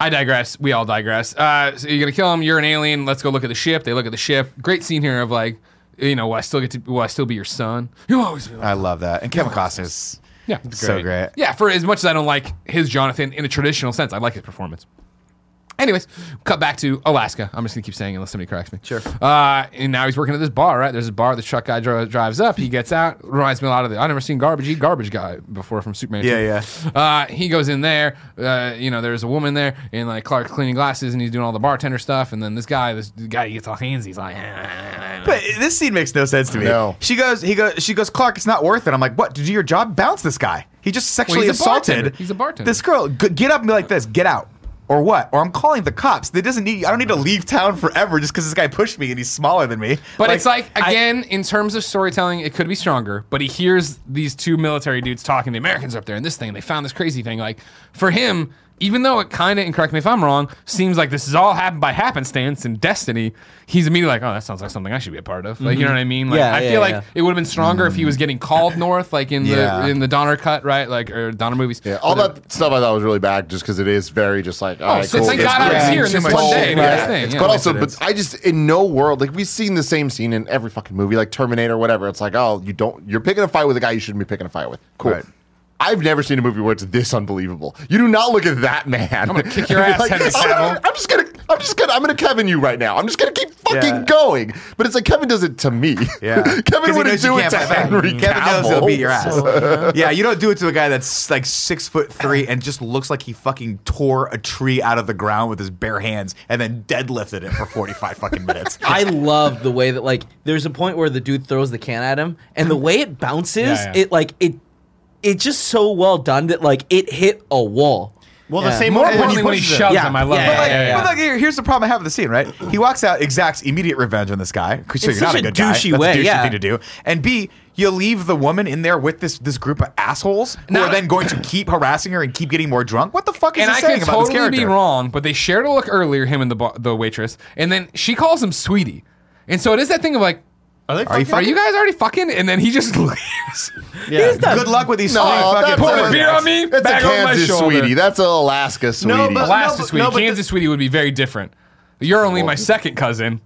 I digress. We all digress. Uh, so you're gonna kill him. You're an alien. Let's go look at the ship. They look at the ship. Great scene here of like, you know, will I still get to? Will I still be your son? You always. Be like, I love that. And Kevin Costner's yeah, great. so great. Yeah, for as much as I don't like his Jonathan in a traditional sense, I like his performance. Anyways, cut back to Alaska. I'm just going to keep saying unless somebody corrects me. Sure. Uh, and now he's working at this bar, right? There's a bar. The truck guy dro- drives up. He gets out. Reminds me a lot of the... I've never seen Garbage Eat Garbage Guy before from Superman. Yeah, two. yeah. Uh, he goes in there. Uh, you know, there's a woman there. And like Clark's cleaning glasses and he's doing all the bartender stuff. And then this guy, this guy he gets all handsy. He's like... But this scene makes no sense to me. No. She goes, he goes, she goes, Clark, it's not worth it. I'm like, what? To do your job? Bounce this guy. He just sexually well, he's assaulted. A bartender. He's a bartender. This girl, get up and be like this. Get out. Or what? Or I'm calling the cops. They doesn't need. I don't need to leave town forever just because this guy pushed me and he's smaller than me. But like, it's like again, I, in terms of storytelling, it could be stronger. But he hears these two military dudes talking. The Americans are up there in this thing. They found this crazy thing. Like for him, even though it kind of, and correct me if I'm wrong, seems like this is all happened by happenstance and destiny. He's immediately like, oh, that sounds like something I should be a part of. Like mm-hmm. you know what I mean? Like yeah, I yeah, feel yeah. like it would have been stronger mm-hmm. if he was getting called north, like in yeah. the in the Donner cut, right? Like or Donner movies. Yeah, all Whatever. that stuff I thought was really bad, just because it is very just like, oh, all right, so cool. Thank God I was here in this one cold, day. Right. Thing. It's yeah, but also, it but I just in no world like we've seen the same scene in every fucking movie, like Terminator, whatever. It's like, oh, you don't, you're picking a fight with a guy you shouldn't be picking a fight with. Cool. Right. I've never seen a movie where it's this unbelievable. You do not look at that man. I'm gonna kick your ass, like, Henry Cavill. I'm just gonna, I'm just gonna, I'm gonna Kevin you right now. I'm just gonna keep fucking yeah. going. But it's like Kevin does it to me. Yeah, Kevin wouldn't do it to Henry Cavill. Kevin knows he'll beat your ass. So, yeah, you don't do it to a guy that's like six foot three and just looks like he fucking tore a tree out of the ground with his bare hands and then deadlifted it for forty-five fucking minutes. I love the way that like there's a point where the dude throws the can at him and the way it bounces, yeah, yeah. it like it. It's just so well done that like it hit a wall. Well, yeah. the same more way when he, when he shoves yeah. him, I love yeah, it. Yeah, but like, yeah, yeah. But like, here, here's the problem I have with the scene, right? He walks out, exacts immediate revenge on this guy. So you're not a good guy. It's such a douchey way. That's a douchey yeah. thing to do. And B, you leave the woman in there with this this group of assholes who now, are then going to keep harassing her and keep getting more drunk. What the fuck is this saying about totally this character? And I could totally be wrong, but they shared a look earlier, him and the the waitress, and then she calls him sweetie. And so it is that thing of like, Are, they fucking? Are, you fucking? Are you guys already fucking? And then he just leaves. Yeah. Good luck with these no, fucking pouring a beer on me. That's back a Kansas on my shoulder. Sweetie. That's an Alaska sweetie. No, but, Alaska no, sweetie. No, Kansas the, sweetie would be very different. You're only my second cousin.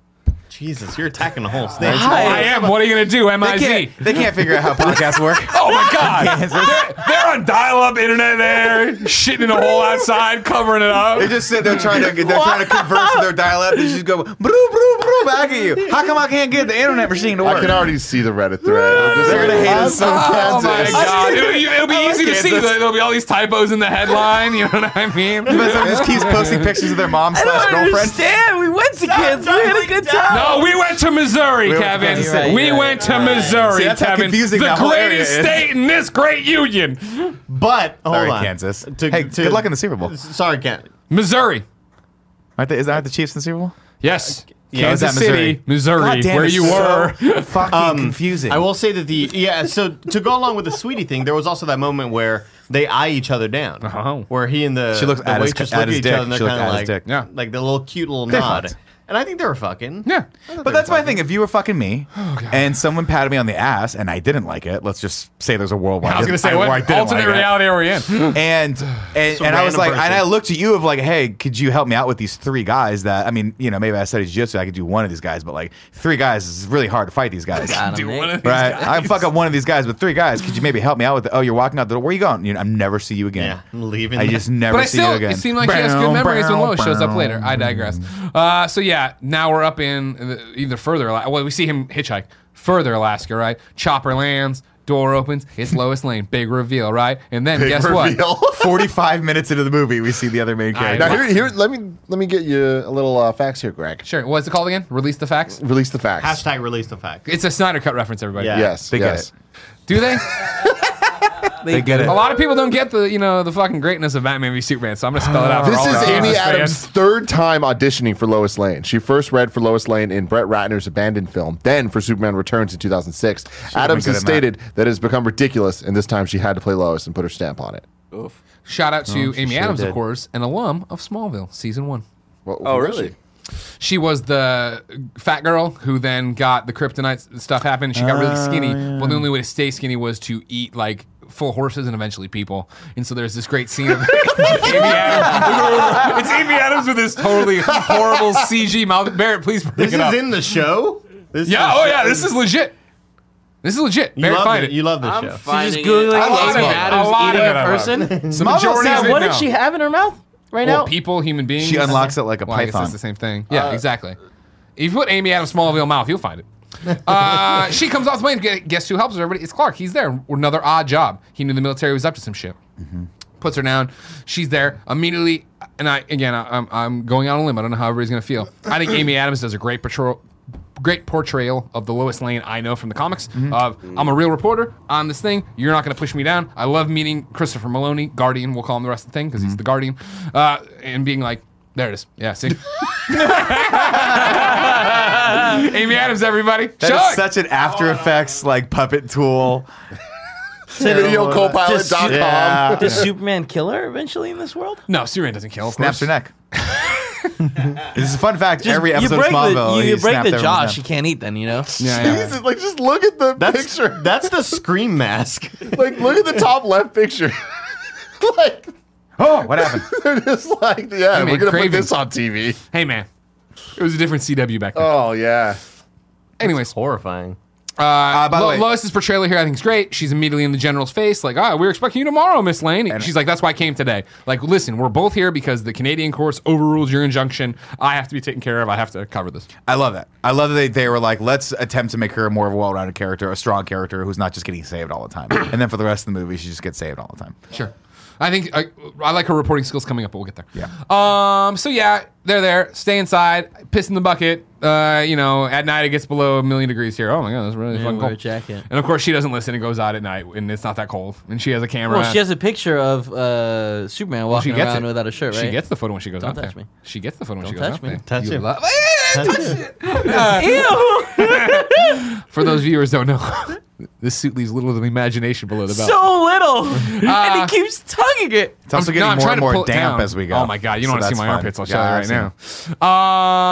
Jesus, you're attacking the whole state. I am. What are you going to do, M I Z? They can't, they can't figure out how podcasts work. Oh, my God. They're, they're on dial-up internet there, shitting in a hole outside, covering it up. They just sit there trying to they're trying to converse with their dial-up. They just go, broo, broo, broo, back at you. How come I can't get the internet machine to work? I can already see the Reddit thread. Just, they're going to hate us from Kansas. Oh, my God. It'll, it'll be easy to see. There'll be all these typos in the headline. You know what I mean? Someone just keeps posting pictures of their mom slash girlfriend. I don't understand. We went to Kansas. We had a good time. No. Oh, we went to Missouri, we Kevin. Went to right, we right, went to right. Missouri, See, that's Kevin. The that greatest state in this great union. But hold sorry, on. Kansas. To, hey, to, good luck in the Super Bowl. Sorry, Kansas. Missouri. Aren't they, is that the Chiefs in the Super Bowl? Yes. Yeah, Kansas City, Missouri, Missouri where you so were. Fucking um, confusing. I will say that the yeah. So to go along with the sweetie thing, there was also that moment where they eye each other down, uh-huh. where he and the, she looks the at waitress look at each dick. other and they're kind of like, dick. Yeah. like the little cute little they nod. Fucked. And I think they were fucking. Yeah. But that's my thing. If you were fucking me oh, and someone patted me on the ass and I didn't like it, let's just say there's a world where I was going to say, what alternate reality are we in? And and, and I was like, person. and I looked at you of like, hey, could you help me out with these three guys that, I mean, you know, maybe I studied jiu-jitsu, I could do one of these guys, but like three guys is really hard to fight these guys. I can do one of these right? guys. I can fuck up one of these guys, but three guys, could you maybe help me out with the, oh, you're walking out the door, where are you going? You know, I never see you again. Yeah, I'm leaving. I just never but see still, you again. But it seemed like bow, she has good memories bow, when Lois shows up later. I digress. Uh, so yeah. Yeah, now we're up in either further. Well, we see him hitchhike further Alaska, right? Chopper lands, door opens. It's Lois Lane. Big reveal, right? And then Big guess reveal. what? Forty-five minutes into the movie, we see the other main character. Now, here, here, let me let me get you a little uh, facts here, Greg. Sure. What's it called again? Release the facts. Release the facts. Hashtag release the facts. It's a Snyder Cut reference, everybody. Yeah. Yes, they yes. get it. Do they? They get it. A lot of people don't get the you know the fucking greatness of Batman v Superman, so I'm gonna spell it out for all of you. This is Amy Adams' third time auditioning for Lois Lane. She first read for Lois Lane in Brett Ratner's Abandoned film, then for Superman Returns in two thousand six. Adams has stated that it has become ridiculous, and this time she had to play Lois and put her stamp on it. Oof. Shout out to Amy Adams, of course, an alum of Smallville season one. Oh, really? She was the fat girl who then got the kryptonite stuff happened. She got really skinny, but the only way to stay skinny was to eat like full horses and eventually people. And so there's this great scene of Amy Adams. It's Amy Adams with this totally horrible C G mouth. Barrett, please bring this it up. This is in the show? This yeah, oh yeah, this is legit. This is legit. You Barrett, find it. it. You love this I'm show. She's just Googling Amy Adams eating a person. So now, what did she have in her mouth right well, now? People, human beings. She unlocks it like a well, python. It's the same thing. Yeah, uh, exactly. If you put Amy Adams Smallville mouth, you'll find it. uh, she comes off the plane. Guess who helps her? Everybody, it's Clark. He's there. Another odd job. He knew the military was up to some shit. Mm-hmm. Puts her down. She's there immediately. And I again, I, I'm I'm going out on a limb. I don't know how everybody's gonna feel. I think Amy Adams does a great portrayal, great portrayal of the Lois Lane I know from the comics. Mm-hmm. Of I'm a real reporter on this thing. You're not gonna push me down. I love meeting Christopher Maloney, Guardian. We'll call him the rest of the thing because mm-hmm. he's the Guardian. Uh, and being like, there it is. Yeah, see. Amy Adams, everybody. That Chuck. Is such an After Effects like puppet tool. video copilot dot com. Yeah. Does Superman kill her eventually in this world? No, Superman doesn't kill. Snaps her neck. This is a fun fact. Just, every episode of Smallville, the, you, you break the jaw, she can't eat. Then you know. Yeah, yeah. Jesus, like just look at the that's, picture. That's the Scream mask. Like look at the top left picture. Like oh, what happened? They're just like yeah, hey, man, we're gonna craving. put this on T V. Hey man. It was a different C W back then. Oh, yeah. Anyways. That's horrifying. Uh, uh, by Lo- the way. Lois's portrayal here I think is great. She's immediately in the general's face like, ah, we were expecting you tomorrow, Miss Lane. And she's like, that's why I came today. Like, listen, we're both here because the Canadian courts overruled your injunction. I have to be taken care of. I have to cover this. I love that. I love that they, they were like, let's attempt to make her more of a well-rounded character, a strong character who's not just getting saved all the time. And then for the rest of the movie, she just gets saved all the time. Sure. I think I, I like her reporting skills coming up, but we'll get there. Yeah. Um. So yeah, they're there. Stay inside. Piss in the bucket. Uh. You know, at night it gets below a million degrees here. Oh my god, that's really fucking cold. Jacket. And of course she doesn't listen. It goes out at night, and it's not that cold. And she has a camera. Well, she has a picture of uh Superman walking well, around it. without a shirt. Right. She gets the photo when she goes Don't out touch there. Me. She gets the photo Don't when she goes out me. there. Touch you me. Lo- touch me. Touch it. Ew. For those viewers who don't know. This suit leaves little of the imagination below the belt. So little! Uh, and he keeps tugging it. It's also I'm, getting no, more and more damp as we go. Oh my god, you don't so want to see my fun. armpits. I'll show yeah, you right awesome. now.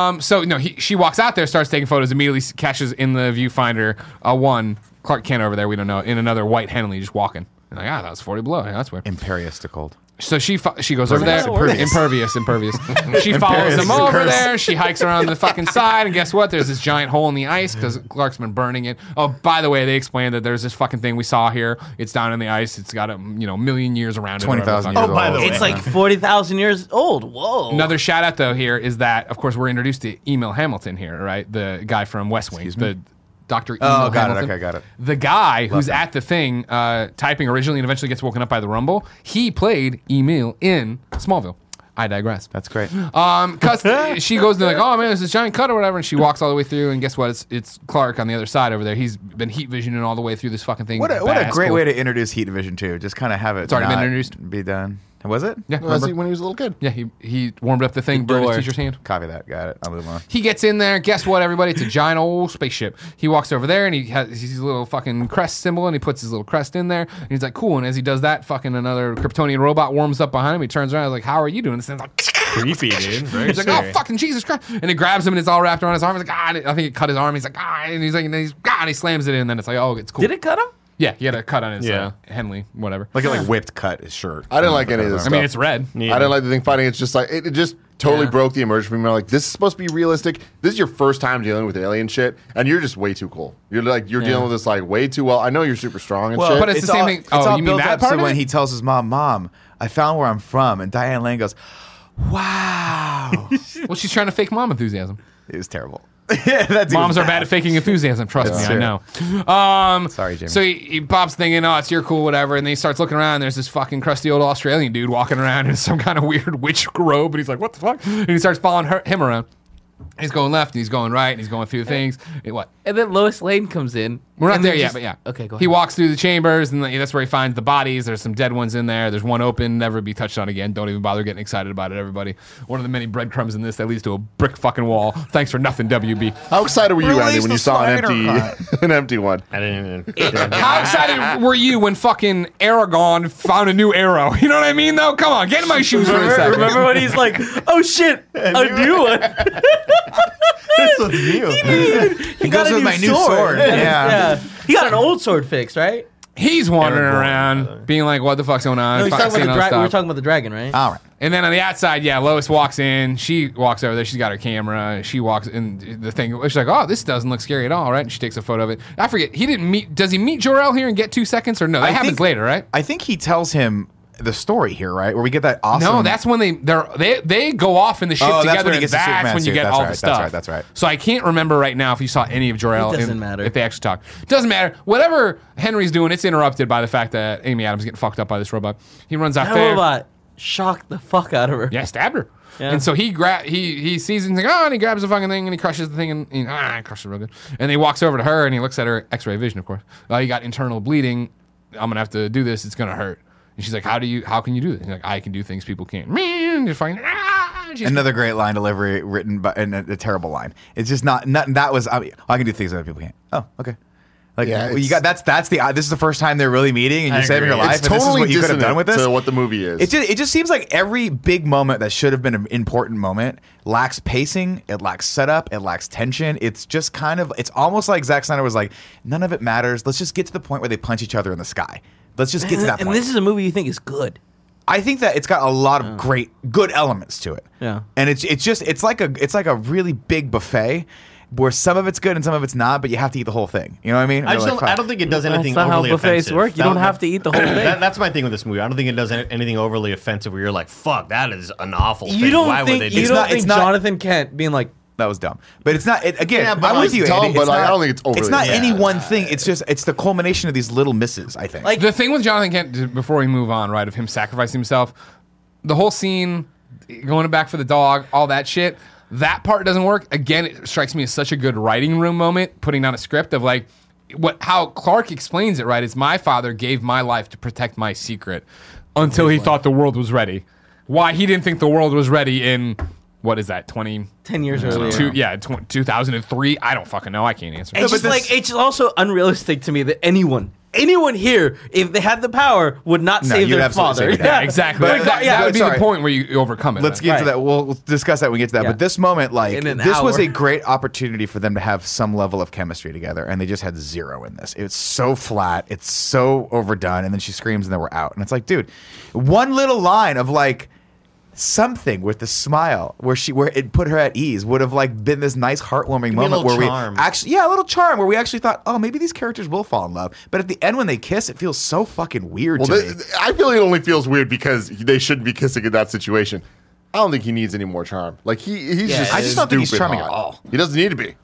Um, so, no, he, she walks out there, starts taking photos, immediately catches in the viewfinder uh, one, Clark Kent over there, we don't know, in another white Henley just walking. And like, ah, that was forty below. Yeah, that's weird. Imperious to cold. So she fo- she goes over there, impervious, impervious. She follows him over there. She hikes around the fucking side, and guess what? There's this giant hole in the ice because Clark's been burning it. Oh, by the way, they explained that there's this fucking thing we saw here. It's down in the ice. It's got a you know million years around it. Twenty thousand. Oh, by the way, it's like forty thousand years old. Whoa. Another shout out though here is that of course we're introduced to Emil Hamilton here, right? The guy from West Wing. Excuse me? Doctor Emil oh, got Hamilton. It. Okay, got it. The guy Love who's that. at the thing uh, typing originally and eventually gets woken up by the rumble, he played Emil in Smallville. I digress. That's great. Um, cause she goes and they're like, oh man, there's this giant cut or whatever, and she walks all the way through, and guess what? It's, it's Clark on the other side over there. He's been heat visioning all the way through this fucking thing. What a, what a great cool. way to introduce heat vision too. Just kind of have it. It's already been introduced. Be done. Was it? Yeah, well, when he was a little kid. Yeah, he he warmed up the thing, burned his teacher's hand. Copy that, got it. I'll move on. He gets in there. Guess what, everybody? It's a giant old spaceship. He walks over there and he has his little fucking crest symbol, and he puts his little crest in there, and he's like, cool. And as he does that, fucking another Kryptonian robot warms up behind him. He turns around, and he's like, how are you doing? This thing's like creepy, dude. Very he's scary. Like, oh fucking Jesus Christ! And it grabs him, and it's all wrapped around his arm. He's like, ah, I think it cut his arm. He's like, ah, and he's like, and he's God, ah, and he slams it in. And then it's like, oh, it's cool. Did it cut him? Yeah, he had a cut on his yeah. uh, Henley, whatever. Like a like whipped cut his shirt. I didn't like any of this. I stuff. mean, it's red. Yeah. I didn't like the thing finding. It's just like it, it just totally yeah. broke the immersion for me. I'm like, this is supposed to be realistic. This is your first time dealing with alien shit, and you're just way too cool. You're like you're yeah. dealing with this like way too well. I know you're super strong and well, shit, but it's, it's the same all, thing. It's oh, all you mean that part? So when he tells his mom, "Mom, I found where I'm from," and Diane Lane goes, "Wow." Well, she's trying to fake mom enthusiasm. It was terrible. Yeah, that's Moms are bad. bad at faking enthusiasm. Trust that's me, true. I know. Um, Sorry, Jamie. So he, he pops thinking, oh, it's you're cool, whatever. And then he starts looking around. And there's this fucking crusty old Australian dude walking around in some kind of weird witch robe. And he's like, what the fuck? And he starts following her, him around. He's going left, and he's going right, and he's going through things. And what? And then Lois Lane comes in. We're not there just, yet, but yeah. Okay, go ahead. He walks through the chambers, and that's where he finds the bodies. There's some dead ones in there. There's one open, never be touched on again. Don't even bother getting excited about it, everybody. One of the many breadcrumbs in this that leads to a brick fucking wall. Thanks for nothing, W B. How excited were you, Release Andy, when you saw an empty, an empty one? I didn't even. How excited were you when fucking Aragorn found a new arrow? You know what I mean, though? Come on, get in my shoes for a second. Remember when he's like, oh shit, a new one. This one's new. He, he, he, he goes got a with new my sword. new sword. Yeah. Yeah. He got an old sword fixed, right? He's wandering Aragorn, around brother. being like, what the fuck's going on? No, he's talking about the dra- we were talking about the dragon, right? All right. And then on the outside, yeah, Lois walks in. She walks over there. She's got her camera. She walks in the thing. She's like, oh, this doesn't look scary at all, right? And she takes a photo of it. I forget. He didn't meet. Does he meet Jor-El here and get two seconds? Or no, that I happens think, later, right? I think he tells him the story here, right? Where we get that awesome... No, that's when they they they go off in the ship oh, together, that's when, and that's when you get that's all right, the stuff. That's right, that's right. So I can't remember right now if you saw any of Jor-El. It doesn't in, matter. If they actually talk. Doesn't matter. Whatever Henry's doing, it's interrupted by the fact that Amy Adams is getting fucked up by this robot. He runs out that there. That robot shocked the fuck out of her. Yeah, stabbed her. Yeah. And so he gra- he he sees it and, like, oh, and he grabs the fucking thing and he crushes the thing and, and ah, crushes it real good. And he walks over to her and he looks at her x-ray vision, of course. Oh, you got internal bleeding. I'm going to have to do this. It's going to hurt. And she's like, "How do you? How can you do this?" And like, I can do things people can't. Just fucking, ah, and another great line delivery, written by and a, a terrible line. It's just not. Not that was. I, mean, I can do things other people can't. Oh, okay. Like, yeah, well, you got that's that's the this is the first time they're really meeting, and you're saving your life. It's and totally this is what you could have done with this. To what the movie is. It just it just seems like every big moment that should have been an important moment lacks pacing. It lacks setup. It lacks tension. It's just kind of. It's almost like Zack Snyder was like, none of it matters. Let's just get to the point where they punch each other in the sky. Let's just get to that point. And this is a movie you think is good. I think that it's got a lot of yeah. great, good elements to it. Yeah, and it's it's just it's like a it's like a really big buffet where some of it's good and some of it's not, but you have to eat the whole thing. You know what I mean? I, just like, don't, I don't think it does anything that's not overly how buffets offensive. Work. You that, don't have to eat the whole thing. That, that's my thing with this movie. I don't think it does anything overly offensive where you're like, "Fuck, that is an awful you thing." Don't Why think, would they do? You don't not, think not, Jonathan Kent being like. That was dumb, but it's not. It, again, yeah, I'm with you, dumb, Andy. But not, I don't think it's over. It's not yeah. any one thing. It's just it's the culmination of these little misses. I think. Like the thing with Jonathan Kent before we move on, right? Of him sacrificing himself, the whole scene, going back for the dog, all that shit. That part doesn't work. Again, it strikes me as such a good writing room moment, putting down a script of like what how Clark explains it. Right? It's my father gave my life to protect my secret until he thought the world was ready. Why he didn't think the world was ready in. What is that? twenty ten years earlier. Two, yeah, tw- two thousand and three. I don't fucking know. I can't answer. It's no, but like it's also unrealistic to me that anyone, anyone here, if they had the power, would not no, save their father. Save yeah, exactly. But, but that, yeah, that would be sorry. the point where you overcome it. Let's right? get to that. We'll, we'll discuss that when we get to that. Yeah. But this moment, like this, hour. was a great opportunity for them to have some level of chemistry together, and they just had zero in this. It's so flat. It's so overdone. And then she screams, and then we're out. And it's like, dude, one little line of like. Something with the smile where she where it put her at ease would have like been this nice heartwarming moment where charm. we actually yeah a little charm where we actually thought, oh, maybe these characters will fall in love, but at the end when they kiss it feels so fucking weird well, to they, me. I feel it only feels weird because they shouldn't be kissing in that situation. I don't think he needs any more charm. Like he he's yeah, just I just don't think he's charming hot. at all. He doesn't need to be.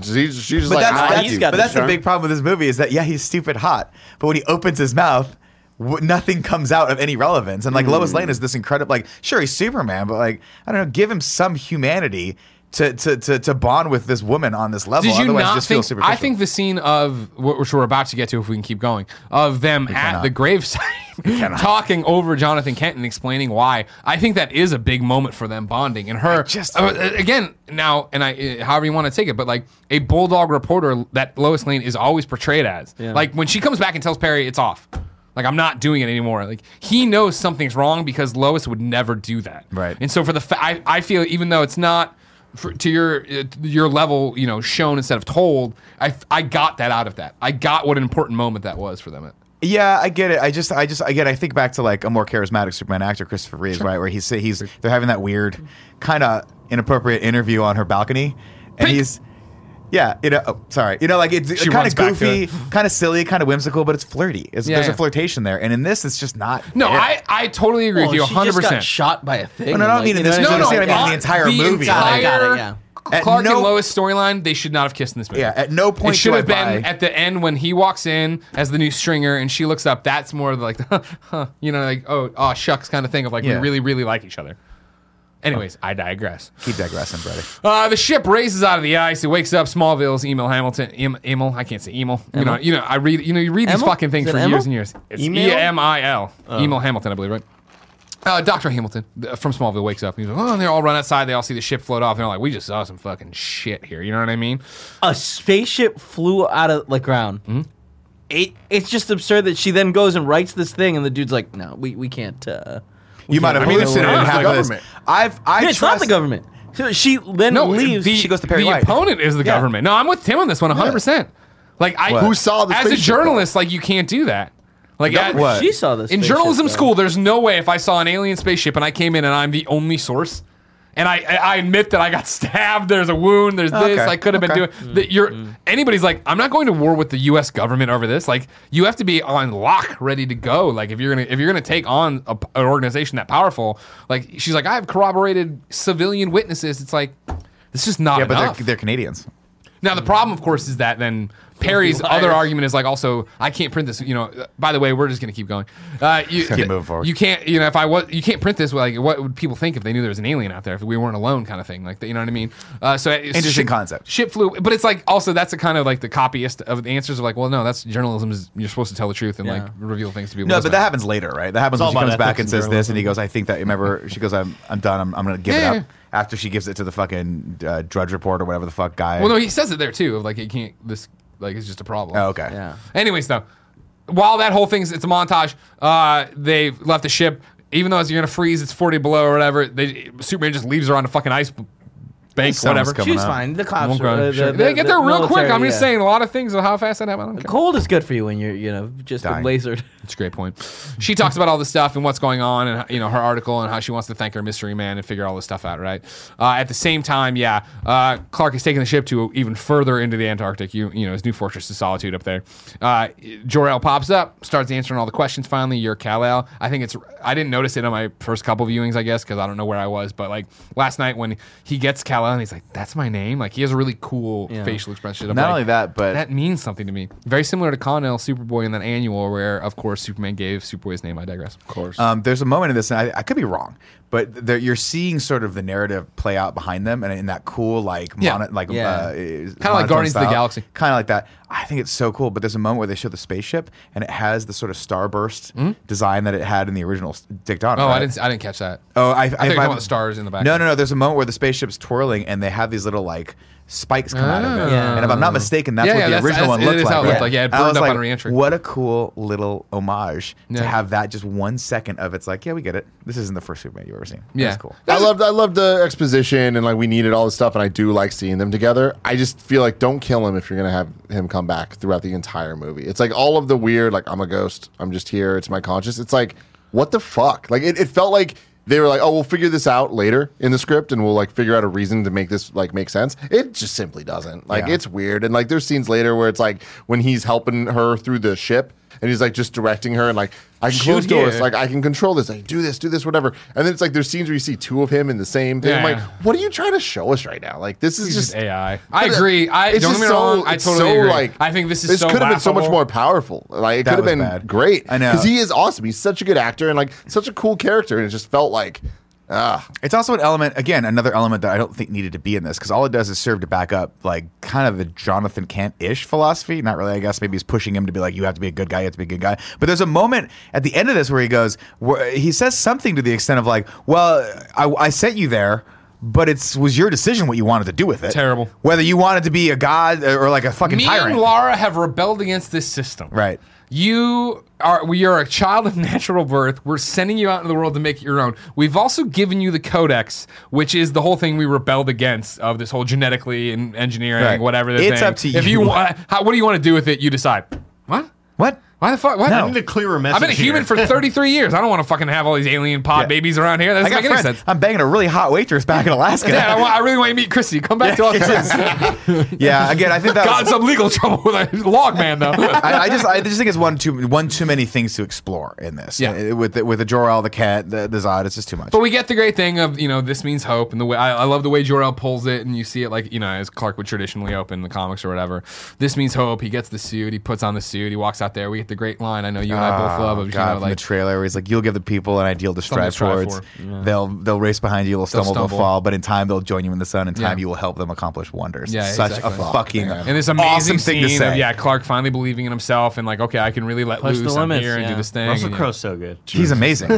She's, she's just but like, that's, that's, he's got but the that's the big problem with this movie is that yeah he's stupid hot, but when he opens his mouth. Nothing comes out of any relevance, and like mm. Lois Lane is this incredible. Like, sure, he's Superman, but like, I don't know, give him some humanity to to to, to bond with this woman on this level. Did you Otherwise, not just think? Feel I think the scene of which we're about to get to, if we can keep going, of them we at cannot. the gravesite talking over Jonathan Kent and explaining why. I think that is a big moment for them bonding, and her I just uh, again now, and I uh, however you want to take it, but like a bulldog reporter that Lois Lane is always portrayed as. Yeah. Like when she comes back and tells Perry, it's off. Like, I'm not doing it anymore. Like, he knows something's wrong because Lois would never do that. Right. And so for the fa- I, I feel even though it's not for, to your uh, your level, you know, shown instead of told, I, I got that out of that. I got what an important moment that was for them. Yeah, I get it. I just, I just, again, I think back to like a more charismatic Superman actor, Christopher Reeves, sure. right? Where he's he's they're having that weird, kind of inappropriate interview on her balcony, and Pink. he's. Yeah, you know, oh, sorry. You know, like it's she kind of goofy, kind of silly, kind of whimsical, but it's flirty. It's, yeah, there's yeah. a flirtation there. And in this, it's just not. No, there. I, I totally agree well, with you one hundred percent. She just got shot by a thing. No, no, like, I don't mean in this. No, no, I mean yeah. the entire the movie. Entire I got it, yeah. Clark no, and Lois storyline, they should not have kissed in this movie. Yeah, at no point. It should have been buy. at the end when he walks in as the new stringer and she looks up. That's more of like, you know, like, oh, oh, shucks kind of thing of like, yeah. we really, really like each other. Anyways, I digress. Keep digressing, brother. Uh, the ship races out of the ice. It wakes up Smallville's Emil Hamilton. Em- Emil, I can't say Emil. Emil. You know, you know, I read, you know, you read Emil? these fucking things for Emil? years and years. It's Emil? E M I L Oh. Emil Hamilton, I believe, right? Uh, Doctor Hamilton from Smallville wakes up. He's like, oh, and they all run outside. They all see the ship float off. They're like, we just saw some fucking shit here. You know what I mean? A spaceship flew out of like ground. Mm-hmm. It it's just absurd that she then goes and writes this thing, and the dude's like, no, we we can't. Uh, You might have hallucinated. I mean, it's the government. I've, I yeah, it's trust- not the government. So she then no, leaves. The, she goes to Perry White. The opponent is the yeah. government. No, I'm with Tim on this one, one hundred percent. Yeah. Like I, who saw the as a journalist, like you can't do that. Like I, what? She saw this in journalism though. School. There's no way if I saw an alien spaceship and I came in and I'm the only source, and I I admit that I got stabbed. There's a wound. There's okay. this. I could have okay. been doing. That you're mm-hmm. anybody's like I'm not going to war with the U S government over this. Like you have to be on lock, ready to go. Like if you're gonna if you're gonna take on a, an organization that powerful, like she's like I have corroborated civilian witnesses. It's like this is not yeah, enough. But they're, they're Canadians. Now, the problem, of course, is that then Perry's other argument is like, also, I can't print this. You know, by the way, we're just going to keep going. Uh, you keep moving forward. You can't, you know, if I was, you can't print this. Like, what would people think if they knew there was an alien out there? If we weren't alone, kind of thing. Like, you know what I mean? Uh, so interesting ship, concept. Ship flew, but it's like also that's a kind of like the copyist of the answers of like, well, no, that's journalism. Is you're supposed to tell the truth and yeah. like reveal things to people. No, but that happens later, right? That happens when she comes back and says this, and he goes, "I think that." Remember, she goes, "I'm, I'm done. I'm, I'm going to give yeah. it up." After she gives it to the fucking uh, Drudge Report or whatever the fuck guy. Well, no, he says it there too. Of like, it can't. This like it's just a problem. Oh, okay. Yeah. Anyways, though, while that whole thing's it's a montage. Uh, they've left the ship, even though it's you're gonna freeze. It's forty below or whatever. They Superman just leaves her on the fucking ice bank, the whatever. She's out. Fine. The cops. Are, the, the, the, they get there the real military, quick. I'm just yeah. saying a lot of things of how fast that happened. The cold is good for you when you're you know just lasered. It's a great point. She talks about all this stuff and what's going on and, you know, her article and how she wants to thank her mystery man and figure all this stuff out, right? Uh, at the same time, yeah, uh, Clark is taking the ship to even further into the Antarctic, you, you know, his new fortress of solitude up there. Uh, Jor-El pops up, starts answering all the questions finally. You're Kal-El. I think it's, I didn't notice it on my first couple viewings, I guess, because I don't know where I was, but like last night when he gets Kal-El and he's like, that's my name. Like he has a really cool yeah. facial expression. I'm Not like, only that, but that means something to me. Very similar to Con-El, Superboy, and that annual where, of course, Superman gave Superboy's name. I digress. Of course. Um, there's a moment in this, and I, I could be wrong, but there, you're seeing sort of the narrative play out behind them, and in that cool, like, yeah. mono, like, yeah. uh, kind of like Guardians style, of the Galaxy, kind of like that. I think it's so cool. But there's a moment where they show the spaceship, and it has the sort of starburst mm-hmm. design that it had in the original Dick Donner. Oh, right? I didn't, I didn't catch that. Oh, I, I, I think you're talking about the stars in the back. No, no, no. There's a moment where the spaceship's twirling, and they have these little like. Spikes come oh. out of it, yeah. and if I'm not mistaken, that's yeah, what yeah, the that's, original that's, one looked it like. How it looked like. Yeah, it burned up like, on reentry. What a cool little homage yeah. to have that just one second of it's like, yeah, we get it. This isn't the first Superman you've ever seen. Yeah, that's cool. That's I loved, I loved the exposition and like we needed all this stuff, and I do like seeing them together. I just feel like don't kill him if you're gonna have him come back throughout the entire movie. It's like all of the weird, like I'm a ghost, I'm just here, it's my conscience. It's like what the fuck? Like it, it felt like. They were like, oh, we'll figure this out later in the script and we'll like figure out a reason to make this like make sense. It just simply doesn't. Like yeah. it's weird. And like there's scenes later where it's like when he's helping her through the ship and he's like just directing her and like I can close doors, like I can control this, like do this, do this, whatever. And then it's like there's scenes where you see two of him in the same thing. Yeah. I'm like, what are you trying to show us right now? Like this is just, just A I. I agree. I it's don't just so, wrong. I totally so, agree. Like, I think this is this so could have been so much more powerful. Like it could have been bad. Great. I know because he is awesome. He's such a good actor and like such a cool character. And it just felt like. Ah. It's also an element, again, another element that I don't think needed to be in this because all it does is serve to back up like kind of the Jonathan Kent-ish philosophy. Not really, I guess. Maybe he's pushing him to be like, you have to be a good guy, you have to be a good guy. But there's a moment at the end of this where he goes, where he says something to the extent of like, well, I, I sent you there. But it was your decision what you wanted to do with it. Terrible. Whether you wanted to be a god or like a fucking Me tyrant. Me and Lara have rebelled against this system. Right. You are we are a child of natural birth. We're sending you out into the world to make it your own. We've also given you the Codex, which is the whole thing we rebelled against of this whole genetically and engineering, right. whatever. It's thing. Up to if you. you want, how, what do you want to do with it? You decide. What? What? Why the fuck? Why? No. I need a clearer message. I've been a human for thirty-three years. I don't want to fucking have all these alien pod yeah. babies around here. That doesn't make any friends. sense. I'm banging a really hot waitress back in Alaska. Yeah, I, want, I really want to meet Christy. Come back yeah, to us. yeah, again, I think that got was, some legal trouble with a log man though. I, I just, I just think it's one too, one too many things to explore in this. Yeah, with the, with the Jor-El, the cat, the, the Zod, it's just too much. But we get the great thing of you know this means hope, and the way I, I love the way Jor-El pulls it, and you see it like you know as Clark would traditionally open the comics or whatever. This means hope. He gets the suit. He puts on the suit. He walks out there. We get. The great line I know you and I both love of God, you know, like, the trailer where he's like, you'll give the people an ideal to strive towards. For. Yeah. They'll they'll race behind you, they'll stumble, they'll stumble, they'll fall, but in time they'll join you in the sun. In time, yeah. you will help them accomplish wonders. Yeah, Such exactly. a fucking yeah. and this amazing awesome scene thing to say. Of, yeah, Clark finally believing in himself and like, okay, I can really let Push loose on here and yeah. do this thing. Russell Crowe's so good. He's amazing.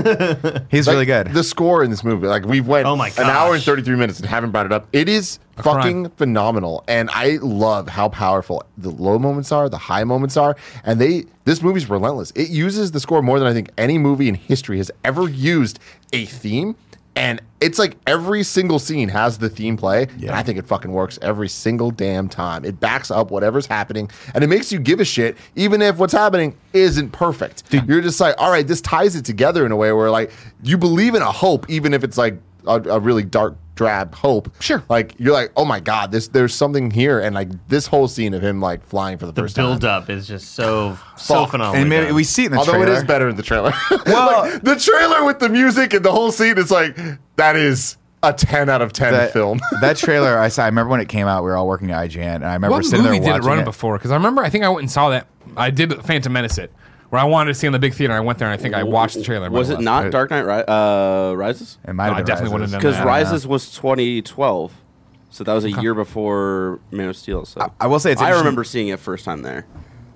he's like, really good. The score in this movie, like we've went oh my an hour and thirty-three minutes and haven't brought it up. It is. A fucking crime. Phenomenal. And I love how powerful the low moments are, the high moments are, and they this movie's relentless. It uses the score more than I think any movie in history has ever used a theme. and it's like every single scene has the theme play, yeah. and I think it fucking works every single damn time. It backs up whatever's happening, and it makes you give a shit, even if what's happening isn't perfect. Dude. You're just like, all right, this ties it together in a way where like you believe in a hope, even if it's like a, a really dark, drab hope. Sure. Like you're like, oh my god, this there's something here, and like this whole scene of him like flying for the, the first time. The build up is just so so phenomenal. And man, we see it in the Although trailer. Although it is better in the trailer. Well, like, the trailer with the music and the whole scene is like that is a ten out of ten that, film. That trailer I saw, I remember when it came out, we were all working at I G N, and I remember what sitting there watching did it run it. before because I remember I think I went and saw that I did Phantom Menace it where I wanted to see in the big theater. I went there and I think I watched the trailer. Was it not Dark Knight uh, Rises? It might no, have been I definitely wouldn't have done that. Because Rises was twenty twelve, so that was a okay. year before Man of Steel. So I, I will say, it's I remember seeing it first time there.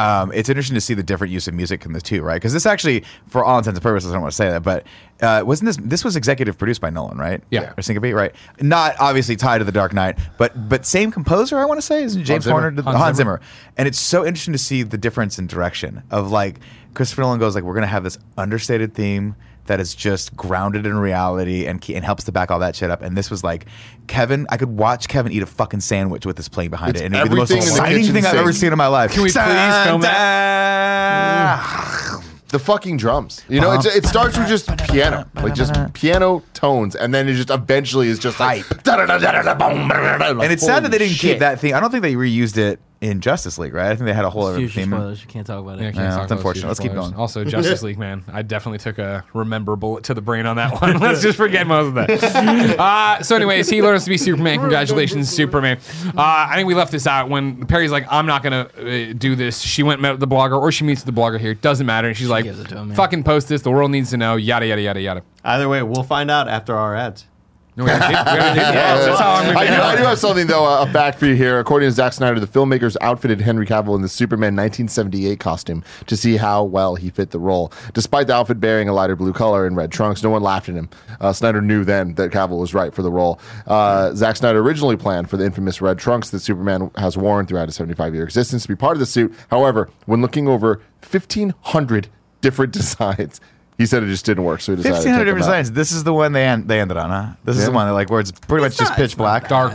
Um, it's interesting to see the different use of music in the two, right? Because this actually, for all intents and purposes, I don't want to say that, but uh, wasn't this this was executive produced by Nolan, right? Yeah, or Syncope, right? Not obviously tied to the Dark Knight, but but same composer, I want to say, is James Horner, Hans, Hans Zimmer, and it's so interesting to see the difference in direction of like Christopher Nolan goes like, we're gonna have this understated theme that is just grounded in reality and and helps to back all that shit up. And this was like Kevin. I could watch Kevin eat a fucking sandwich with this playing behind it's it, and it'd be the most exciting thing I've ever seen in my life. Can we Santa. please film that? The fucking drums. You know, it's, it starts with just piano, like just piano tones, and then it just eventually is just like hype. And it's sad that they didn't shit. keep that thing. I don't think they reused it in Justice League, right? I think they had a whole other theme. Spoilers. You can't talk about it. Yeah, it's unfortunate. Let's keep going. Also, Justice League, man. I definitely took a remember bullet to the brain on that one. Let's just forget most of that. Uh, so anyways, he learns to be Superman. Congratulations, Superman. Uh, I think we left this out when Perry's like, I'm not going to uh, do this. She went and met with the blogger, or she meets the blogger here. Doesn't matter. And she's she like, him, fucking post this. The world needs to know. Yada, yada, yada, yada. Either way, we'll find out after our ads. I do have something, though, uh, a fact for you here. According to Zack Snyder, the filmmakers outfitted Henry Cavill in the Superman nineteen seventy-eight costume to see how well he fit the role. Despite the outfit bearing a lighter blue color and red trunks, no one laughed at him. Uh, Snyder knew then that Cavill was right for the role. Uh, Zack Snyder originally planned for the infamous red trunks that Superman has worn throughout his seventy-five-year existence to be part of the suit. However, when looking over fifteen hundred different designs, he said it just didn't work, so he decided fifteen hundred different designs. This is the one they end, they ended on, huh? This yeah. is the one that like where it's pretty it's much not, just pitch black, dark.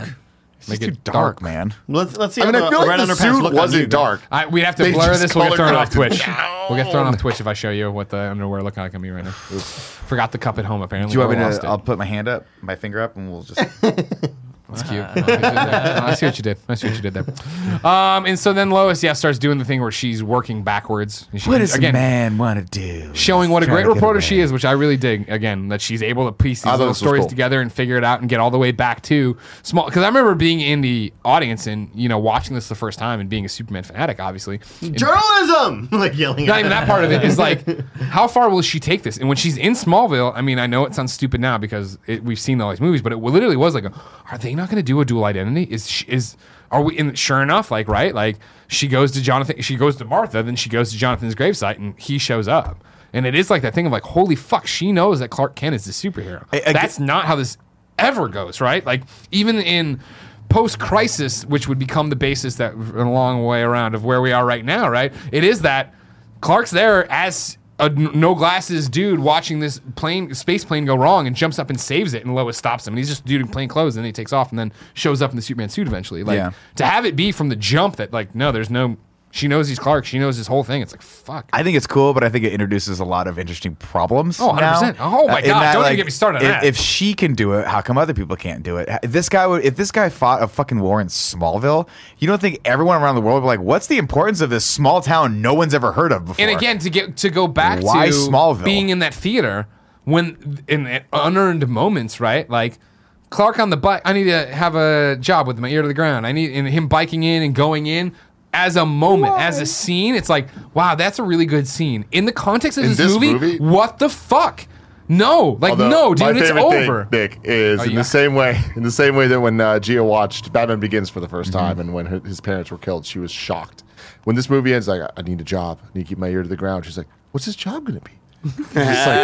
It's Make it too dark, dark, man. Let's let's see. I mean, I feel the, like the suit wasn't dark. I, we'd have to they blur this. We'll get thrown off Twitch. Down. We'll get thrown off Twitch if I show you what the underwear look like on me right now. Oops. Forgot the cup at home. Apparently, do you want me to? I'll put my hand up, my finger up, and we'll just. That's cute. I see what you did. I see what you did there. Um, and so then Lois, yeah, starts doing the thing where she's working backwards. And she, what does again, a man want to do? Showing what a great reporter she is, which I really dig, again, that she's able to piece these little stories cool. together and figure it out and get all the way back to small. Because I remember being in the audience and, you know, watching this the first time and being a Superman fanatic, obviously. And journalism! Like yelling not at Not even that part of it. It's like, how far will she take this? And when she's in Smallville, I mean, I know it sounds stupid now because it, we've seen all these movies, but it literally was like, a, are they not going to do a dual identity? Is she, is are we? In, sure enough, like right, like she goes to Jonathan, she goes to Martha, then she goes to Jonathan's gravesite, and he shows up. And it is like that thing of like, holy fuck, she knows that Clark Kent is the superhero. I, I, That's not how this ever goes, right? Like even in post-crisis, which would become the basis that a long way around of where we are right now, right? It is that Clark's there as a no glasses dude watching this plane, space plane go wrong and jumps up and saves it, and Lois stops him, and he's just dude in plain clothes, and then he takes off and then shows up in the Superman suit eventually. Like yeah. to have it be from the jump that like no, there's no. She knows he's Clark. She knows his whole thing. It's like, fuck. I think it's cool, but I think it introduces a lot of interesting problems. Oh, one hundred percent. Now. Oh, my God. That, Don't like, even get me started on if, that. If she can do it, how come other people can't do it? This guy would, If this guy fought a fucking war in Smallville, you don't think everyone around the world would be like, what's the importance of this small town no one's ever heard of before? And again, to get to go back Why to Smallville? Being in that theater, when in unearned moments, right? Like, Clark on the bike, I need to have a job with my ear to the ground. I need and him biking in and going in. As a moment, what? As a scene, it's like, wow, that's a really good scene. In the context of this, this movie, movie, what the fuck? No, like Although, no, dude, it's over. Nick is oh, in yeah. the same way, in the same way that when uh, Gia watched Batman Begins for the first mm-hmm. time, and when her, his parents were killed, she was shocked. When this movie ends, like, I need a job. I need to keep my ear to the ground. She's like, what's this job gonna be? It's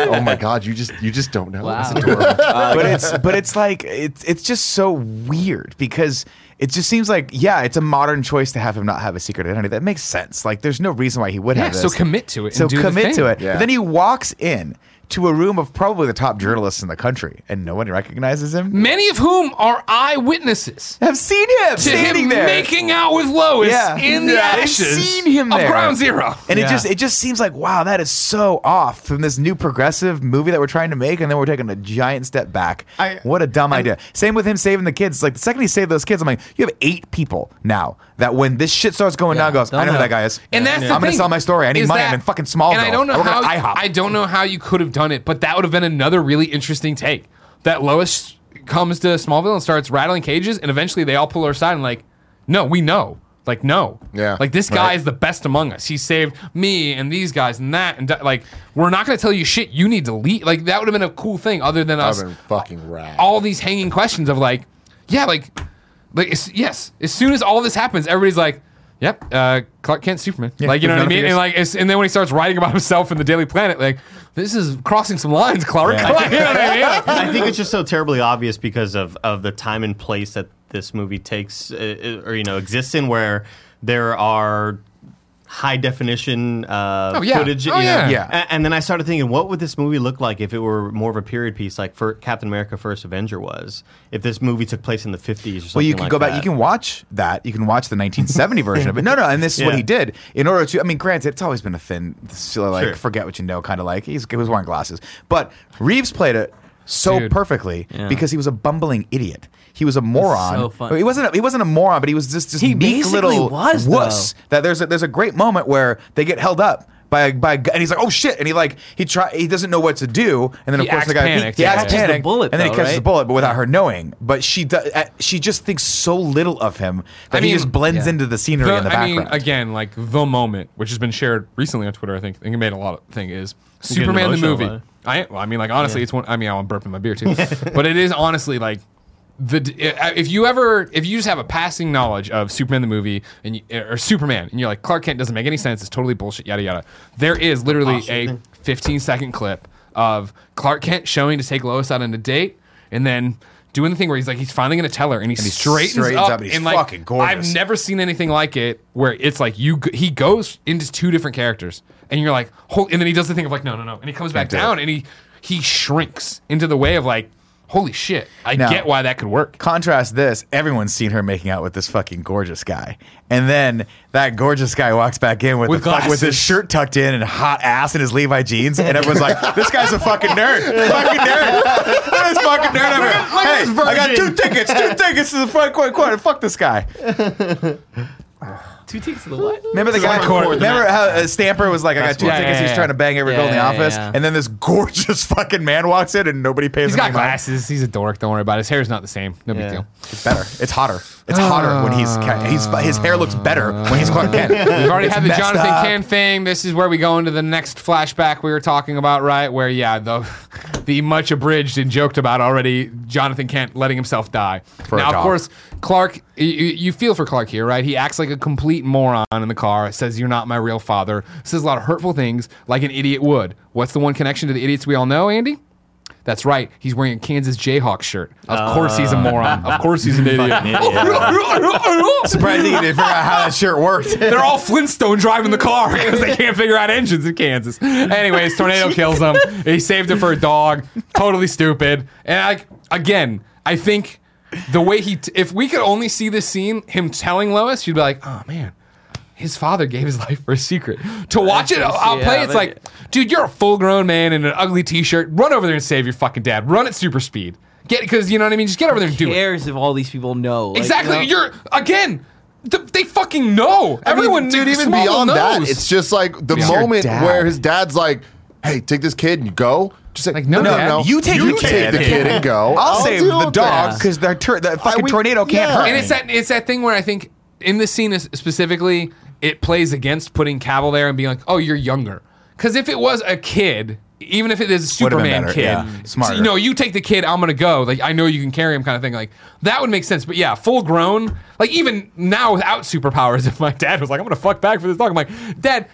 like, oh my God, you just you just don't know. Wow. It's adorable. Uh, but it's but it's like it's it's just so weird because. It just seems like, yeah, it's a modern choice to have him not have a secret identity. That makes sense. Like, there's no reason why he would yeah, have this. Yeah, so commit to it. So and do commit to it. Yeah. But then he walks in to a room of probably the top journalists in the country, and no one recognizes him. Many of whom are eyewitnesses. Have seen him to standing him there, making out with Lois yeah. in yeah. the ashes. I've seen him of there. Ground Zero, and yeah. it just it just seems like, wow, that is so off from this new progressive movie that we're trying to make, and then we're taking a giant step back. I, what a dumb I'm, idea. Same with him saving the kids. Like the second he saved those kids, I'm like, you have eight people now that when this shit starts going yeah, down, goes, I know who that guy is, and yeah, that's yeah. the I'm thing, gonna sell my story. I need money. That, I'm in fucking Smallville. And I don't know how. I, I don't know how you could have done it, but that would have been another really interesting take. That Lois comes to Smallville and starts rattling cages, and eventually they all pull her aside and like, no, we know. Like, no. Yeah. Like, this guy right. is the best among us. He saved me and these guys and that. And, like, we're not going to tell you shit. You need to leave. Like, that would have been a cool thing other than us. That would have been fucking rad. All these hanging questions of, like, yeah, like, like yes. As soon as all this happens, everybody's like, yep, uh, Clark Kent, Superman. Yeah, like, you know what I mean? And, like, and then when he starts writing about himself in the Daily Planet, like, this is crossing some lines, Clark. Yeah. Like, you know what I mean? Like, I think it's just so terribly obvious because of, of the time and place that this movie takes, uh, or, you know, exists in, where there are high definition uh, oh, yeah. footage. Oh, you yeah. know? Yeah. And then I started thinking, what would this movie look like if it were more of a period piece, like for Captain America First Avenger was? If this movie took place in the fifties or something. Well, you can like go back, that. you can watch that, you can watch the nineteen seventy version of it. No, no, and this is yeah. what he did in order to, I mean, granted, it's always been a thin, like, sure. forget what you know, kind of like, he's, he was wearing glasses. But Reeves played it so Dude. perfectly yeah. because he was a bumbling idiot. He was a moron. So he wasn't. A, he wasn't a moron, but he was just this he meek little was, wuss. Though. That there's a, there's a great moment where they get held up by by and he's like, oh shit, and he like he try he doesn't know what to do, and then he of course the guy panicked. he, he yeah. acts yeah. panicked, the bullet, and then though, he catches right? the bullet, but without her knowing. But she do, uh, she just thinks so little of him that I mean, he just blends yeah. into the scenery the, in the background. I mean, again, like the moment, which has been shared recently on Twitter, I think, and it made a lot of thing is We're Superman the movie. I well, I mean, like honestly, yeah. it's one. I mean, I'm burping my beer too, but it is honestly like. The, if you ever, if you just have a passing knowledge of Superman the movie and you, or Superman, and you're like, Clark Kent doesn't make any sense, it's totally bullshit, yada yada. There is literally a fifteen second clip of Clark Kent showing to take Lois out on a date, and then doing the thing where he's like, he's finally going to tell her, and he, and he straightens, straightens up, up, and he's and like, fucking gorgeous. I've never seen anything like it, where it's like you, he goes into two different characters, and you're like, hold, and then he does the thing of like, no, no, no, and he comes back down, and he he shrinks into the way of like. Holy shit. I now, get why that could work. Contrast this. Everyone's seen her making out with this fucking gorgeous guy. And then that gorgeous guy walks back in with, with, the, with his shirt tucked in and hot ass in his Levi jeans. And everyone's like, this guy's a fucking nerd. Fucking nerd. That is fucking nerd. Look at, look hey, this I got two tickets. Two tickets to the front corner. Fuck this guy. Two tickets to the what? Remember the guy? Remember how uh, Stamper was like, I got two yeah, tickets. Yeah, yeah. He's trying to bang every yeah, girl in the yeah, office, yeah. and then this gorgeous fucking man walks in, and nobody pays. He's got glasses. Money. He's a dork. Don't worry about it. His hair's not the same. No yeah. big deal. It's better. It's hotter. It's hotter when he's he's his hair looks better when he's Clark Kent. We've already had the Jonathan Kent thing. This is where we go into the next flashback we were talking about, right? Where yeah, the the much abridged and joked about already Jonathan Kent letting himself die. For now, of course, Clark. You, you feel for Clark here, right? He acts like a complete moron in the car, says you're not my real father, says a lot of hurtful things like an idiot would. What's the one connection to the idiots we all know, Andy? That's right, he's wearing a Kansas Jayhawk shirt. Of uh, course he's a moron. Of course he's an idiot. idiot. Surprising they figure out how that shirt worked. They're all Flintstone driving the car because they can't figure out engines in Kansas. Anyways, tornado kills him. He saved it for a dog. Totally stupid. And I, again, I think the way he, t- if we could only see this scene, him telling Lois, you'd be like, oh man, his father gave his life for a secret. To watch it, I'll play, yeah, it's like, dude, you're a full-grown man in an ugly t-shirt. Run over there and save your fucking dad. Run at super speed. Get, because, you know what I mean? Just get over there and do it. Who cares if all these people know? Like, exactly. You know? You're, again, th- they fucking know. I Everyone mean, dude, even beyond knows. that, it's just like the yeah. moment where his dad's like, hey, take this kid and go. Just like, like no, no, no, no. You take, you the, take kid. the kid and go. I'll, I'll save the dog because yeah. tur- the fucking we, tornado can't yeah. hurt. And it's that it's that thing where I think in this scene specifically, it plays against putting Cavill there and being like, oh, you're younger. Because if it was a kid, even if it is a Superman kid, yeah. so, you know, you take the kid, I'm gonna go. Like I know you can carry him, kind of thing. Like that would make sense. But yeah, full grown. Like even now without superpowers, if my dad was like, I'm gonna fuck back for this dog, I'm like, Dad.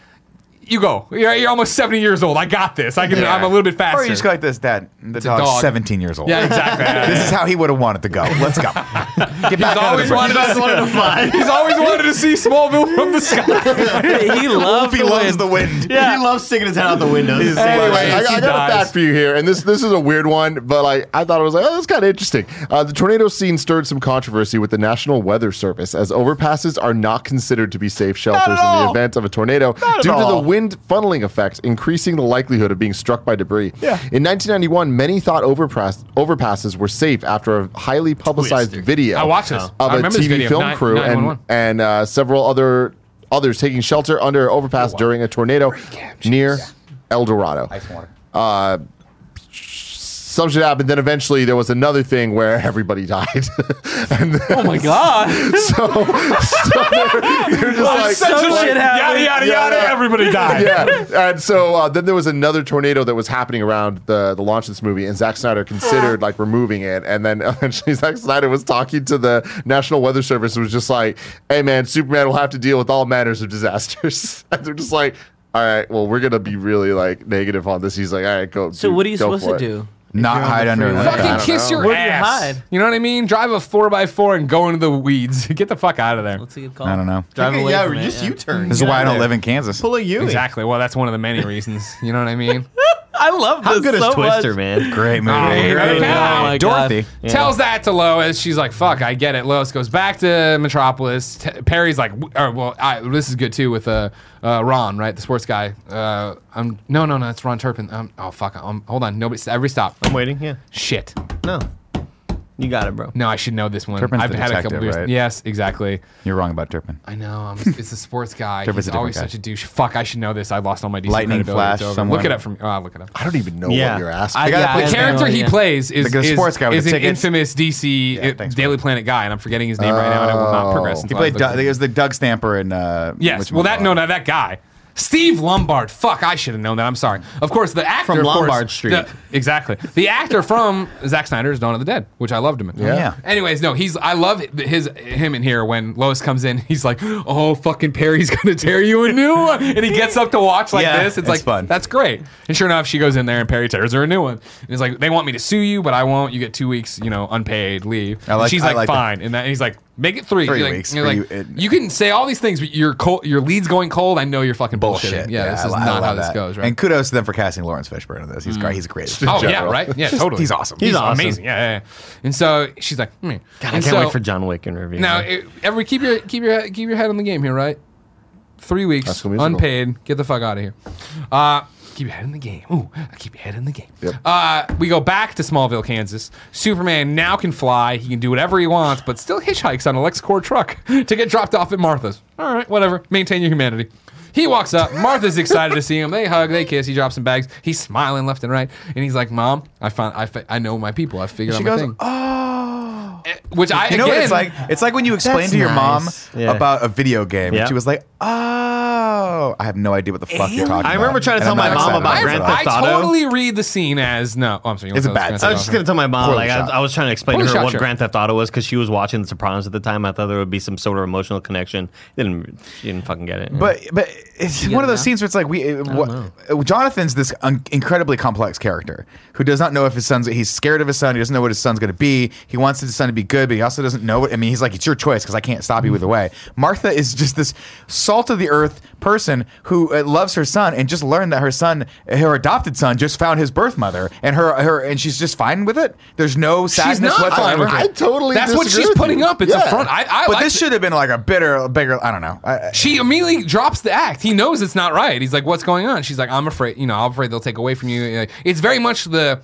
you go. You're, you're almost seventy years old. I got this. I can. Yeah. I'm a little bit faster. Or you just go like this, Dad. The dog's dog. seventeen years old. Yeah, exactly. Yeah, this yeah. is how he would have wanted to go. Let's go. Get back. He's always wanted us to fly. He's always wanted to see Smallville from the sky. He loves. He loves the wind. Yeah. He loves sticking his head out the window. Anyway, I, I got a fact for you here, and this this is a weird one, but like I thought it was like oh, that's kind of interesting. Uh, the tornado scene stirred some controversy with the National Weather Service, as overpasses are not considered to be safe shelters in the event of a tornado due to the wind funneling effect, increasing the likelihood of being struck by debris. Yeah. In nineteen ninety-one, many thought overpass, overpasses were safe after a highly publicized Twisted. video I watched this. of I a T V film Nine, crew nine, and, and uh, several other others taking shelter under an overpass oh, wow. during a tornado near yeah. El Dorado. Ice water. Uh, Some shit happened. Then eventually there was another thing where everybody died. and then, oh my god! So, so they're, they're just well, like, some shit like, happened. Yada yada yada. Yeah. Everybody died. Yeah. And so uh, then there was another tornado that was happening around the the launch of this movie, and Zack Snyder considered like removing it. And then eventually Zack Snyder was talking to the National Weather Service and was just like, "Hey man, Superman will have to deal with all manners of disasters." And they're just like, "All right, well we're gonna be really like negative on this." He's like, "All right, go." So dude, what are you supposed to do? Not hide under a fucking kiss know. your Where ass. Do you, hide? You know what I mean? Drive a four by four and go into the weeds. Get the fuck out of there. What's he called? I don't know. Drive away. Yeah, from just it, yeah. U-turn. This is why I don't there. live in Kansas. Pull a U. Exactly. Well, that's one of the many reasons. You know what I mean? I love this. How good so is Twister, much? man? Great movie. Oh, great. Great. Yeah, oh, Dorothy yeah. tells that to Lois. She's like, "Fuck, I get it." Lois goes back to Metropolis. T- Perry's like, or, "Well, I, this is good too." With uh, uh, Ron, right, the sports guy. Uh, I'm no, no, no. It's Ron Turpin. Um, oh fuck. I'm, hold on. Nobody. Every stop. I'm waiting. Yeah. Shit. No. You got it, bro. No, I should know this one. Turpin's I've the had detective, a couple years. Right? Yes, exactly. You're wrong about Turpin. I know. I'm, it's a sports guy. Turpin's He's a always guy. such a douche. Fuck, I should know this. I lost all my D C Lightning Flash. Look it up for me. Oh, I'll look it up. I don't even know yeah. what you're asking. I, I yeah, the I character know, he yeah. plays is, the sports guy is, is an infamous D C yeah, it, thanks, Daily Planet guy, and I'm forgetting his name oh. right now, and I will not progress. He played. Du- he was the Doug Stamper in. Uh, yes. Well, that no, no, that guy. Steve Lombard. Fuck, I should have known that. I'm sorry. Of course, the actor from Lombard course, Street. The, exactly. The actor from Zack Snyder's Dawn of the Dead, which I loved him in. Yeah. yeah. Anyways, no, he's. I love his him in here when Lois comes in. He's like, "Oh, fucking Perry's gonna tear you a new one," and he gets up to watch like yeah, this. It's, it's like fun. That's great. And sure enough, she goes in there and Perry tears her a new one. And he's like, "They want me to sue you, but I won't. You get two weeks, you know, unpaid leave." I like, and she's I like, like, "Fine," and, that, and he's like. Make it three. three you're like, weeks you're like, you, it, you can say all these things, but your cold, your lead's going cold. I know you're fucking bullshit. bullshit. Yeah, yeah, this is I, not I how this that. goes. Right? And kudos to them for casting Lawrence Fishburne in this. He's mm. great. He's great. Oh yeah, right. Yeah, Just, totally. He's awesome. He's, he's awesome. amazing. Yeah, yeah, yeah. And so she's like, mm. God, I can't so, wait for John Wick in review. Now, it, every keep your keep your keep your head on the game here, right? Three weeks, unpaid. Get the fuck out of here. Uh, Keep your head in the game. Ooh, I keep your head in the game. Yep. Uh, we go back to Smallville, Kansas. Superman now can fly. He can do whatever he wants, but still hitchhikes on a LexCorp truck to get dropped off at Martha's. All right, whatever. Maintain your humanity. He walks up. Martha's excited to see him. They hug. They kiss. He drops some bags. He's smiling left and right, and he's like, "Mom, I found. I, fi- I know my people. I figured she out my goes, thing." Oh, which I you know again, it's like it's like when you explain to your nice. mom yeah. about a video game, yeah. and she was like, "Oh." I have no idea what the fuck you're talking about. I remember about. trying to and tell my mom about Grand Theft Auto. I totally read the scene as, no, oh, I'm sorry. It's a bad scene. I was just going to tell my mom, like, I, I was trying to explain Poorly to her what shot. Grand Theft Auto was because she was watching The Sopranos at the time. I thought there would be some sort of emotional connection. Didn't, she didn't fucking get it. But but it's you one of those know? scenes where it's like, we. It, what, Jonathan's this un- incredibly complex character who does not know if his son's, he's scared of his son. He doesn't know what his son's going to be. He wants his son to be good, but he also doesn't know what, I mean, he's like, it's your choice because I can't stop you either way. Martha is just this salt of the earth person who loves her son and just learned that her son, her adopted son, just found his birth mother, and her, her, and she's just fine with it. There's no sadness she's not whatsoever. I, I totally. That's what she's putting you. up. It's yeah. a front. I, I but this it. should have been like a bitter, bigger. I don't know. I, she immediately drops the act. He knows it's not right. He's like, "What's going on?" She's like, "I'm afraid. You know, I'm afraid they'll take away from you." It's very much the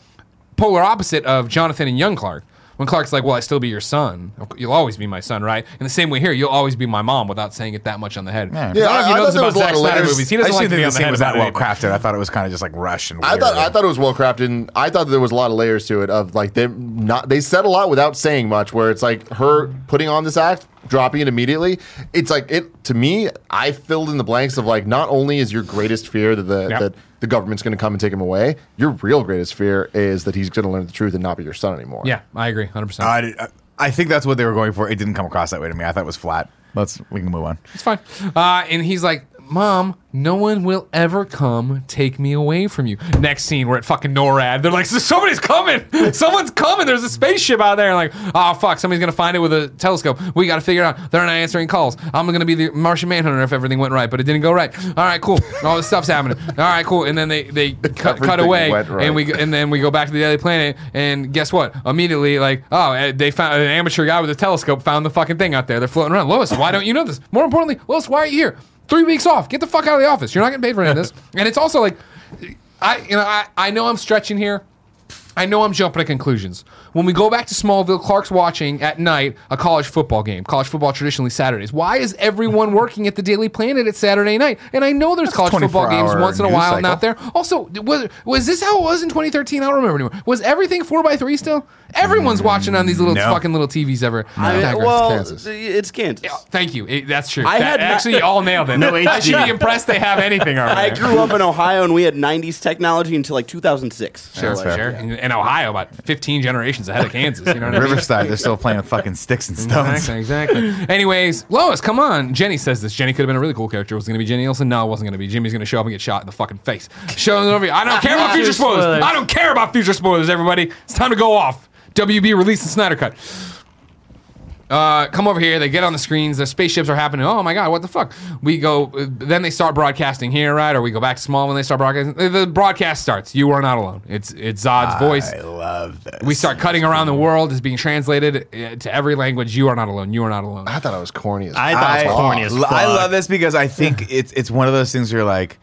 polar opposite of Jonathan and young Clark. When Clark's like, "Well, I still be your son. You'll always be my son, right?" In the same way here, you'll always be my mom without saying it that much on the head. Yeah, yeah I don't know if you know this about Zack Snyder movies. He doesn't like to be on the head. I just think the scene was that well crafted. I thought it was kind of just like rushed and weird. I thought, I thought it was well crafted. And I thought there was a lot of layers to it. Of like they not they said a lot without saying much. Where it's like her putting on this act, dropping it immediately. It's like it to me. I filled in the blanks of like not only is your greatest fear that the yep. that the government's going to come and take him away. Your real greatest fear is that he's going to learn the truth and not be your son anymore. Yeah, I agree, one hundred percent. Uh, I, did, I, I think that's what they were going for. It didn't come across that way to me. I thought it was flat. Let's we can move on. It's fine. Uh, and he's like, Mom, no one will ever come take me away from you. Next scene, we're at fucking NORAD. They're like, somebody's coming. Someone's coming. There's a spaceship out there. And like, oh, fuck, somebody's going to find it with a telescope. We got to figure it out. They're not answering calls. I'm going to be the Martian Manhunter if everything went right, but it didn't go right. All right, cool. All this stuff's happening. All right, cool. And then they, they cut, cut away, right. and we and then we go back to the Daily Planet, and guess what? Immediately, like, oh, they found an amateur guy with a telescope found the fucking thing out there. They're floating around. Lois, why don't you know this? More importantly, Lois, why are you here? Three weeks off. Get the fuck out of the office. You're not getting paid for any of this. And it's also like, I you know I, I know I'm stretching here. I know I'm jumping to conclusions. When we go back to Smallville, Clark's watching at night a college football game. College football traditionally Saturdays. Why is everyone working at the Daily Planet at Saturday night? And I know there's That's college football games once in a while cycle. Not there. Also, was, was this how it was in twenty thirteen? I don't remember anymore. Was everything four by three still? Everyone's mm, watching on these little no. fucking little T Vs ever. No. I, well, it's Kansas. It's Kansas. Yeah, thank you. It, that's true. I that, had actually not, all nailed it. No H D. I should be impressed they have anything already. I grew up in Ohio and we had nineties technology until like two thousand six. Sure, sure. sure. Yeah. In Ohio, about fifteen generations ahead of Kansas. You know what I mean? Riverside, they're still playing with fucking sticks and stones. Exactly. exactly. Anyways, Lois, come on. Jenny says this. Jenny could have been a really cool character. Was it going to be Jenny Olsen? No, it wasn't going to be. Jimmy's going to show up and get shot in the fucking face. Showing it over here. I don't care about future spoilers. spoilers. I don't care about future spoilers, everybody. It's time to go off. W B released the Snyder Cut. Uh, come over here. They get on the screens. The spaceships are happening. Oh, my God. What the fuck? We go. Then they start broadcasting here, right? Or we go back to Smallville and they start broadcasting. The broadcast starts. You are not alone. It's it's Zod's I voice. I love this. We start cutting around the world. It's being translated to every language. You are not alone. You are not alone. I thought it was corny as fuck. I thought it was corny as fuck. I love this because I think it's it's one of those things where you're like,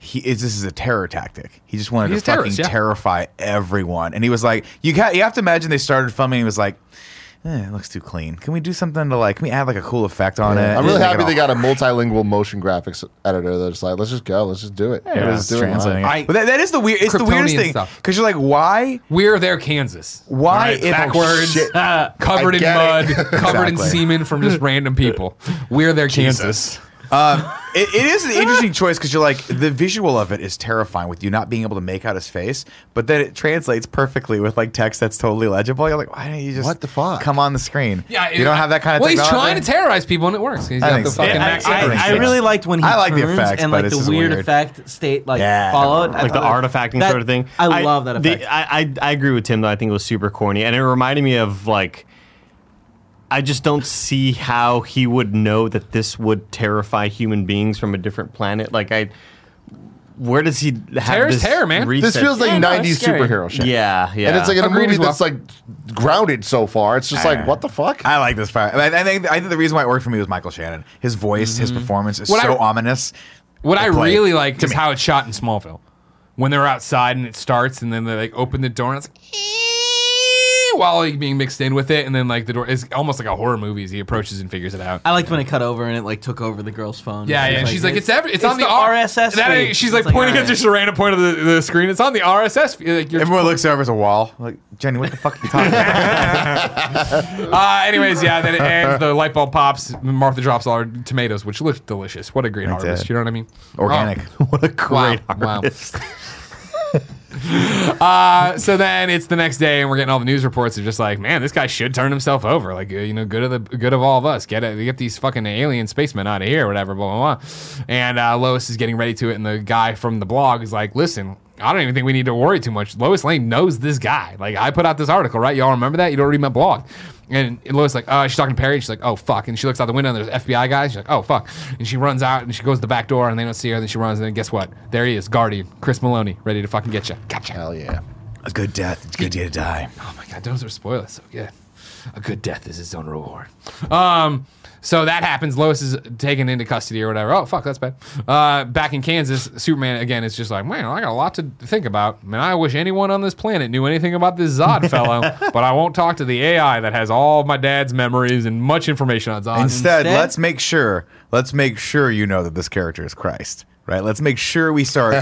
He is. This is a terror tactic. He just wanted He's to fucking yeah. terrify everyone. And he was like, you got, you have to imagine they started filming. And he was like, eh, it looks too clean. Can we do something to like? Can we add like a cool effect on yeah. it? I'm really happy they got a multilingual motion graphics editor that's like, let's just go, let's just do it. Yeah, yeah, just do translating. It. I, but that, that is the weird. It's Kryptonian the weirdest thing because you're like, why? We're there, Kansas. Why right? if, backwards, oh, covered in mud, covered exactly. in semen from just random people? We're there, Kansas. Jesus. Um, it, it is an interesting choice because you're like, the visual of it is terrifying with you not being able to make out his face, but then it translates perfectly with like text that's totally legible. You're like, why don't you just what the fuck? Come on the screen? Yeah, it, you don't have that kind of well, technology. Well, he's trying to terrorize people and it works. He's I, got the so. fucking I, I, I really liked when he I like turns the effects, and like the weird, weird effect state like yeah, followed. Like the artifacting that, sort of thing. I, I love that effect. The, I, I, I agree with Tim though. I think it was super corny and it reminded me of like, I just don't see how he would know that this would terrify human beings from a different planet. Like, I, where does he have Terror's this terror, man? Reset? This feels like yeah, nineties no, superhero shit. Yeah, yeah. And it's like in a Agreed movie well. that's like grounded so far. It's just I, like, what the fuck? I like this part. I, I, think, I think the reason why it worked for me was Michael Shannon. His voice, mm-hmm. his performance is what so I, ominous. What I really like is me. how it's shot in Smallville. When they're outside and it starts and then they like open the door and it's like, while like, being mixed in with it, and then like the door is almost like a horror movie as he approaches and figures it out. I liked when it cut over and it like took over the girl's phone. Yeah, yeah. And she's like, like it's, it's, every, it's, it's on the, the R S S. That, she's like, like pointing right. at the Saranda point of the, the screen. It's on the R S S. Like, you're Everyone looks over as a wall. Like, Jenny, what the fuck are you talking about? uh, anyways, yeah, then it ends. The light bulb pops. Martha drops all her tomatoes, which looked delicious. What a great That's harvest. It. You know what I mean? Organic. Oh, what a great wow, harvest. Wow. uh, so then it's the next day, and we're getting all the news reports of just like, man, this guy should turn himself over. Like, you know, good of the good of all of us. Get it, get these fucking alien spacemen out of here, or whatever. Blah blah blah. And uh, Lois is getting ready to it, and the guy from the blog is like, listen, I don't even think we need to worry too much. Lois Lane knows this guy. Like, I put out this article, right? Y'all remember that? You don't read my blog. And Lois like, oh, she's talking to Perry. And she's like, oh, fuck. And she looks out the window, and there's an F B I guy. She's like, oh, fuck. And she runs out, and she goes to the back door, and they don't see her. And then she runs, and then guess what? There he is, Guardian, Chris Maloney, ready to fucking get you. Gotcha. Hell yeah. A good death. It's a good day to die. Oh, my God. Those are spoilers. So good. A good death is its own reward. Um... So that happens. Lois is taken into custody or whatever. Oh, fuck, that's bad. Uh, back in Kansas, Superman, again, is just like, man, I got a lot to think about. I mean, I wish anyone on this planet knew anything about this Zod fellow, but I won't talk to the A I that has all of my dad's memories and much information on Zod. Instead, Instead? let's make sure, let's make sure you know that this character is Christ. Right, let's make sure we start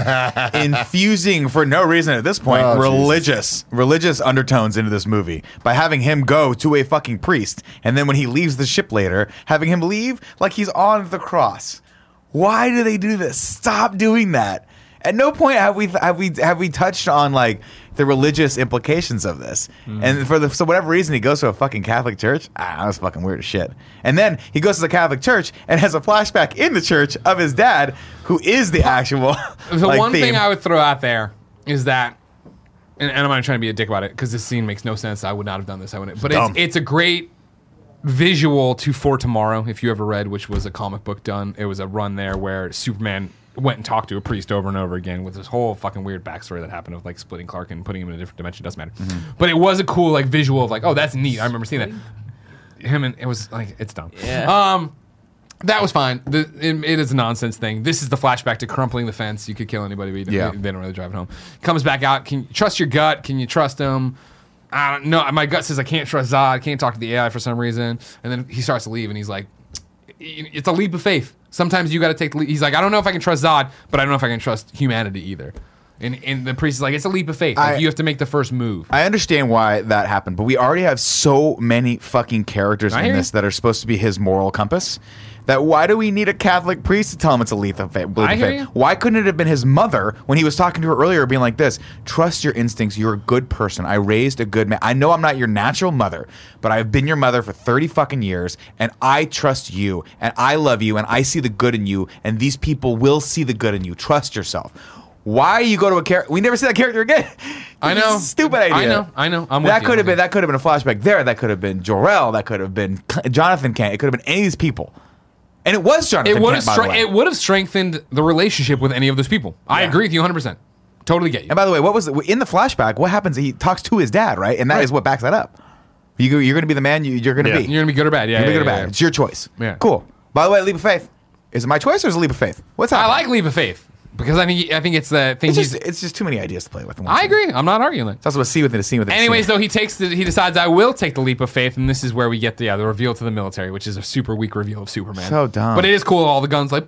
infusing, for no reason at this point, oh, religious Jesus. religious undertones into this movie by having him go to a fucking priest, and then when he leaves the ship later, having him leave like he's on the cross. Why do they do this? Stop doing that. At no point have we have we have we touched on like the religious implications of this. Mm. And for the so whatever reason he goes to a fucking Catholic church. Ah, that's fucking weird as shit. And then he goes to the Catholic church and has a flashback in the church of his dad, who is the actual. The like, one theme. thing I would throw out there is that, and, and I'm not trying to be a dick about it because this scene makes no sense. I would not have done this. I wouldn't. But it's, it's a great visual to For Tomorrow, if you ever read, which was a comic book done. It was a run there where Superman went and talked to a priest over and over again with this whole fucking weird backstory that happened with like splitting Clark and putting him in a different dimension. Doesn't matter. Mm-hmm. But it was a cool like visual of like, oh, that's neat. I remember seeing that. Him and it was like, it's dumb. Yeah. Um, that was fine. The, it, it is a nonsense thing. This is the flashback to crumpling the fence. You could kill anybody, but you don't, yeah. they don't really drive it home. Comes back out. Can you trust your gut? Can you trust him? I don't know. My gut says I can't trust Zod. Can't talk to the A I for some reason. And then he starts to leave, and he's like, "It's a leap of faith. Sometimes you got to take the leap." He's like, "I don't know if I can trust Zod, but I don't know if I can trust humanity either." And and the priest is like, "It's a leap of faith. Like, I, you have to make the first move." I understand why that happened, but we already have so many fucking characters I in this you. that are supposed to be his moral compass. That why do we need a Catholic priest to tell him it's a leap of faith? Why couldn't it have been his mother when he was talking to her earlier, being like this? Trust your instincts. You're a good person. I raised a good man. I know I'm not your natural mother, but I've been your mother for thirty fucking years, and I trust you, and I love you, and I see the good in you, and these people will see the good in you. Trust yourself. Why you go to a character? We never see that character again. I know. Stupid idea. I know. I know. I'm that could have been. That could have been a flashback there. That could have been Jor-El. That could have been Jonathan Kent. It could have been any of these people. And it was Jonathan Kent, by the way. It would have strengthened the relationship with any of those people. Yeah. I agree with you one hundred percent. Totally get you. And by the way, what was the, in the flashback, what happens? He talks to his dad, right? And that right. is what backs that up. You, you're going to be the man you, you're going to yeah. be. You're going to be good or bad. Yeah, you're yeah, good yeah, or bad. Yeah. It's your choice. Yeah. Cool. By the way, leap of faith. Is it my choice or is it leap of faith? What's happening? I like leap of faith because I think I think it's the thing. It's just, it's just too many ideas to play with. I agree. Thing. I'm not arguing that. It's also a scene within a scene within. Anyways, though, he takes the, he decides I will take the leap of faith, and this is where we get the, yeah, the reveal to the military, which is a super weak reveal of Superman. So dumb. But it is cool. All the guns like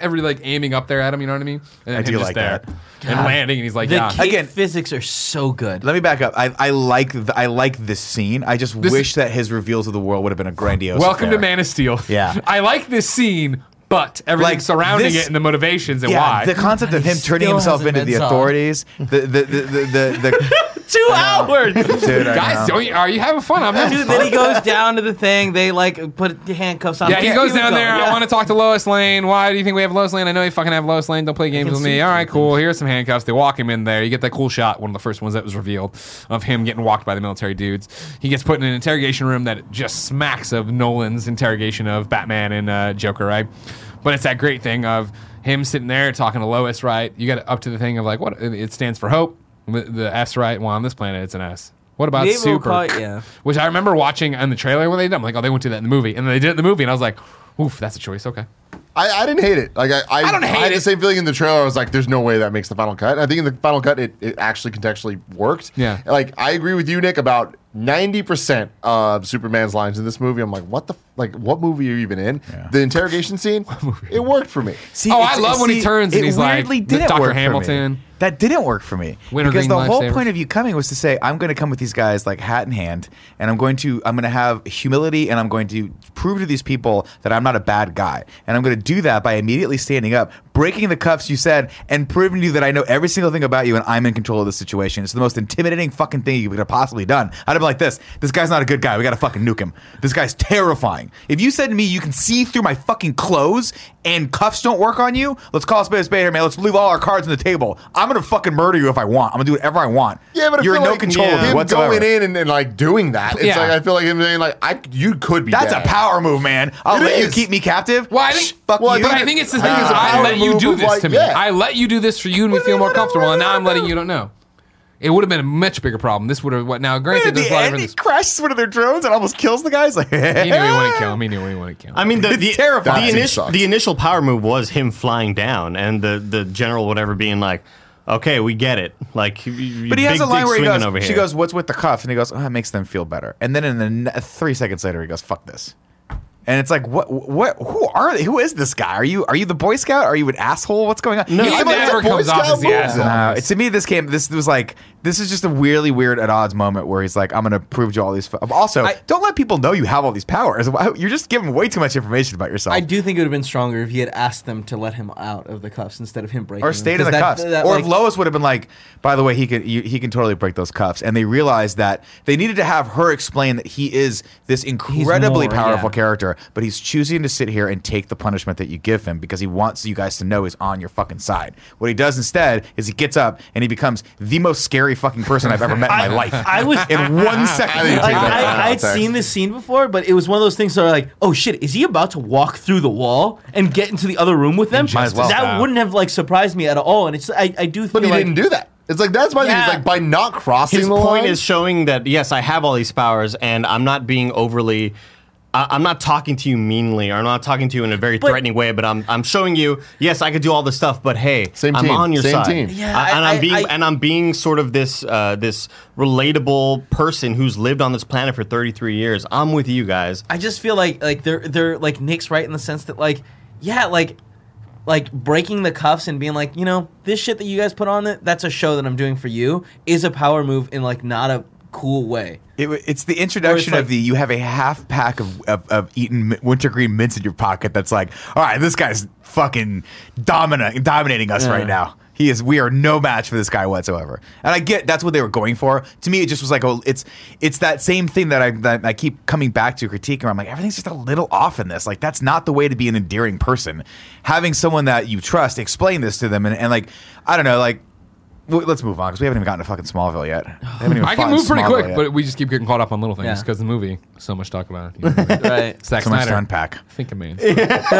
every like aiming up there at him. You know what I mean? And I do like there, that. And landing, and he's like, the yeah. Again, physics are so good. Let me back up. I, I like the, I like this scene. I just this wish is, that his reveals of the world would have been a grandiose. Welcome affair. to Man of Steel. Yeah. I like this scene. But everything like surrounding this, it and the motivations and yeah, why. The concept of him turning himself into the solved. authorities. The, the, the, the, the, the Two hours! Dude, guys, don't you, are you having fun? I'm having fun. Then he goes down to the thing. They like put handcuffs on him. Yeah, he yeah, goes down there. Going, yeah. I want to talk to Lois Lane. Why do you think we have Lois Lane? I know you fucking have Lois Lane. Don't play games with me. All right, cool. Here's some handcuffs. They walk him in there. You get that cool shot, one of the first ones that was revealed, of him getting walked by the military dudes. He gets put in an interrogation room that just smacks of Nolan's interrogation of Batman and uh, Joker, right? But it's that great thing of him sitting there talking to Lois, right? You got up to the thing of like, what it stands for hope. The S, right? Well, on this planet, it's an S. What about Naval Super? Call, yeah. Which I remember watching in the trailer when they did. I'm like, oh, they won't do that in the movie. And then they did it in the movie, and I was like, oof, that's a choice. Okay. I, I didn't hate it. Like I, I, I don't hate I had it. the same feeling in the trailer. I was like, "There's no way that makes the final cut." And I think in the final cut, it, it actually contextually worked. Yeah. Like I agree with you, Nick, about ninety percent of Superman's lines in this movie. I'm like, "What the? F- like, what movie are you even in?" Yeah. The interrogation scene. It worked for me. See, oh, I love see, when he turns and he's like, "Doctor Hamilton." That didn't work for me Winter because the whole point of you coming was to say, "I'm going to come with these guys like hat in hand, and I'm going to I'm going to have humility, and I'm going to prove to these people that I'm not a bad guy, and I'm going to." Do that by immediately standing up, breaking the cuffs you said, and proving to you that I know every single thing about you and I'm in control of this situation. It's the most intimidating fucking thing you could have possibly done. I'd have been like this. This guy's not a good guy. We got to fucking nuke him. This guy's terrifying. If you said to me, you can see through my fucking clothes and cuffs don't work on you, let's call a spade a spade here, man. Let's leave all our cards on the table. I'm going to fucking murder you if I want. I'm going to do whatever I want. Yeah, but you're in no like control yeah. of me whatsoever. Him going in and, and like doing that. It's yeah. like, I feel like him saying like, I, you could be That's dead. a power move, man. I'll it let is. you keep me captive. Well, I think- Fuck well, you. But I think it's the thing is, I let you do this like, to me. Yeah. I let you do this for you and we feel more comfortable, and now I'm letting you don't know. It would have been a much bigger problem. This would have, what now, granted, there's a lot of. He crashes one of their drones and almost kills the guys. Like, he knew he wanted to kill him. He knew he wanted to kill him. I mean, the, the, terrifying. The, the, initial, the initial power move was him flying down, and the, the general, whatever, being like, okay, we get it. Like, but he big, has a line where he goes, she goes, what's with the cuff? And he goes, oh, it makes them feel better. And then in the, three seconds later, he goes, fuck this. And it's like, what, what, who are they? Who is this guy? Are you, are you the Boy Scout? Are you an asshole? What's going on? No, he never comes off as the asshole. No, to me, this came, this was like, this is just a weirdly weird at odds moment where he's like, I'm going to prove to you all these. F-. Also, I, don't let people know you have all these powers. You're just giving way too much information about yourself. I do think it would have been stronger if he had asked them to let him out of the cuffs instead of him breaking them. Or stayed in the that, cuffs. That, that, or like, if Lois would have been like, by the way, he could, you, he can totally break those cuffs. And they realized that they needed to have her explain that he is this incredibly more, powerful yeah. character. But he's choosing to sit here and take the punishment that you give him because he wants you guys to know he's on your fucking side. What he does instead is he gets up and he becomes the most scary fucking person I've ever met in my I, life. I was in one second. I, I, I'd seen this scene before, but it was one of those things that are like, oh shit, is he about to walk through the wall and get into the other room with them? Might as well. That yeah. wouldn't have like surprised me at all. And it's I, I do think But he like, didn't do that. It's like, that's my yeah. thing. It's like, by not crossing His the point line, is showing that, yes, I have all these powers and I'm not being overly... I'm not talking to you meanly, or I'm not talking to you in a very but, threatening way, but I'm I'm showing you, yes, I could do all this stuff, but hey, same I'm team, on your same side. Team. Yeah, I, I, and I'm being I, and I'm being sort of this uh, this relatable person who's lived on this planet for thirty-three years. I'm with you guys. I just feel like like they're they're like Nick's right in the sense that like yeah, like like breaking the cuffs and being like, you know, this shit that you guys put on it, that's a show that I'm doing for you is a power move in like not a cool way. It, it's the introduction it's like, of the you have a half pack of, of, of eaten wintergreen mints in your pocket that's like, all right, this guy's fucking domina- dominating us yeah. right now. He is. We are no match for this guy whatsoever. And I get that's what they were going for. To me, it just was like, oh, it's it's that same thing that I that I keep coming back to critiquing. Where I'm like, everything's just a little off in this. Like, that's not the way to be an endearing person. Having someone that you trust explain this to them, and, and like, I don't know, like. Let's move on because we haven't even gotten to fucking Smallville yet. I can move pretty Smallville quick, yet. But we just keep getting caught up on little things because yeah. the movie, so much talk about it. You know, right. Zack so Snyder. Much to unpack. Think of me. Right. Yes,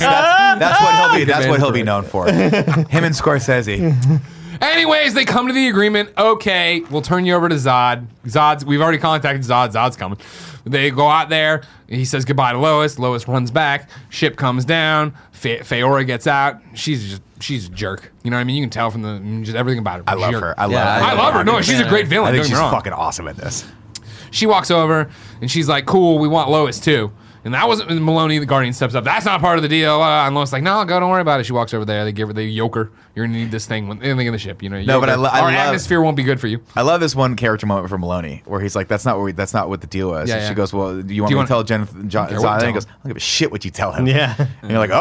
that's, that's what he'll be. That's what he'll be known for. Him and Scorsese. Anyways, they come to the agreement. Okay, we'll turn you over to Zod. Zod's. We've already contacted Zod. Zod's coming. They go out there. He says goodbye to Lois. Lois runs back. Ship comes down. Fa- Faora gets out. She's just. She's a jerk. You know what I mean? You can tell from the just everything about her. I love jerk. her. I love yeah, her. I, I love her. No, she's a great villain. I think she's wrong. fucking awesome at this. She walks over and she's like, cool, we want Lois too. And that wasn't Maloney, the Guardian, steps up. That's not part of the deal. Uh, and Lois is like, no, go, don't worry about it. She walks over there. They give her the yoker. You're going to need this thing when anything in the ship. You know, no, but I lo- Our I love, atmosphere won't be good for you. I love this one character moment from Maloney where he's like, that's not what we, that's not what the deal is. Yeah, yeah. She goes, well, do you want do you me to tell Jonathan? John, John, John, and he goes, I don't give a shit what you tell him. Yeah. And you're like, oh,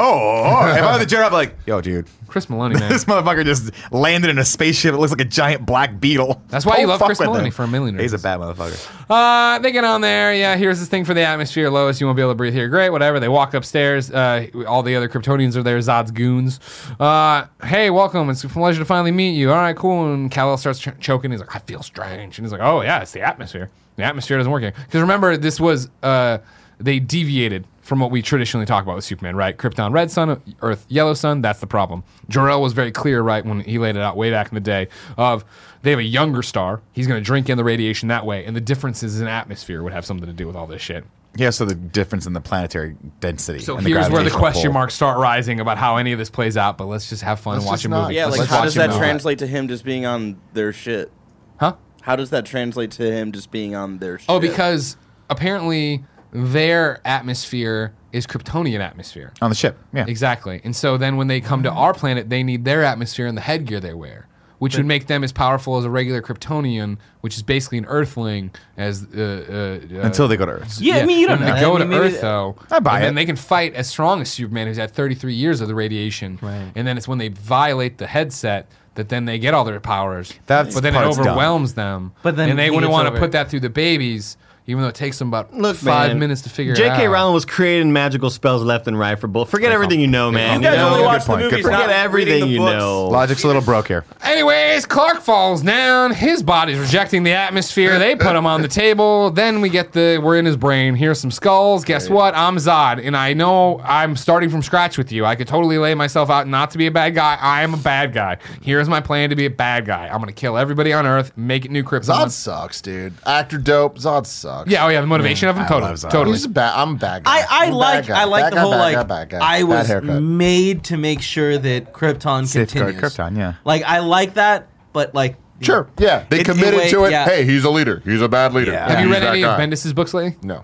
oh. If I was the general, I'd be like, yo, dude. Chris Maloney, man. This motherfucker just landed in a spaceship. It looks like a giant black beetle. That's why oh, you love Chris Maloney him. for a million reasons. He's a bad motherfucker. Uh, they get on there. Yeah, here's this thing for the atmosphere. Lois, you won't be able to breathe here. Great, whatever. They walk upstairs. Uh, all the other Kryptonians are there. Zod's goons. Uh, hey, welcome. It's a pleasure to finally meet you. All right, cool. And Kal-El starts ch- choking. He's like, I feel strange. And he's like, oh, yeah, it's the atmosphere. The atmosphere doesn't work here. Because remember, this was, uh, they deviated from what we traditionally talk about with Superman, right? Krypton red sun, Earth yellow sun, that's the problem. Jor-El was very clear, right, when he laid it out way back in the day of they have a younger star. He's going to drink in the radiation that way, and the differences in atmosphere would have something to do with all this shit. Yeah, so the difference in the planetary density. So here's where the question marks start rising about how any of this plays out, but let's just have fun and watch a movie. Yeah, like how does that translate to him just being on their shit? Huh? How does that translate to him just being on their shit? Oh, because apparently their atmosphere is Kryptonian atmosphere. On the ship, yeah. Exactly. And so then when they come to our planet, they need their atmosphere and the headgear they wear, which but, would make them as powerful as a regular Kryptonian, which is basically an Earthling. As uh, uh, Until they go to Earth. Yeah, yeah. I mean, you don't know. They go I mean, to Earth, it, though. I buy and it. And they can fight as strong as Superman, who's had thirty-three years of the radiation. Right. And then it's when they violate the headset that then they get all their powers. That's but then it overwhelms dumb. them. But then and they wouldn't want to put that through the babies. Even though it takes them about Look, five man, minutes to figure J K it out. J K. Rowling was creating magical spells left and right for both. Forget That's everything you know, man. You guys only watch the movies. Forget everything you know. Logic's a little broke here. Anyways, Clark falls down. His body's rejecting the atmosphere. They put him on the table. Then we get the, we're in his brain. Here's some skulls. Guess what? I'm Zod, and I know I'm starting from scratch with you. I could totally lay myself out not to be a bad guy. I am a bad guy. Here's my plan to be a bad guy. I'm going to kill everybody on Earth, make it new Krypton. Zod sucks, dude. Actor dope. Zod sucks. Yeah, oh yeah, the motivation yeah, of him, I totally. totally. He's a bad, I'm a bad guy. I, I like, guy. I like bad the guy, whole guy, like, guy, guy. I was made to make sure that Krypton Safe continues. Krypton, yeah. Like I like that, but like. Sure, yeah, they it, committed it, to it. Yeah. Hey, he's a leader. He's a bad leader. Yeah. Have yeah. you read any guy. of Bendis' books lately? No.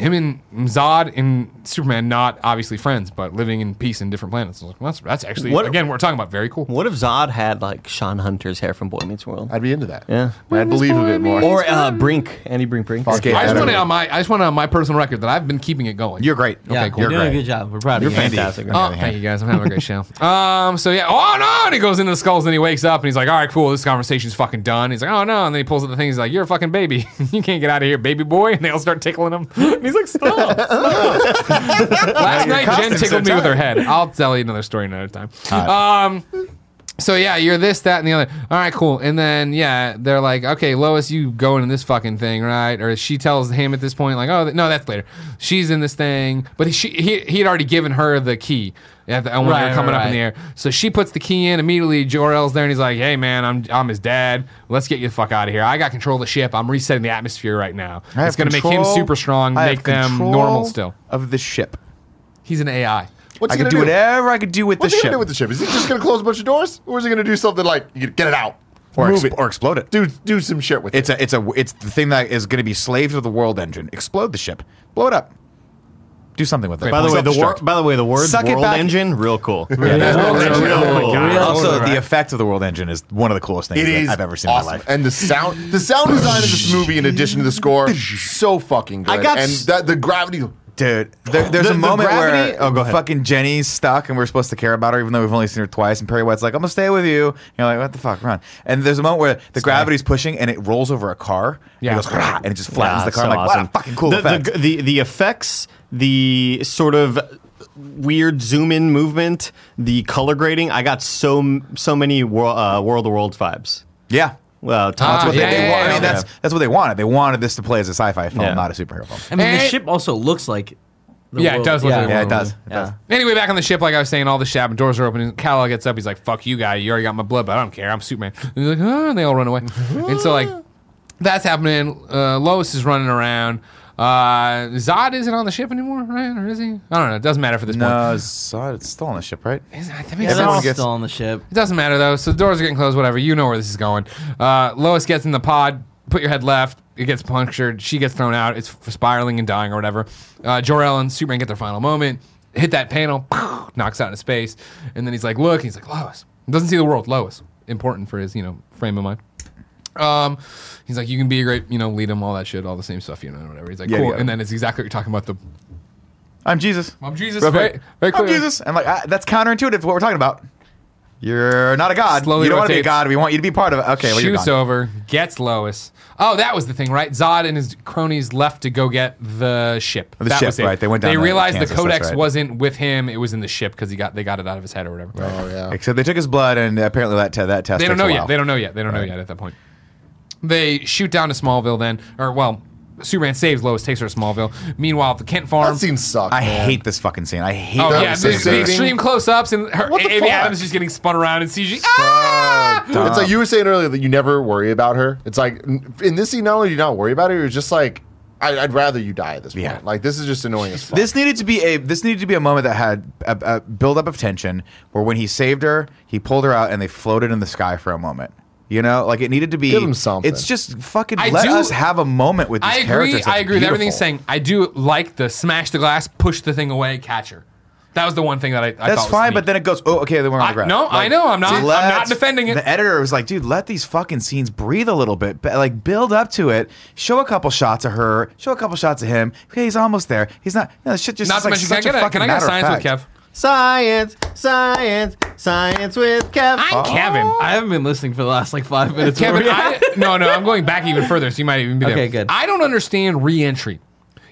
him and Zod and Superman not obviously friends, but living in peace in different planets. I was like, well, that's, that's actually, what, again, we're talking about very cool. What if Zod had, like, Sean Hunter's hair from Boy Meets World? I'd be into that. Yeah. Boy I'd believe Boy a bit more. Or uh, Brink. Andy Brink Brink. I just want it on my, I just want it on my personal record that I've been keeping it going. You're great. Yeah, okay, cool. You're, you're doing great. A good job. We're proud of you. You're fantastic. Oh, thank you, guys. I'm having a great show. Um, so, yeah. Oh, no! And he goes into the skulls, and he wakes up, and he's like, all right, cool. This conversation's fucking done. He's like, oh, no. And then he pulls up the thing. He's like, you're a fucking baby. You can't get out of here, baby boy. And they all start tickling him. He's like, stop, stop. Last night, Jen tickled me with her head. I'll tell you another story another time. Right. Um, so, yeah, you're this, that, and the other. All right, cool. And then, yeah, they're like, okay, Lois, you go into this fucking thing, right? Or she tells him at this point, like, oh, th no, that's later. She's in this thing. But she, he, he had already given her the key. Yeah, the, when right, they were coming right, up right. in the air. So she puts the key in. Immediately, Jor-El's there, and he's like, hey, man, I'm I'm his dad. Let's get you the fuck out of here. I got control of the ship. I'm resetting the atmosphere right now. I it's going to make him super strong, I make them normal still. of the ship. Hehe's an A I. What's I he can do, do whatever I could do with What's the ship. What's he going to do with the ship? Is he just going to close a bunch of doors? Or is he going to do something like, you get it out? Or, Move exp it. or explode it. Do do some shit with it's it. A, it's, a, it's the thing that is going to be slaves of the world engine. Explode the ship. Blow it up. Do something with it. By the way, the wor by the way, the word Suck world engine, real cool. Yeah. Yeah. World engine. Real cool. Also, the effect of the world engine is one of the coolest things that I've ever seen awesome. in my life. And the sound, the sound design of this movie, in addition to the score, so fucking good. I got and the, the gravity. Dude, there, there's the, a moment where oh, go fucking Jenny's stuck and we're supposed to care about her even though we've only seen her twice, and Perry White's like, I'm gonna stay with you. And you're like, what the fuck, run. And there's a moment where the Sorry. gravity's pushing and it rolls over a car yeah. and, it goes, and it just flattens yeah, the car. So I'm like, awesome. What a fucking cool the, effect. The, the, the effects, the sort of weird zoom-in movement, the color grading, I got so, so many wor uh, World of Worlds vibes. Yeah. Well, that's what they wanted. That's that's what they wanted. They wanted this to play as a sci-fi film, yeah. not a superhero film. I mean, and the ship also looks like. The yeah, world. it does. Look yeah, like yeah, it does. It yeah. does. Anyway, back on the ship, like I was saying, all the shop doors are open. And Kal-El gets up. He's like, "Fuck you, guy! You already got my blood, but I don't care. I'm Superman." And he's like, "Oh," and they all run away. And so, like, that's happening. Uh, Lois is running around. Uh, Zod isn't on the ship anymore, right? Or is he? I don't know. It doesn't matter for this point. No, Zod is still on the ship, right? It's Everyone's still on the ship. It doesn't matter, though. So the doors are getting closed, whatever. You know where this is going. Uh, Lois gets in the pod. Put your head left. It gets punctured. She gets thrown out. It's spiraling and dying or whatever. Uh, Jor-El and Superman get their final moment. Hit that panel. Pow, knocks out into space. And then he's like, look. He's like, Lois. Doesn't see the world. Lois. Important for his, you know, frame of mind. Um, he's like, you can be a great, you know, lead him, all that shit, all the same stuff, you know, whatever. He's like, yeah, cool. Yeah. And then it's exactly what you're talking about. The I'm Jesus. I'm Jesus. Real very, very I'm Jesus. I'm like, I, that's counterintuitive to what we're talking about. You're not a god. Slowly you don't rotates. want to be a god. We want you to be part of it. Okay, well, shoots over, gets Lois. Oh, that was the thing, right? Zod and his cronies left to go get the ship. The that ship, was it. right? They went down. They realized Kansas, the Codex right. wasn't with him; it was in the ship because he got they got it out of his head or whatever. Right. Oh yeah. Except they took his blood, and apparently that that test. They don't know yet. They don't know yet. They don't right. know yet at that point. They shoot down to Smallville then, or well, Superman saves Lois, takes her to Smallville. Meanwhile, the Kent farm. That scene sucks. I man. hate this fucking scene. I hate. Oh that yeah, the, the extreme close-ups and her Amy Adams just getting spun around and C G. So ah! It's like you were saying earlier that you never worry about her. It's like in this scene, not only do you not worry about her, it's just like I, I'd rather you die at this point. Yeah. Like this is just annoying as fuck. This needed to be a this needed to be a moment that had a, a buildup of tension, where when he saved her, he pulled her out and they floated in the sky for a moment. You know, like it needed to be. Give him something. It's just fucking I let do, us have a moment with these I agree, characters. I agree. I agree with everything he's saying. I do like the smash the glass, push the thing away, catch her. That was the one thing that I, I That's thought That's fine, was but then it goes, oh, okay, then we're on the ground. No, like, I know. I'm not, I'm not defending it. The editor was like, dude, let these fucking scenes breathe a little bit. But like, build up to it. Show a couple shots of her. Show a couple shots of him. Okay, he's almost there. He's not. No, this shit just not is like such a, a fucking Can I get a science with Kev? Science, science, science with Kev. I'm oh. Kevin. I haven't been listening for the last like five minutes. Kevin, I, no, no, I'm going back even further, so you might even be there. Okay, good. I don't understand re-entry.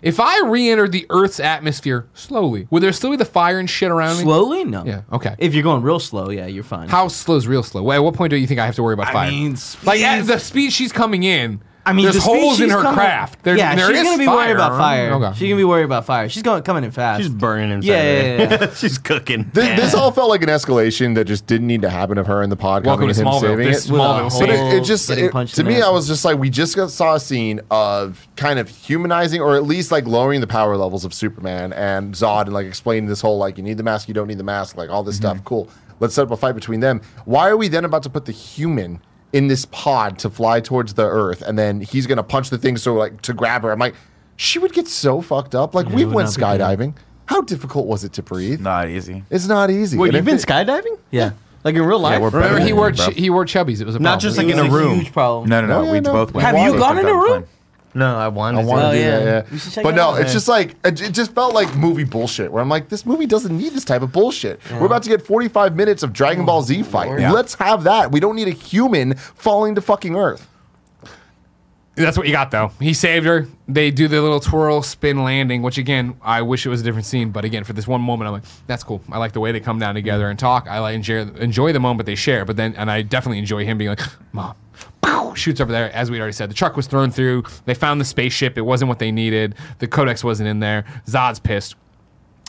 If I re-entered the Earth's atmosphere slowly, would there still be the fire and shit around me? Slowly? No. Yeah, okay. If you're going real slow, yeah, you're fine. How slow is real slow? Well, at what point do you think I have to worry about fire? I mean, like, at the speed she's coming in... I mean, there's holes in her coming, craft. There's, yeah, there she's going to be fire. worried about fire. Oh, she's going to be worried about fire. She's going coming in fast. She's burning inside. Yeah, yeah, yeah, yeah. She's cooking. This, yeah. this all felt like an escalation that just didn't need to happen of her in the pod. Welcome to Smallville. This Smallville scene. But it, it just, it, to me, I was just like, we just got, saw a scene of kind of humanizing or at least like lowering the power levels of Superman and Zod and like explaining this whole like, you need the mask, you don't need the mask, like all this mm-hmm. stuff. Cool. Let's set up a fight between them. Why are we then about to put the human in this pod to fly towards the Earth, and then he's gonna punch the thing so like to grab her? I'm like, she would get so fucked up. Like, yeah, we went skydiving. How difficult was it to breathe? Not easy. It's not easy. Wait, you've been it, skydiving? Yeah. Like in real life. Yeah, remember, he wore ch he wore chubbies. It was a problem. Not just like in a, a room. Huge problem. No, no, no. Oh, yeah, we no. both went. Have you both gone in a room? Fun. No, I wanted. I wanted to. Oh, do yeah. That, yeah. But no, out. It's just like it, it just felt like movie bullshit. Where I'm like, this movie doesn't need this type of bullshit. Yeah. We're about to get forty-five minutes of Dragon Ball Z fight. Yeah. Let's have that. We don't need a human falling to fucking Earth. That's what you got, though. He saved her. They do the little twirl, spin, landing, which, again, I wish it was a different scene. But, again, for this one moment, I'm like, that's cool. I like the way they come down together and talk. I like enjoy, enjoy the moment they share. But then, and I definitely enjoy him being like, Mom, pow, shoots over there. As we already said, the truck was thrown through. They found the spaceship. It wasn't what they needed. The Codex wasn't in there. Zod's pissed.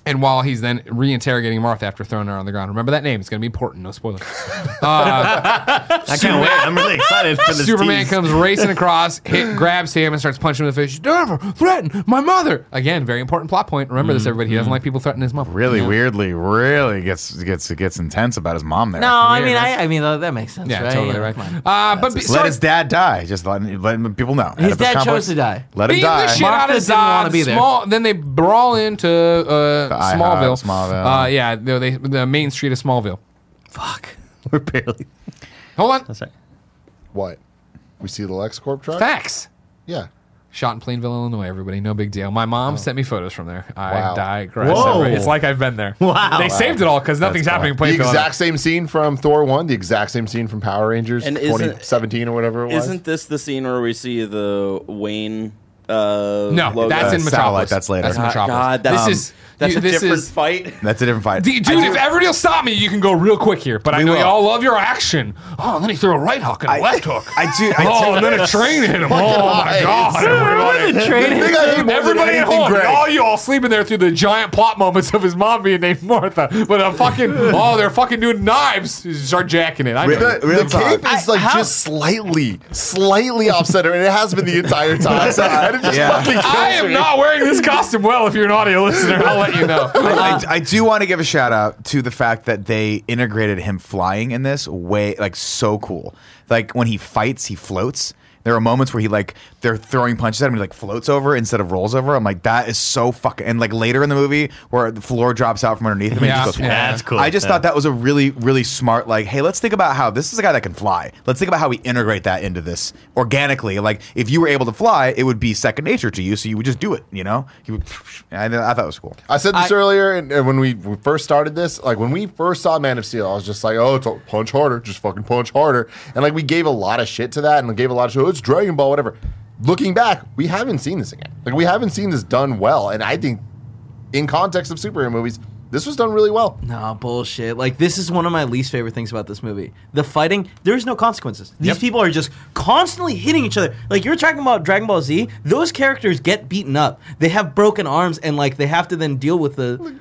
And while he's then reinterrogating Martha after throwing her on the ground, remember that name. It's going to be important. No spoilers. Uh, I can't wait. I'm really excited for this. Superman tease. Comes racing across, hit, grabs him, and starts punching him in the face. Never threaten my mother. Again, very important plot point. Remember mm, this, everybody. He mm. doesn't like people threatening his mom. Really yeah. weirdly, really gets gets gets intense about his mom there. No, Weird. I mean, I, I mean that makes sense. Yeah, right? totally right. Uh, but be, so let his dad die. Just let, let people know. His dad complex, chose to die. Let him Beat die. The shit out of Zod, be there. Small, then they brawl into. Uh, Smallville. Smallville. Uh, yeah, they, they, the main street of Smallville. Fuck. We're barely... Hold on. That's right. What? We see the LexCorp truck? Facts. Yeah. Shot in Plainville, Illinois, everybody. No big deal. My mom oh. sent me photos from there. I wow. died. Whoa. It's like I've been there. Wow. They wow. saved it all because nothing's That's happening in Plainville. The exact same scene from Thor one, the exact same scene from Power Rangers and twenty seventeen or whatever it was. Isn't this the scene where we see the Wayne... Uh, no, logo. That's in Metropolis. That's later. That's in Metropolis. God, that, this um, is that's you, a this different is, fight. That's a different fight, dude. I if do, everybody will stop me, you can go real quick here. But I know will. you all love your action. Oh, let me throw a right hook and a left hook. I do. I oh, do, and then a train hit him. Oh my god! Everybody, train hit him. Everybody at home, great. all you all sleeping there through the giant plot moments of his mom being named Martha. But a fucking oh, they're fucking doing knives. Start jacking it. I know. The, the, the cape is like I, just slightly, slightly off center, and it has been the entire time. Yeah. I am me. not wearing this costume well. If you're an audio listener, I'll let you know. I, I, I do want to give a shout out to the fact that they integrated him flying in this way, like so cool. Like when he fights, he floats. There are moments where he like they're throwing punches at him, he like floats over instead of rolls over. I'm like, that is so fucking. And like later in the movie where the floor drops out from underneath him, yeah. and he just goes, yeah, yeah. that's cool. I just yeah. thought that was a really, really smart. Like, hey, let's think about how this is a guy that can fly. Let's think about how we integrate that into this organically. Like, if you were able to fly, it would be second nature to you, so you would just do it. You know, he would, I, I thought it was cool. I said this I, earlier, and, and when we, we first started this, like when we first saw Man of Steel, I was just like, oh, it's all, punch harder, just fucking punch harder. And like we gave a lot of shit to that, and we gave a lot of shit. It's Dragon Ball, whatever. Looking back, we haven't seen this again. Like, we haven't seen this done well. And I think, in context of superhero movies, this was done really well. No, bullshit. Like, this is one of my least favorite things about this movie. The fighting, there's no consequences. These yep. people are just constantly hitting each other. Like, you're talking about Dragon Ball Z, those characters get beaten up. They have broken arms, and, like, they have to then deal with the...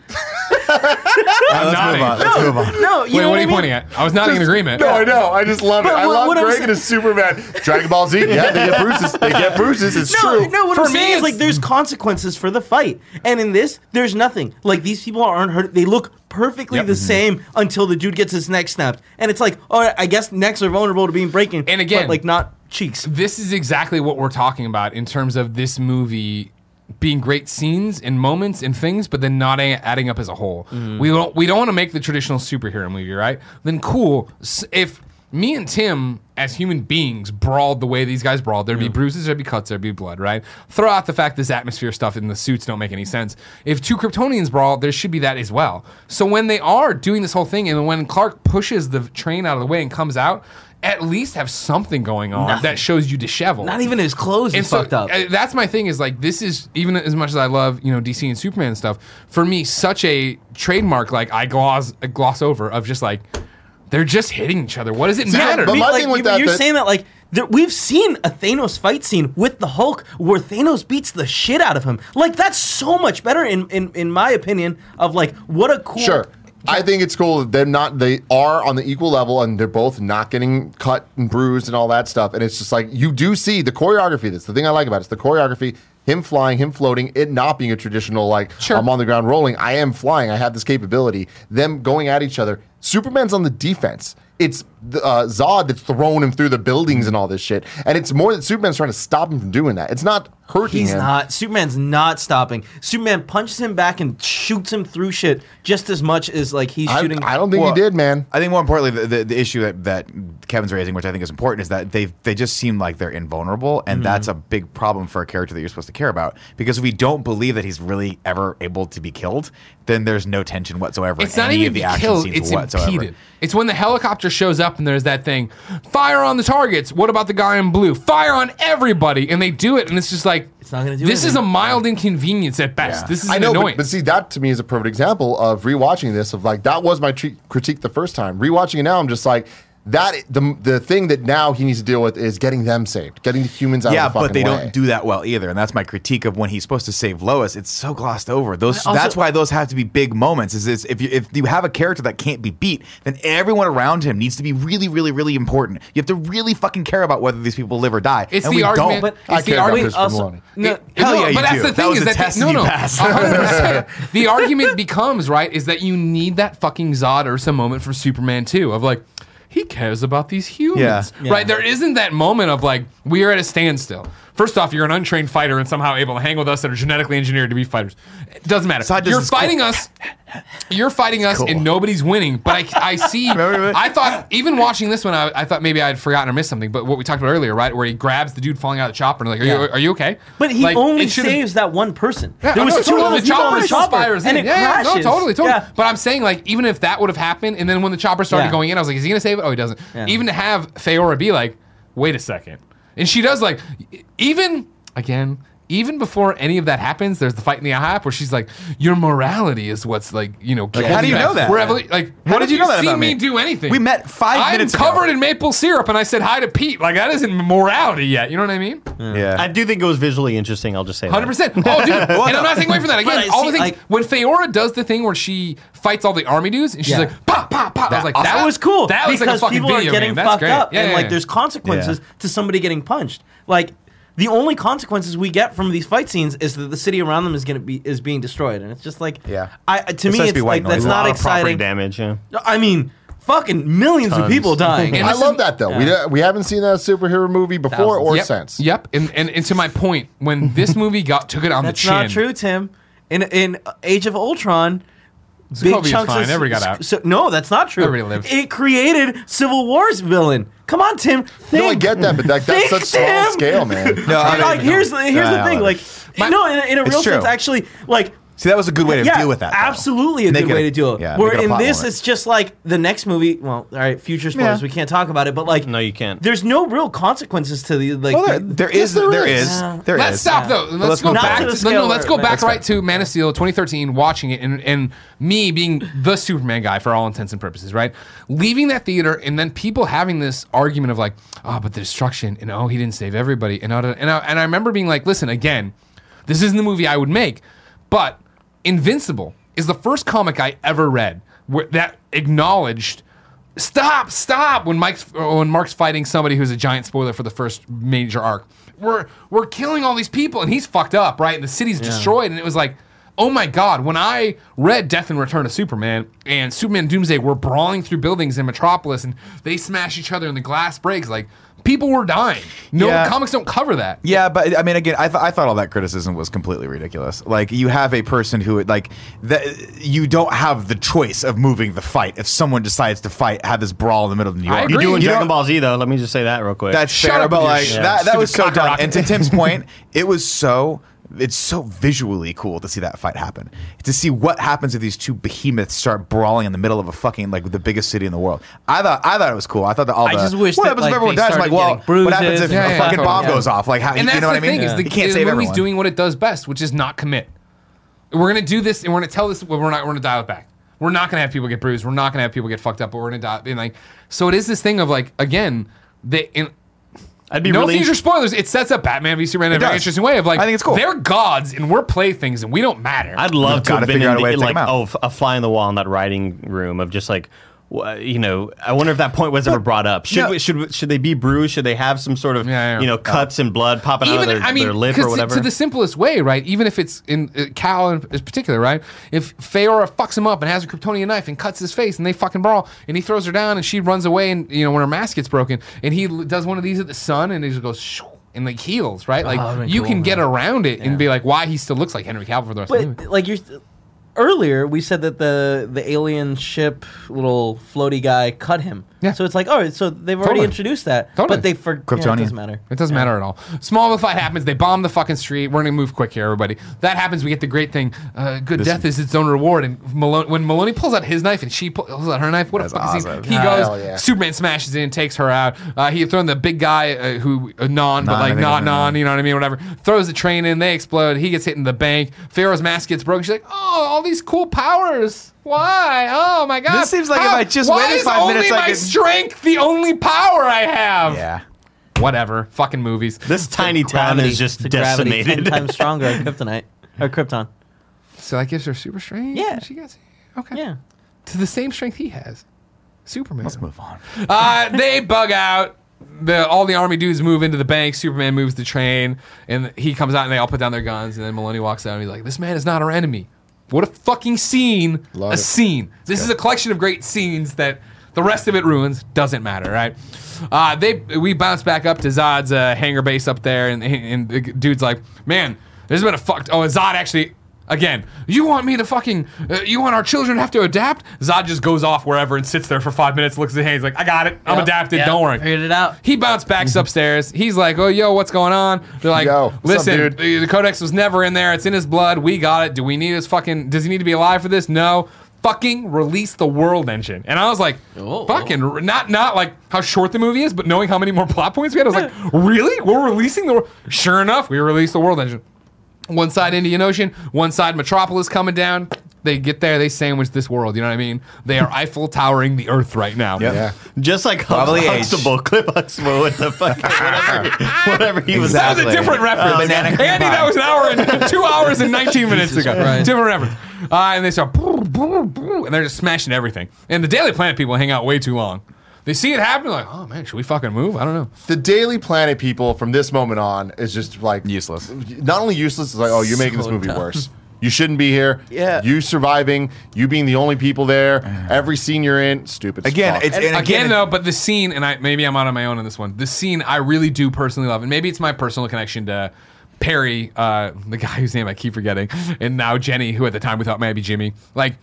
Right, let's nodding. move on. Let's no, move on. No, you Wait, know what, what are you I mean? pointing at? I was nodding just, in agreement. No, I know. I just love but it. I love Greg and his Superman. Dragon Ball Z. Yeah, they get bruises. They get bruises. It's no, true. No, what for I'm me, saying is like there's consequences for the fight, and in this, there's nothing. Like these people aren't hurt. They look perfectly yep. the same until the dude gets his neck snapped, and it's like, oh, I guess necks are vulnerable to being breaking. And again, but like not cheeks. This is exactly what we're talking about in terms of this movie being great scenes and moments and things, but then not a adding up as a whole. Mm. We don't we don't want to make the traditional superhero movie, right? Then cool. If me and Tim, as human beings, brawled the way these guys brawled, there'd yeah. be bruises, there'd be cuts, there'd be blood, right? Throw out the fact this atmosphere stuff and the suits don't make any sense. If two Kryptonians brawl, there should be that as well. So when they are doing this whole thing, and when Clark pushes the train out of the way and comes out, at least have something going on Nothing. that shows you disheveled. Not even his clothes is so, fucked up. Uh, that's my thing is like, this is, even as much as I love, you know, D C and Superman and stuff, for me, such a trademark, like I gloss, I gloss over of just like, they're just hitting each other. What does it so, matter? But my like, thing with you, that, you're that, saying that like, there, we've seen a Thanos fight scene with the Hulk where Thanos beats the shit out of him. Like that's so much better in, in, in my opinion of like, what a cool... Sure. I think it's cool that they're not, they are on the equal level and they're both not getting cut and bruised and all that stuff. And it's just like, you do see the choreography. That's the thing I like about it. It's the choreography, him flying, him floating, it not being a traditional, like, sure. I'm on the ground rolling. I am flying. I have this capability. Them going at each other. Superman's on the defense. It's uh, Zod that's thrown him through the buildings and all this shit. And it's more that Superman's trying to stop him from doing that. It's not hurting He's him. not. Superman's not stopping. Superman punches him back and shoots him through shit just as much as like he's I, shooting. I don't think well, he did, man. I think more importantly, the, the, the issue that, that Kevin's raising, which I think is important, is that they they just seem like they're invulnerable, and mm-hmm. that's a big problem for a character that you're supposed to care about. Because if we don't believe that he's really ever able to be killed, then there's no tension whatsoever. It's in not any even of the action killed, scenes it's whatsoever. Impeded. It's when the helicopter shows up and there's that thing, fire on the targets. What about the guy in blue? Fire on everybody, and they do it, and it's just like. Like, it's not gonna do this anything. Is a mild inconvenience at best. Yeah. This is I know, annoying. But, but see, that to me is a perfect example of rewatching this. Of like, that was my tre- critique the first time. Rewatching it now, I'm just like, that the the thing that now he needs to deal with is getting them saved, getting the humans out. Yeah, of the fucking way. Yeah, but they way. don't do that well either, and that's my critique of when he's supposed to save Lois. It's so glossed over. Those also, that's why those have to be big moments. Is, is if you, if you have a character that can't be beat, then everyone around him needs to be really, really, really important. You have to really fucking care about whether these people live or die. It's and the we argument. Don't. But it's the argument. Also, no, it, hell no, yeah, you but do. That's the thing that was is a that test the, no, no, one hundred percent The argument becomes right is that you need that fucking Zod Ursa moment for Superman two of like. He cares about these humans, yeah, yeah. right? There isn't that moment of like, we are at a standstill. First off, you're an untrained fighter and somehow able to hang with us that are genetically engineered to be fighters. It doesn't matter. So you're fighting cool. us. You're fighting it's us cool. and nobody's winning. But I, I see, I thought, even watching this one, I, I thought maybe I had forgotten or missed something. But what we talked about earlier, right? Where he grabs the dude falling out of the chopper and like, are, yeah. you, are you okay? But he like, only saves that one person. Yeah, there was no, two of the chopper fires in. And it yeah, crashes. No, totally, totally. Yeah. But I'm saying like, even if that would have happened and then when the chopper started yeah. going in, I was like, is he going to save it? Oh, he doesn't. Yeah. Even to have Faora be like, wait a second. And she does like, even, again, even before any of that happens, there's the fight in the I HOP where she's like, your morality is what's like, you know. Like, how do you know that? We're ev- like, what did you, you see me do anything? We met five I'm minutes ago. I'm covered in maple syrup and I said hi to Pete. Like, that isn't morality yet. You know what I mean? Yeah. yeah. I do think it was visually interesting. I'll just say that. one hundred percent Oh, dude. And I'm not taking away from that. Again, all see, the things. Like, when Faora does the thing where she fights all the army dudes and she's yeah. like, pop, pop, pop. I was like, that, that was cool. That was like a fucking video game. Because people are getting fucked up and like there's consequences to somebody getting punched. Like, the only consequences we get from these fight scenes is that the city around them is going to be is being destroyed, and it's just like, yeah. I to it's me, it's like noise. That's not exciting. Damage, yeah. I mean, fucking millions Tons. of people dying. I love is, that though. Yeah. We we haven't seen that superhero movie before Thousands. or yep. since. Yep, and, and and to my point, when this movie got took it on that's the chin. That's not true, Tim. In in Age of Ultron. Big chunks fine. Of, never got out. So, no, that's not true. Everybody lived. It created Civil War's villain. Come on, Tim. Think. No, I get that, but that, that's such Tim. small scale, man. no, I like, here's the, here's no, the thing. Like, My, no, in a, in a real true. sense, actually, like. See, that was a good way to yeah, deal with that. Though. Absolutely a make good it, way to deal with it. Yeah, Where it in this, it's just like the next movie. Well, all right, future spoilers. Yeah. We can't talk about it, but like. No, you can't. There's no real consequences to the. Like, well, there, there is. There, there is. is. Yeah. There let's is. stop, yeah. though. Let's, let's go back to, no, no, let's go back right to Man of Steel twenty thirteen, watching it, and, and me being the Superman guy for all intents and purposes, right? Leaving that theater, and then people having this argument of like, oh, but the destruction, and oh, he didn't save everybody. And, and, I, and I remember being like, listen, again, this isn't the movie I would make, but. Invincible is the first comic I ever read where that acknowledged stop, stop when Mike's when Mark's fighting somebody who's a giant spoiler for the first major arc. We're we're killing all these people and he's fucked up, right? And the city's yeah. destroyed, and it was like, oh my God, when I read Death and Return of Superman and Superman Doomsday were brawling through buildings in Metropolis and they smash each other and the glass breaks, like people were dying. No, yeah. Comics don't cover that. Yeah, but I mean, again, I, th- I thought all that criticism was completely ridiculous. Like, you have a person who, like, the, you don't have the choice of moving the fight if someone decides to fight, have this brawl in the middle of New York. I agree. You're doing you Dragon Ball Z, though. Let me just say that real quick. That's Shut fair, up, but like, yeah. that, that was so dumb. And to Tim's point, it was so. It's so visually cool to see that fight happen. To see what happens if these two behemoths start brawling in the middle of a fucking, like, the biggest city in the world. I thought I thought it was cool. I thought that all the... I just wish what that, happens like, if everyone dies? I'm like, well, bruises. What happens if yeah, a yeah, fucking yeah. bomb yeah. goes off? Like, how, you know what I mean? And that's the thing, is the, the, the movie's everyone. doing what it does best, which is not commit. We're going to do this, and we're going to tell this, well, we're not. We're going to dial it back. We're not going to have people get bruised. We're not going to have people get fucked up, but we're going to dial it. And like, so it is this thing of, like, again, the... In, I'd be no really future spoilers. It sets up Batman v Superman in a very interesting way of like, I think it's cool. They're gods and we're playthings and we don't matter. I'd love We've to have been in the, like, oh, a fly on the wall in that writing room of just like, you know, I wonder if that point was but, ever brought up. Should, no. we, should should they be bruised? Should they have some sort of, yeah, yeah, you know, cuts uh, and blood popping even, out of their, I mean, their lip or whatever? To, to the simplest way, right? Even if it's in uh, Kal in particular, right? If Faora fucks him up and has a Kryptonian knife and cuts his face and they fucking brawl and he throws her down and she runs away and, you know, when her mask gets broken and he does one of these at the sun and he just goes shoo. and like heals, right? Like oh, you cool, can man. get around it yeah. and be like, why he still looks like Henry Cavill for the rest but, of the movie. Like you're th- earlier, we said that the the alien ship little floaty guy cut him. Yeah. So it's like, all right, so they've already totally. introduced that, totally. but they for Kryptonian. Yeah, it doesn't matter. It doesn't yeah. matter at all. Smallville fight happens. They bomb the fucking street. We're gonna move quick here, everybody. That happens. We get the great thing. Uh, good this death is its own reward. And Maloney, when Maloney pulls out his knife and she pulls out her knife, what a fuck awesome. is he? He goes. Yeah. Superman smashes in and takes her out. Uh, he had thrown the big guy uh, who uh, non, non, but like not non. You know what I mean? Whatever. Throws the train in. They explode. He gets hit in the bank. Pharaoh's mask gets broken. She's like, oh, all these cool powers. Why? Oh my God! This seems like How? if I just Why waited five minutes, I could. Why is only my strength the only power I have? Yeah. Whatever. Fucking movies. This the tiny gravity, town is just the decimated. Gravity ten times stronger than Kryptonite or Krypton. So that gives her super strength. Yeah, she gets. Okay. Yeah. To the same strength he has. Superman. Let's move on. Uh, they bug out. The all the army dudes move into the bank. Superman moves the train, and he comes out, and they all put down their guns. And then Maloney walks out, and he's like, "This man is not our enemy." What a fucking scene. Love a it. scene. This Good. is a collection of great scenes that the rest of it ruins. Doesn't matter, right? Uh, they We bounce back up to Zod's uh, hangar base up there, and, and the dude's like, man, this has been a fucked... Oh, and Zod actually... Again, you want me to fucking, uh, you want our children to have to adapt? Zod just goes off wherever and sits there for five minutes, looks at his hands, like, I got it. I'm yep, adapted. Yep, don't worry. Figured it out. He bounced back upstairs. He's like, oh, yo, what's going on? They're like, yo, listen, up, the Codex was never in there. It's in his blood. We got it. Do we need his fucking, does he need to be alive for this? No. Fucking release the world engine. And I was like, oh. fucking, not not like how short the movie is, but knowing how many more plot points we had, I was like, really? We're releasing the world? Sure enough, we released the world engine. One side Indian Ocean, one side Metropolis coming down. They get there, they sandwich this world. You know what I mean? They are Eiffel towering the Earth right now. Yep. Yeah, just like Huxtable, Huxtable, Cliff Huxtable with the fucking whatever, whatever he exactly. was. That was a different reference. Uh, Andy, that was an hour and two hours and nineteen minutes ago. Right. Different reference. Uh, and they start, and they're just smashing everything. And the Daily Planet people hang out way too long. They see it happen, like, oh man, should we fucking move? I don't know. The Daily Planet people from this moment on is just like useless. Not only useless, it's like, oh, you're so making this movie dumb. worse. You shouldn't be here. Yeah. You surviving. You being the only people there. Every scene you're in, stupid. Again, it's, and, and again, again it, though. But the scene, and I maybe I'm out on my own on this one. The scene I really do personally love, and maybe it's my personal connection to Perry, uh, the guy whose name I keep forgetting, and now Jenny, who at the time we thought might be Jimmy, like.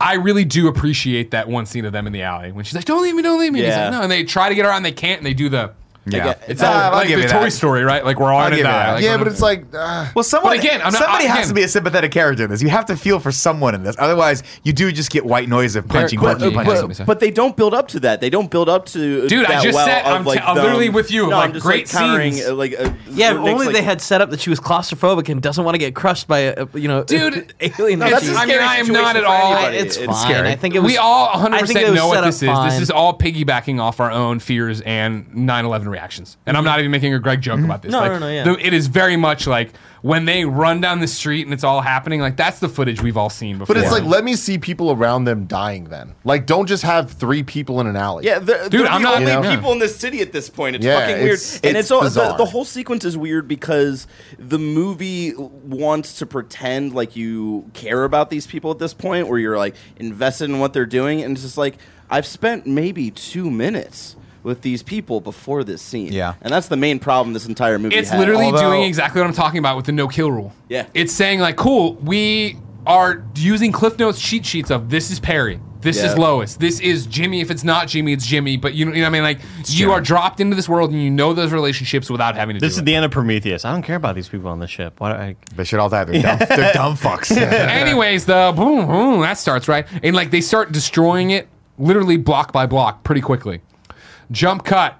I really do appreciate that one scene of them in the alley when she's like, "Don't leave me, don't leave me." Yeah. He's like, "No," and they try to get her out, and they can't, and they do the. Yeah, it's uh, all, I'll like give the Toy that. Story, right? Like we're on and die. Like, yeah, but it's like, uh, well, someone but again, I'm not, somebody again, has to be a sympathetic character in this. You have to feel for someone in this, otherwise you do just get white noise of punching, but, punching, but, punching. But, but they don't build up to that. They don't build up to. Dude, that I just well said I'm, like t- I'm literally with you. No, like just, great like, scenes. Uh, like uh, yeah, if only like, they had set up that she was claustrophobic and doesn't want to get crushed by a you know dude alien. I mean, I am not at all. It's scary. I think it was. We all one hundred percent know what this is. This is all piggybacking off our own fears and nine eleven reactions. And I'm not even making a Greg joke about this. No, like, no, no, yeah. The, it is very much like when they run down the street and it's all happening, like that's the footage we've all seen before. But it's like, let me see people around them dying then. Like, don't just have three people in an alley. Yeah, they're, Dude, they're I'm the not, only you know? people in this city at this point. It's yeah, fucking weird. It's, and it's, it's all, the, the whole sequence is weird because the movie wants to pretend like you care about these people at this point or you're like invested in what they're doing. And it's just like, I've spent maybe two minutes with these people before this scene. Yeah. And that's the main problem this entire movie It's had. literally Although, doing exactly what I'm talking about with the no-kill rule. Yeah. It's saying like, cool, we are using Cliff Notes cheat sheets of this is Perry, this yeah. is Lois, this is Jimmy. If it's not Jimmy, it's Jimmy. But you know, you know what I mean? Like, it's you true. are dropped into this world and you know those relationships without having to this do This is it. the end of Prometheus. I don't care about these people on the ship. Why do I... They should all die. They're dumb, they're dumb fucks. Anyways, the boom, boom, that starts, right? And like, they start destroying it literally block by block pretty quickly. Jump cut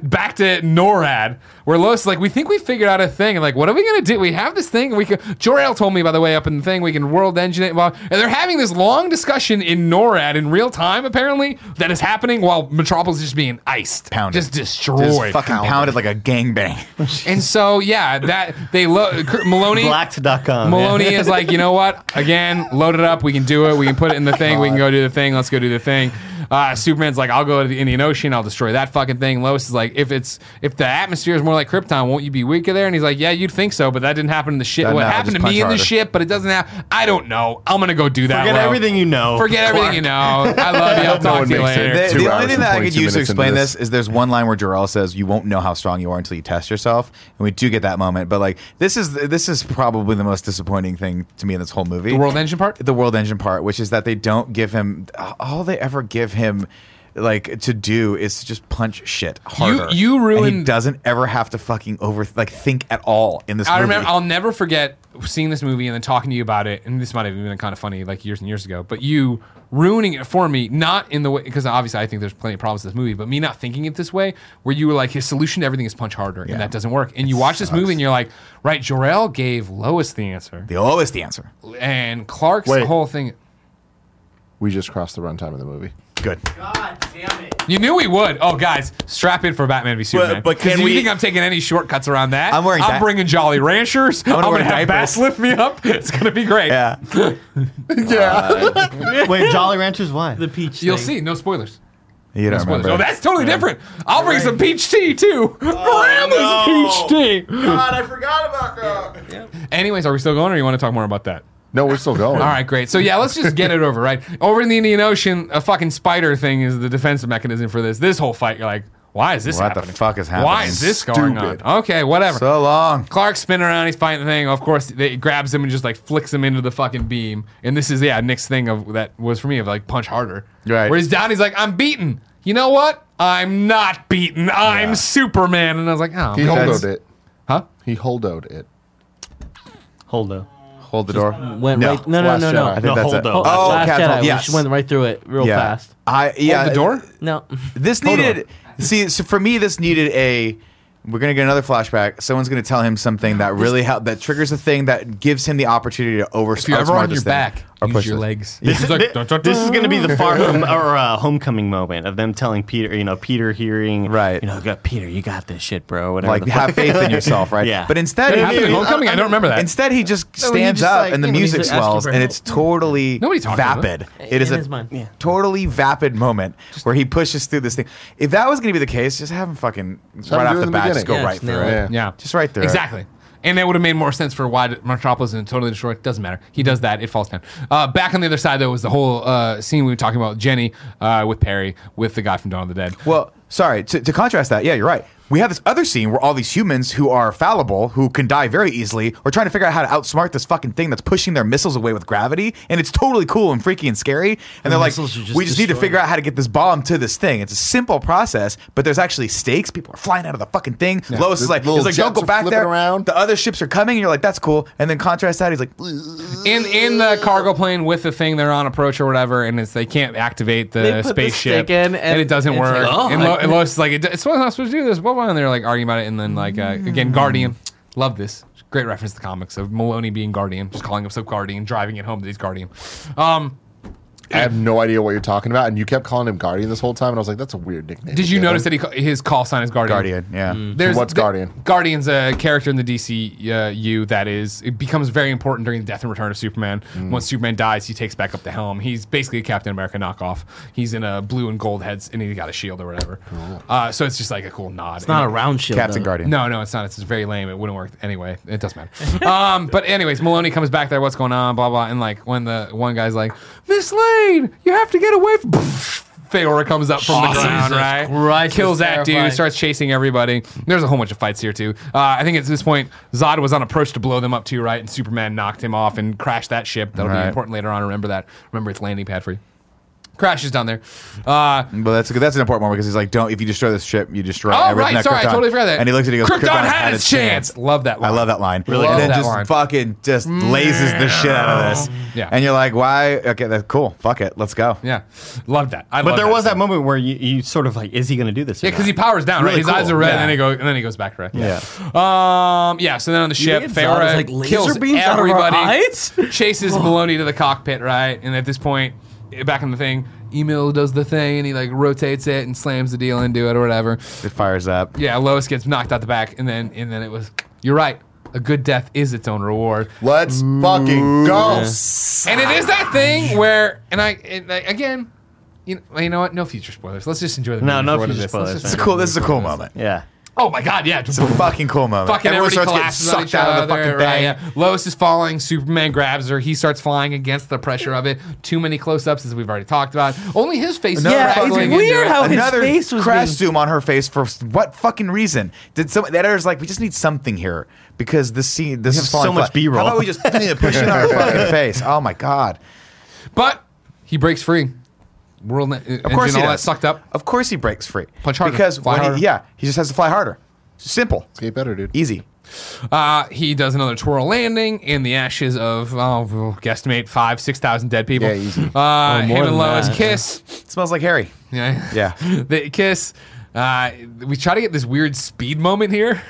back to NORAD, where Lois is like, we think we figured out a thing. And like, what are we gonna do? We have this thing. We can. Jor-El told me, by the way, up in the thing, we can world engine it. And they're having this long discussion in NORAD in real time, apparently, that is happening while Metropolis is just being iced, pounded, just destroyed, just fucking pounded, pounded like a gangbang. And so, yeah, that they lo- Maloney blacked dot com Maloney yeah. is like, you know what? Again, load it up. We can do it. We can put it in the thing. God. We can go do the thing. Let's go do the thing. Uh, Superman's like, I'll go to the Indian Ocean, I'll destroy that fucking thing. Lois is like, if it's if the atmosphere is more like Krypton, won't you be weaker there? And he's like, yeah, you'd think so, but that didn't happen in the ship. What well, happened to me harder. in the ship, but it doesn't happen. I don't know. I'm gonna go do that. Forget well. everything you know. Forget Clark. everything you know. I love you. I'll talk to you later. Sense. The, the only thing that I could use to explain this. this is there's one line where Jor-El says, "You won't know how strong you are until you test yourself," and we do get that moment. But like, this is this is probably the most disappointing thing to me in this whole movie. The world engine part. The world engine part, which is that they don't give him all they ever give him. Like to do is to just punch shit harder. You, you ruined. And he doesn't ever have to fucking over like think at all in this. I movie. remember. I'll never forget seeing this movie and then talking to you about it. And this might have even been kind of funny, like years and years ago. But you ruining it for me, not in the way because obviously I think there's plenty of problems with this movie, but me not thinking it this way, where you were like his solution to everything is punch harder, yeah. and that doesn't work. And it you watch sucks. this movie and you're like, right, Jor-El gave Lois the answer. The Lois the answer. And Clark's Wait. whole thing. We just crossed the runtime of the movie. Good. God damn it. You knew we would. Oh, guys, strap in for Batman v Superman. But, but can you we, think I'm taking any shortcuts around that? I'm wearing. I'm di- bringing Jolly Ranchers. I'm, I'm going to have Bass lift me up. It's going to be great. Yeah. yeah. Wait, Jolly Ranchers? Why? The peach. You'll thing. see. No spoilers. You don't no remember. Oh, that's totally yeah. different. I'll bring right. some peach tea too. Oh, Grandma's no. peach tea. God, I forgot about that. Yeah. Yeah. Anyways, are we still going, or you want to talk more about that? No, we're still going. All right, great. So, yeah, let's just get it over, right? Over in the Indian Ocean, a fucking spider thing is the defensive mechanism for this. This whole fight, you're like, why is this what happening? What the fuck is happening? Why is this Stupid. going on? Okay, whatever. So long. Clark's spinning around. He's fighting the thing. Of course, they, it grabs him and just, like, flicks him into the fucking beam. And this is, yeah, Nick's thing of that was for me of, like, punch harder. Right. Whereas Downey's like, I'm beaten. You know what? I'm not beaten. I'm yeah. Superman. And I was like, oh. He holdoed it. Huh? He holdoed it. Holdo. Hold the just door. Went no. Right, no, no, no, no, no. I think no, that's it. Up. Oh, Last Jedi. Hold, yes. We went right through it real yeah. fast. I yeah. Hold the door? No. This needed. See, so for me, this needed a. We're gonna get another flashback. Someone's gonna tell him something that really help that triggers a thing that gives him the opportunity to over. If you're ever on your back, or use push your it. legs. This, is, like, this is gonna be the far from or uh, homecoming moment of them telling Peter, you know, Peter hearing, right? You know, got Peter, you got this shit, bro. Whatever. Like have faith in yourself, right? Yeah. But instead, it happened in homecoming. I, I don't remember that. Instead, he just stands no, he just, up like, and the music swells and it's totally vapid. It is a totally vapid moment where he pushes through this thing. If that was gonna be the case, just have him fucking right off the bat. Just go yeah, right through it. Yeah. yeah. Just right through Exactly. It. And that would have made more sense for why Metropolis isn't totally destroyed. Doesn't matter. He does that. It falls down. Uh, back on the other side, though, was the whole uh, scene we were talking about. Jenny uh, with Perry, with the guy from Dawn of the Dead. Well, sorry. To, to contrast that, yeah, you're right. We have this other scene where all these humans who are fallible, who can die very easily, are trying to figure out how to outsmart this fucking thing that's pushing their missiles away with gravity, and it's totally cool and freaky and scary, and, and they're like, just we just need to figure out how to get this bomb to this thing. It's a simple process, but there's actually stakes. People are flying out of the fucking thing. Yeah. Lois is like, he's like, don't go back there. Around. The other ships are coming, and you're like, that's cool. And then contrast that, he's like... In in the cargo plane with the thing they're on approach or whatever, and it's they can't activate the spaceship, and, and it doesn't work. Like, oh, and, Lo- and Lois is like, it's not supposed to do this, and they're like arguing about it, and then like uh, again, Guardian, love this great reference to the comics of Maloney being Guardian, just calling himself Guardian, driving it home that he's Guardian. Um, I have no idea what you're talking about, and you kept calling him Guardian this whole time, and I was like, that's a weird nickname. Did you notice that he his call sign is Guardian? Guardian, yeah. Mm. There's so what's Guardian? Guardian's a character in the D C E U uh, that is it becomes very important during the death and return of Superman. Mm. Once Superman dies, he takes back up the helm. He's basically a Captain America knockoff. He's in a blue and gold heads, and he got a shield or whatever. Cool. Uh, so it's just like a cool nod. It's not and a round shield. Captain though. Guardian. No, no, it's not. It's just very lame. It wouldn't work anyway. It doesn't matter. um, but anyways, Maloney comes back there. What's going on? Blah blah. And like when the one guy's like, Miss Lane, you have to get away from... Faora comes up from awesome. the ground, right? Christ, kills that terrifying. dude, starts chasing everybody. There's a whole bunch of fights here, too. Uh, I think at this point, Zod was on approach to blow them up, too, right? And Superman knocked him off and crashed that ship. That'll right. be important later on. Remember that. Remember its landing pad for you. Crashes down there. Uh, but that's that's an important one because he's like, don't if you destroy this ship, you destroy oh, everything. Oh, right, sorry, Krypton. I totally forgot that. And he looks at it and goes, Krypton, Krypton had its chance. chance. Love that line. I love that line. Really love And then just line. fucking just mm. lazes the shit out of this. Yeah. And you're like, why? Okay, that's cool. Fuck it. Let's go. Yeah. Love that. I but love there that was scene. that moment where you, you sort of like, is he going to do this? Yeah, because he powers down, right? Really His cool. eyes are red yeah. and, then he go, and then he goes back to red. Yeah. yeah. Um. Yeah, so then on the ship, Faora like kills everybody, chases Maloney to the cockpit, right? And at this point, back in the thing, Emil does the thing and he like rotates it and slams the deal into it or whatever. It fires up. Yeah, Lois gets knocked out the back, and then and then it was. You're right. A good death is its own reward. Let's Ooh. fucking go. Yeah. And it is that thing where, and I, and I again. you know, you know what? No future spoilers. Let's just enjoy the movie. No, no future this. spoilers. It's cool. This is a cool moment. Yeah. Oh my God! Yeah, it's a fucking cool moment. Fucking everyone starts getting sucked out of the fucking thing. Yeah. Lois is falling. Superman grabs her. He starts flying against the pressure of it. Too many close-ups, as we've already talked about. Only his face. Another yeah, it's weird how it. his Another face was. Another crash being... zoom on her face for what fucking reason? Did some the editor's like, we just need something here because this scene, this is so much B-roll. How about we just push it on her fucking face? Oh my God! But he breaks free. World engine, of course he all that sucked up. Of course he breaks free. Punch harder. Because fly when harder. He, yeah, he just has to fly harder. Simple. Skate better, dude. Easy. Uh, he does another twirl landing in the ashes of, oh, guesstimate five, six thousand dead people. Yeah, easy. Uh, oh, him and Lois that. kiss. It smells like Harry. Yeah, yeah. They kiss. Uh, we try to get this weird speed moment here.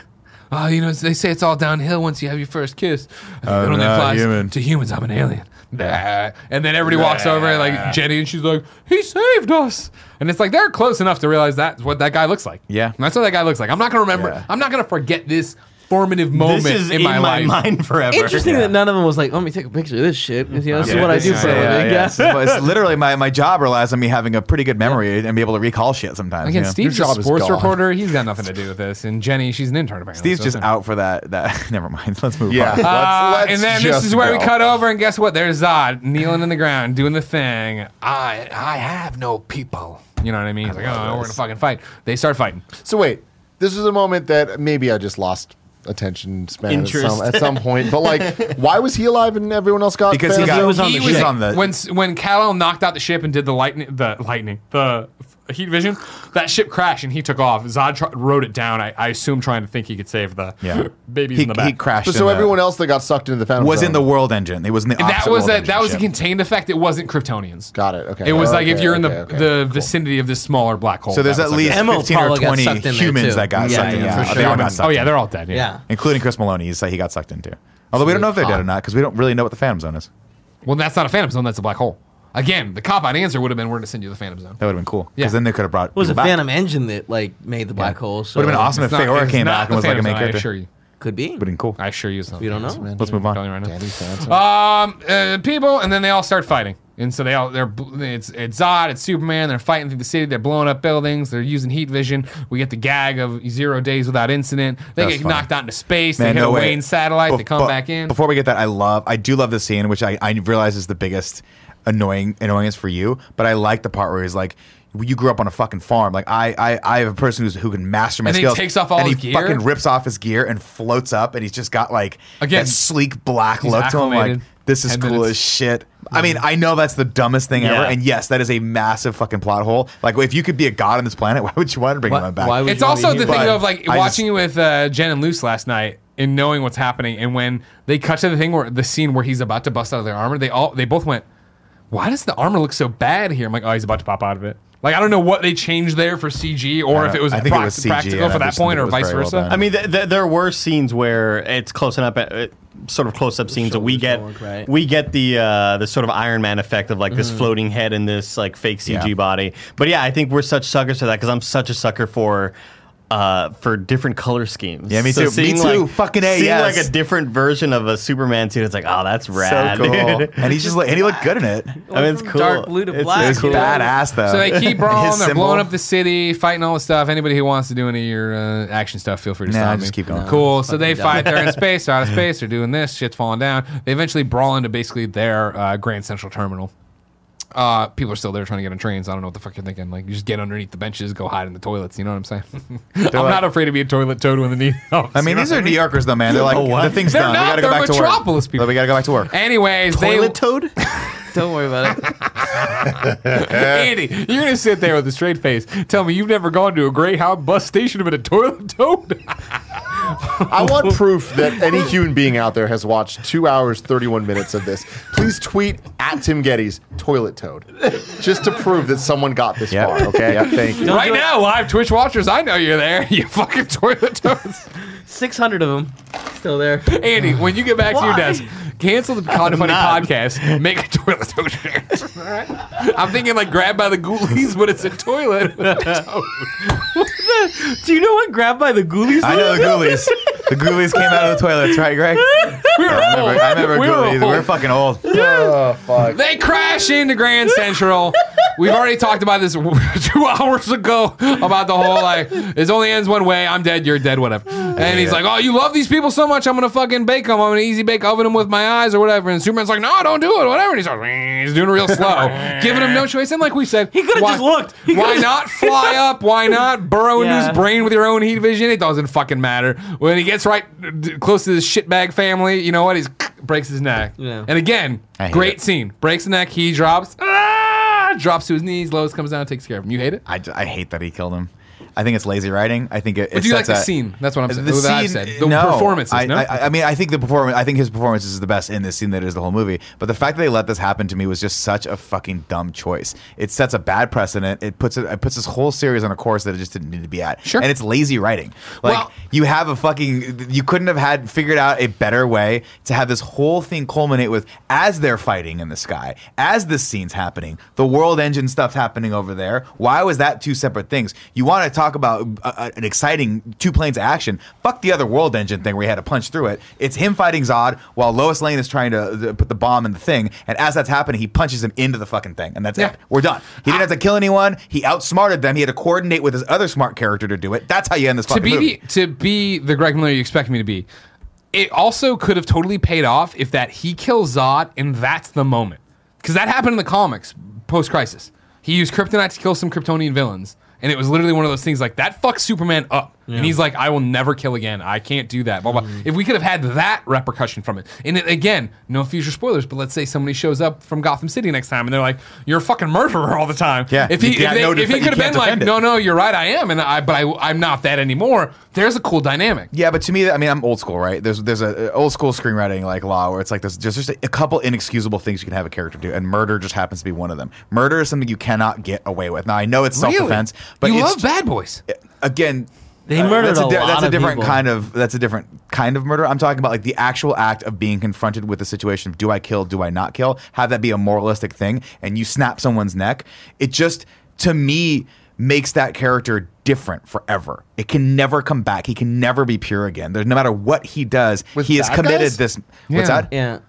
Oh, you know, they say it's all downhill once you have your first kiss. I think uh, that only applies human. to humans. I'm an alien. Nah. And then everybody nah. walks over, like Jenny, and she's like, he saved us. And it's like, they're close enough to realize that's what that guy looks like. Yeah. And that's what that guy looks like. I'm not going to remember. Yeah. I'm not going to forget this formative moment this is in, in my, my life. mind forever. Interesting yeah. that none of them was like, let me take a picture of this shit. You know, this yeah, is what I do for a living. Yeah. It's literally my, my job relies on me having a pretty good memory yeah. and be able to recall shit sometimes. Again, you know? Steve's a sports reporter. He's got nothing to do with this. And Jenny, she's an intern apparently. Steve's so just out for that. That Never mind. Let's move yeah. on. Uh, let's, let's and then this is where go. we cut over, and guess what? There's Zod kneeling in the ground, doing the thing. I I have no people. You know what I mean? He's like, oh, we're going to fucking fight. They start fighting. So wait, this is a moment that maybe I just lost attention span at some, at some point, but like, why was he alive and everyone else got? Because he, got, he was on the ship. On the when when Kal-El knocked out the ship and did the lightning, the lightning, the heat vision, that ship crashed and he took off. Zod tr- wrote it down. I, I assume trying to think he could save the yeah. babies he, in the back. He crashed. But so the, everyone else that got sucked into the phantom was zone. in the world engine. It was in the that was a, that was ship. a contained effect. It wasn't Kryptonians. Got it. Okay. It was oh, like okay, if you're in the okay, the cool. vicinity of this smaller black hole. So there's at least like fifteen or twenty humans that got sucked in. Oh yeah, they're all dead. Yeah. Including Chris Maloney, he's like he got sucked into. Although we don't know if they're dead or not because we don't really know what the Phantom Zone is. Well, that's not a Phantom Zone. That's a black hole. Again, the cop-out answer would have been, we're going to send you to the Phantom Zone. That would have been cool. Because yeah. then they could have brought. It was a back. Phantom engine that like made the black yeah. hole. So would have been awesome if not, Faora came back and was Phantom like a main character. I assure you. Could be. Would have been cool. I assure you. You don't know. Let's, Let's move on. Right now. Um, uh, people, and then they all start fighting. And so they all, they're, it's, it's Zod, it's Superman, they're fighting through the city, they're blowing up buildings, they're using heat vision. We get the gag of zero days without incident. They That's get funny. knocked out into space, Man, they hit no a Wayne satellite, Bef- they come b- back in. Before we get that, I love, I do love the scene, which I, I realize is the biggest annoying annoyance for you, but I like the part where he's like, you grew up on a fucking farm. Like I, I, I have a person who's who can master my and skills. And he takes off all and his gear. And he fucking rips off his gear and floats up, and he's just got like Again, that sleek black look acclimated. to him. Like this is cool as shit. Yeah. I mean, I know that's the dumbest thing yeah. ever, and yes, that is a massive fucking plot hole. Like if you could be a god on this planet, why would you want to bring what? him back? It's also the thing of like I watching just, it with uh, Jen and Luce last night. And knowing what's happening, and when they cut to the thing where the scene where he's about to bust out of their armor, they all they both went, why does the armor look so bad here? I'm like, oh, he's about to pop out of it. Like, I don't know what they changed there for C G or if it was, proc- it was C G, practical for that point or vice well versa. Done. I mean, th- th- there were scenes where it's close enough, uh, sort of close-up scenes that we get work, right? we get the uh, the sort of Iron Man effect of, like, this mm. floating head and this, like, fake C G yeah. body. But, yeah, I think we're such suckers for that because I'm such a sucker for... Uh, for different color schemes. Yeah, me too. So seeing me too. Like, Fucking A. Seeing yes. like a different version of a Superman suit, it's like, oh, that's rad. So cool. Dude. And he's just like, and he looked good in it. I mean, it's cool. Dark blue to black. It's, it's cool. badass though. So they keep brawling. They're blowing up the city, fighting all the stuff. Anybody who wants to do any of your uh, action stuff, feel free to nah, stop just me. Just keep going. No, cool. So they fight. They're in space. They're out of space. They're doing this. Shit's falling down. They eventually brawl into basically their uh, Grand Central Terminal. Uh, people are still there trying to get on trains. I don't know what the fuck you're thinking. Like, you just get underneath the benches, go hide in the toilets. You know what I'm saying? I'm like, not afraid to be a toilet toad when the need. Helps, I mean, you know? These are New Yorkers, though, man. They're like, oh, the thing's They're done. Not, we gotta go back to work. They're Metropolis people. We gotta go back to work. Anyways, toilet they... toad. Don't worry about it. Andy, you're gonna sit there with a straight face, tell me you've never gone to a Greyhound bus station with a toilet toad. I want proof that any human being out there has watched two hours, thirty-one minutes of this. Please tweet at Tim Geddes, toilet toad, just to prove that someone got this yep. far, okay? Yep, thank you. Don't right now, live Twitch watchers, I know you're there, you fucking toilet toads. six hundred of them still there. Andy, when you get back Why? to your desk, cancel the Cod Funny podcast, make a toilet toad. All right. I'm thinking like Grab by the Ghoulies, but it's a toilet. What the? Do you know what Grab by the Ghoulies is? I know the Ghoulies. The Ghoulies came out of the toilet. That's right, Greg. We were I old. Remember, I remember we Google were, old. We're fucking old. Oh, fuck. They crash into Grand Central. We've already talked about this two hours ago about the whole, like, it only ends one way. I'm dead. You're dead. Whatever. And yeah, he's yeah. like, oh, you love these people so much. I'm going to fucking bake them. I'm going to easy bake oven them with my eyes or whatever. And Superman's like, no, don't do it. Whatever. And he's like, he's doing real slow. Giving him no choice. And like we said, he could have just looked. He why not fly up? Why not burrow yeah. into his brain with your own heat vision? It doesn't fucking matter. When he gets right close to this shitbag family, you know what? He breaks his neck. Yeah. And again, great it. Scene. Breaks the neck. He drops. Ah, drops to his knees. Lois comes down and takes care of him. You hate it? I, I hate that he killed him. I think it's lazy writing. I think it. But it do you like the a, scene? That's what I'm saying. The, scene, I've said. the no, performances. I, no? I, I mean, I think the performance. I think his performance is the best in this scene that is the whole movie. But the fact that they let this happen to me was just such a fucking dumb choice. It sets a bad precedent. It puts it, it puts this whole series on a course that it just didn't need to be at. Sure. And it's lazy writing. Like well, you have a fucking. You couldn't have had figured out a better way to have this whole thing culminate with as they're fighting in the sky, as this scene's happening, the world engine stuff's happening over there. Why was that two separate things? You want to talk about uh, an exciting two planes of action. Fuck the other world engine thing where he had to punch through it. It's him fighting Zod while Lois Lane is trying to th- put the bomb in the thing. And as that's happening, he punches him into the fucking thing. And that's yeah. it. We're done. He didn't have to kill anyone. He outsmarted them. He had to coordinate with his other smart character to do it. That's how you end this fucking to be movie. The, to be the Greg Miller you expect me to be, it also could have totally paid off if that he kills Zod and that's the moment. Because that happened in the comics post-crisis. He used kryptonite to kill some Kryptonian villains. And it was literally one of those things like, that fucks Superman up. Yeah. And he's like, I will never kill again. I can't do that. Blah, blah. Mm-hmm. If we could have had that repercussion from it. And it, again, no future spoilers, but let's say somebody shows up from Gotham City next time and they're like, you're a fucking murderer all the time. Yeah. If he, if they, no def- if he could have been like, it. no, no, you're right, I am, and I, but I, I'm not that anymore, there's a cool dynamic. Yeah, but to me, I mean, I'm old school, right? There's there's a, a old school screenwriting like law where it's like, there's just, there's just a couple inexcusable things you can have a character do, and murder just happens to be one of them. Murder is something you cannot get away with. Now, I know it's self-defense. Really? But you love Bad Boys. Again, they murdered that's a, a, lot that's a different of kind of that's a different kind of murder. I'm talking about like the actual act of being confronted with the situation of do I kill, do I not kill? Have that be a moralistic thing, and you snap someone's neck. It just to me makes that character different forever. It can never come back. He can never be pure again. There's no matter what he does, with he has committed guys? This. Yeah. What's that? Yeah.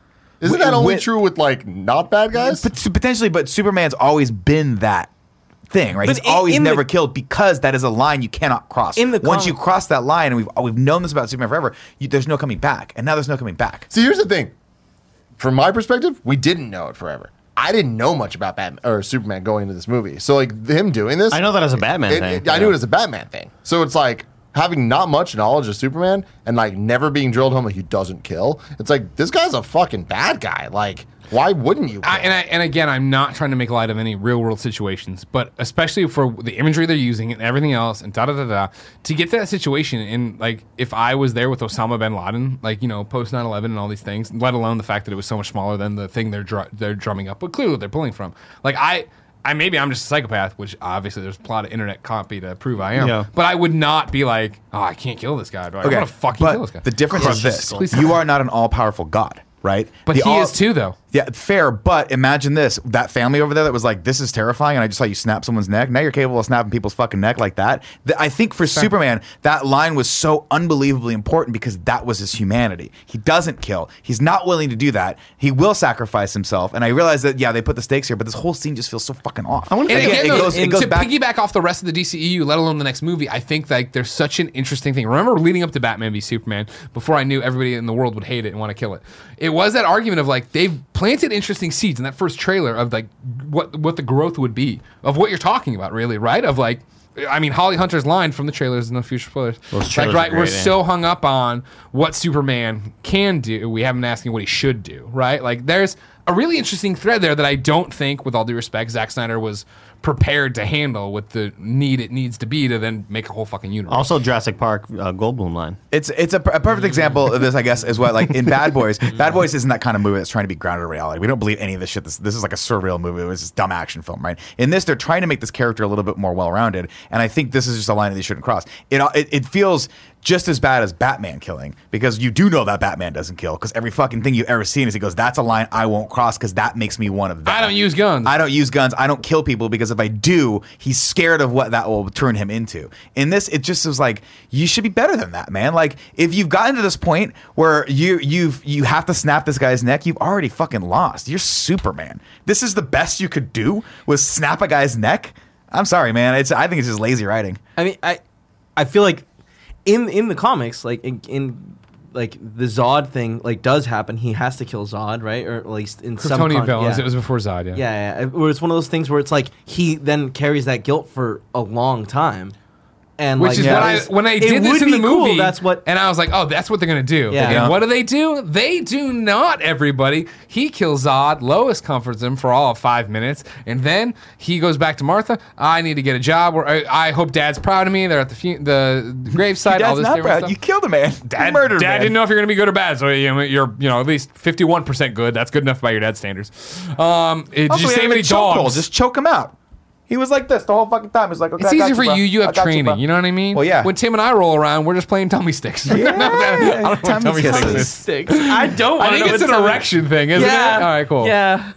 Isn't with, that only with, true with like not bad guys? Potentially, but Superman's always been that thing, right? But he's in, always in never the, killed because that is a line you cannot cross. In the Once you cross that line, and we've we've known this about Superman forever, you, there's no coming back. And now there's no coming back. See, here's the thing. From my perspective, we didn't know it forever. I didn't know much about Batman or Superman going into this movie. So like him doing this, I know that as a Batman it, thing. It, I yeah. knew it as a Batman thing. So it's like having not much knowledge of Superman and like never being drilled home that like he doesn't kill. It's like this guy's a fucking bad guy. Like. Why wouldn't you? I, and, I, and again, I'm not trying to make light of any real world situations, but especially for the imagery they're using and everything else and da da da da, to get to that situation. And like, if I was there with Osama bin Laden, like, you know, post nine eleven and all these things, let alone the fact that it was so much smaller than the thing they're dr- they're drumming up, but clearly they're pulling from. Like, I, I maybe I'm just a psychopath, which obviously there's a lot of internet copy to prove I am, yeah. but I would not be like, oh, I can't kill this guy. Like, okay. I want to fucking but kill this guy. The difference is this please, you are not an all powerful god. Right? But the he all, is too, though. Yeah, fair. But imagine this. That family over there that was like, this is terrifying, and I just saw you snap someone's neck. Now you're capable of snapping people's fucking neck like that. The, I think for fair. Superman, that line was so unbelievably important because that was his humanity. He doesn't kill. He's not willing to do that. He will sacrifice himself. And I realize that, yeah, they put the stakes here, but this whole scene just feels so fucking off. I want to piggyback off the rest of the D C E U, let alone the next movie, I think like there's such an interesting thing. Remember leading up to Batman v Superman, before I knew everybody in the world would hate it and want to kill it. It It was that argument of like they've planted interesting seeds in that first trailer of like what what the growth would be of what you're talking about, really, right? Of like, I mean, Holly Hunter's line from the trailers, no future spoilers. Those trailers like, right, we're eh? so hung up on what Superman can do, we haven't asked him what he should do, right? Like, there's a really interesting thread there that I don't think, with all due respect, Zack Snyder was prepared to handle with the need it needs to be to then make a whole fucking universe. Also, Jurassic Park uh, Goldblum line. It's it's a, a perfect example of this, I guess, is what like in Bad Boys. Bad Boys isn't that kind of movie that's trying to be grounded in reality. We don't believe any of this shit. This this is like a surreal movie. It was this dumb action film, right? In this, they're trying to make this character a little bit more well-rounded, and I think this is just a line that they shouldn't cross. It it, it feels just as bad as Batman killing, because you do know that Batman doesn't kill, because every fucking thing you've ever seen is he goes, that's a line I won't cross because that makes me one of them. I don't use guns. I don't use guns. I don't kill people because if I do, he's scared of what that will turn him into. In this, it just was like, you should be better than that, man. Like, if you've gotten to this point where you you've you have to snap this guy's neck, you've already fucking lost. You're Superman. This is the best you could do, was snap a guy's neck? I'm sorry, man. It's I think it's just lazy writing. I mean, I I feel like in in the comics, like in, in like the Zod thing, like does happen. He has to kill Zod, right? Or at least in some Kryptonian villains. Yeah. It was before Zod, yeah. Yeah, yeah. It was one of those things where it's like he then carries that guilt for a long time. And Which like, is yeah, when, I, when I did this in the movie, cool, that's what, and I was like, oh, that's what they're going to do. Yeah. And yeah. what do they do? They do not, everybody. He kills Zod. Lois comforts him for all of five minutes. And then he goes back to Martha. I need to get a job. Where I, I hope Dad's proud of me. They're at the fu- the gravesite. Dad's all this not proud. Stuff. You killed a man. Dad, you murdered Dad man. Didn't know if you're going to be good or bad. So you're, you're you know, at least fifty-one percent good. That's good enough by your dad's standards. Um, did also, you save any dogs? Hole. Just choke him out. He was like this the whole fucking time. He's like, okay, it's easy for you. You, you have training. You, you know what I mean? Well, yeah. When Tim and I roll around, we're just playing tummy sticks. Yeah. no, I don't tummy, tummy sticks. sticks. I don't want to. I think it's an tummy. Erection thing, isn't yeah. it? All right, cool. Yeah.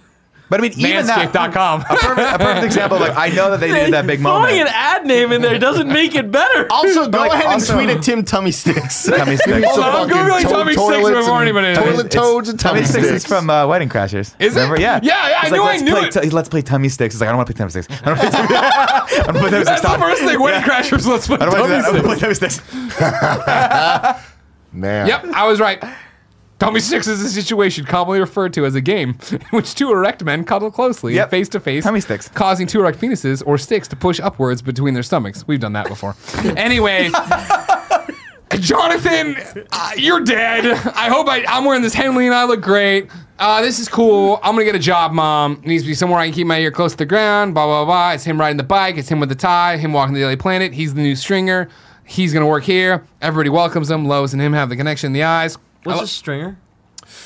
But I mean, even that. Manscaped dot com. A perfect, a perfect example. Like, I know that they needed that big moment. Throwing an ad name in there doesn't make it better. Also, go like, ahead also, and tweet at Tim Tummy Sticks. Tummy Sticks. Hold on, I'm Googling Tummy Sticks before anybody is. Toilet Toads and Tummy Sticks. Tummy Sticks is from uh, Wedding Crashers. Is Remember? it? Yeah. Yeah, yeah I knew like, I knew it. T- let's play Tummy Sticks. It's like, I don't want to play Tummy Sticks. I don't want to play Tummy Sticks. That's the first thing. Wedding Crashers, let's play Tummy Sticks. Man. Yep, I was right. Tummy sticks is a situation commonly referred to as a game in which two erect men cuddle closely yep. face to face, tummy sticks, causing two erect penises or sticks to push upwards between their stomachs. We've done that before. Anyway, Jonathan, uh, you're dead. I hope I, I'm wearing this Henley and I look great. Uh, this is cool. I'm gonna get a job, Mom. It needs to be somewhere I can keep my ear close to the ground. Blah blah blah. It's him riding the bike. It's him with the tie. Him walking the Daily Planet. He's the new stringer. He's gonna work here. Everybody welcomes him. Lois and him have the connection in the eyes. What's lo- a stringer?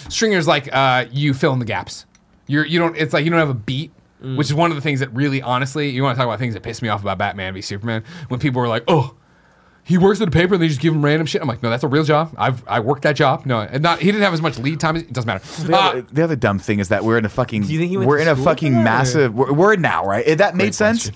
Stringer's like uh, you fill in the gaps. You're you don't. It's like you don't have a beat, mm. which is one of the things that really, honestly, you want to talk about things that piss me off about Batman v Superman. When people were like, "Oh, he works at a paper," and they just give him random shit. I'm like, no, that's a real job. I've I worked that job. No, and not he didn't have as much lead time. It doesn't matter. The, uh, other, the other dumb thing is that we're in a fucking we're in a fucking massive we're, we're now right. That made sense.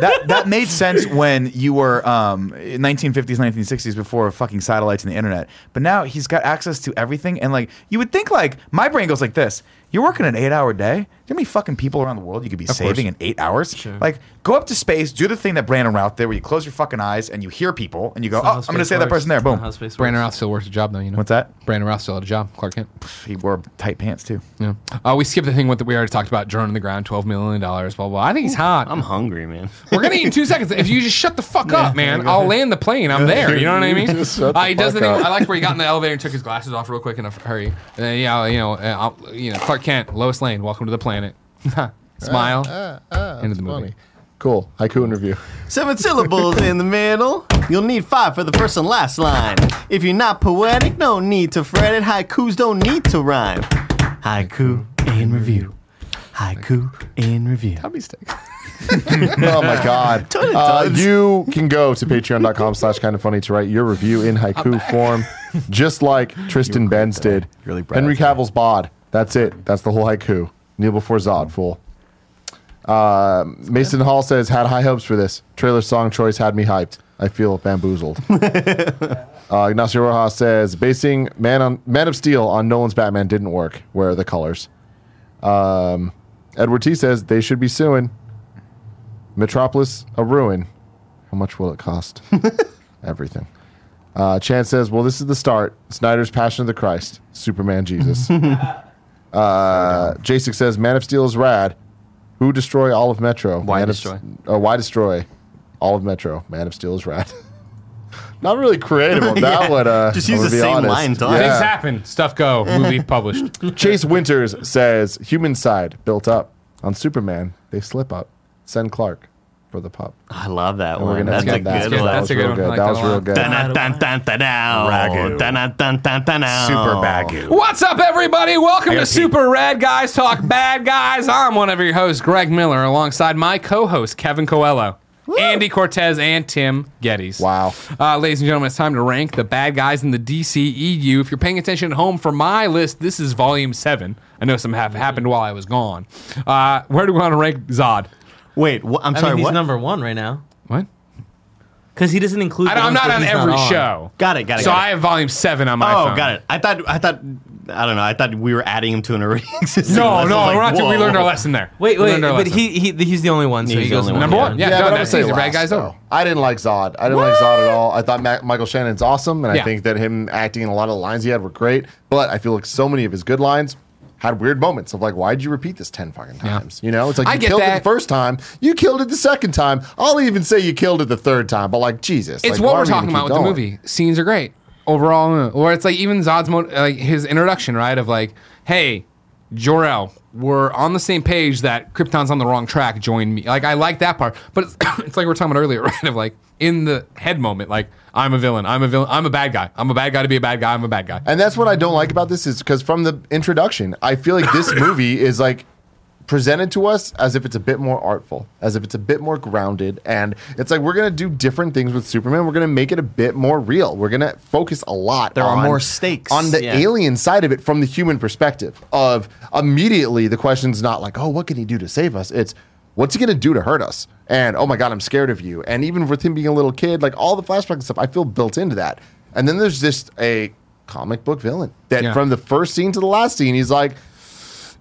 that that made sense when you were um, in nineteen fifties, nineteen sixties, before fucking satellites and the internet. But now he's got access to everything, and like you would think, like my brain goes like this: you're working an eight-hour day. Do you know how many fucking people around the world you could be of saving course. in eight hours? Sure. Like, go up to space, do the thing that Brandon Routh did, where you close your fucking eyes and you hear people, and you go, "Oh, I'm gonna save that person there." Boom. Brandon Routh still works a job though, you know. What's that? Brandon Routh still had a job. Clark Kent. He wore tight pants too. Yeah. Uh, we skipped the thing with that we already talked about. Drone on the ground, twelve million dollars. Blah blah. I think he's hot. I'm hungry, man. We're gonna eat in two seconds. If you just shut the fuck yeah, up, man, I'll land the plane. I'm there. You know what I mean? Just shut uh, he does the thing. I like where he got in the elevator and took his glasses off real quick in a hurry. And then, yeah, you know, uh, you know, Clark Kent, Lois Lane, welcome to the planet. Smile. Uh, uh, uh, End of the movie. Funny. Cool. Haiku interview. Seven syllables in the middle. You'll need five for the first and last line. If you're not poetic, no need to fret it. Haikus don't need to rhyme. Haiku in review. Haiku in review. Tummy stick. Oh my God. Uh, you can go to patreon.com slash kind of funny to write your review in haiku form, just like Tristan Benz did. Really bright, Henry Cavill's bod. That's it. That's the whole haiku. Kneel before Zod, fool. Uh, Mason Hall says, had high hopes for this. Trailer song choice had me hyped. I feel bamboozled. uh, Ignacio Rojas says, basing Man on Man of Steel on Nolan's Batman didn't work. Where are the colors? Um, Edward T says, they should be suing. Metropolis, a ruin. How much will it cost? Everything. Uh, Chan says, well, this is the start. Snyder's Passion of the Christ. Superman Jesus. uh, Jasek says, Man of Steel is rad. Who destroy all of Metro? Why Man destroy? Of, uh, why destroy all of Metro? Man of Steel is rad. Not really creative on that yeah. one. Uh, Just use the same honest. line. Yeah. Things happen. Stuff go. Movie published. Chase Winters says, human side built up. On Superman, they slip up. Send Clark for the pup. I love that and one. That's a good one. That's a good one. That was real good. Super Bagu. What's up, everybody? Welcome to Super Rad Guys Talk Bad Guys. I'm one of your hosts, Greg Miller, alongside my co-host, Kevin Coelho. Woo! Andy Cortez and Tim Geddes. Wow. Uh, ladies and gentlemen, it's time to rank the bad guys in the D C E U. If you're paying attention at home, for my list, this is volume seven. I know some have happened while I was gone. Uh, where do we want to rank Zod? Wait, wh- I'm I sorry, mean, he's what? He's number one right now. What? Because he doesn't include... I don't, I'm not on every not on. show. Got it, got it. So got I it. have volume seven on my oh, phone. Oh, got it. I thought... I thought... I don't know. I thought we were adding him to an already existing. No, lesson. no, like, we're not. To, we learned our lesson there. Wait, wait, but he, he he's the only one. So he's he goes the only number one. one. Yeah, yeah, no, but that's the bad guys though. I didn't like Zod. I didn't what? like Zod at all. I thought Ma- Michael Shannon's awesome, and yeah. I think that him acting in a lot of the lines he had were great. But I feel like so many of his good lines had weird moments of like, why'd you repeat this ten fucking times? Yeah. You know, it's like you I killed it the first time, you killed it the second time. I'll even say you killed it the third time, but like Jesus, it's like, what we're talking about with the movie. Scenes are great. Overall, or it's like even Zod's, mo- like his introduction, right? Of like, hey, Jor-El, we're on the same page that Krypton's on the wrong track, join me. Like, I like that part. But it's, it's like we were talking about earlier, right? Of like, in the head moment, like, I'm a villain, I'm a villain, I'm a bad guy. I'm a bad guy to be a bad guy, I'm a bad guy. And that's what I don't like about this is because from the introduction, I feel like this movie is like, presented to us as if it's a bit more artful, as if it's a bit more grounded, and it's like we're gonna do different things with Superman. We're gonna make it a bit more real. We're gonna focus a lot. There on, are more stakes on the yeah. alien side of it from the human perspective. Of immediately the question's not like, oh, what can he do to save us? It's what's he gonna do to hurt us? And oh my God, I'm scared of you. And even with him being a little kid, like all the flashbacks and stuff, I feel built into that. And then there's just a comic book villain that yeah. from the first scene to the last scene, he's like,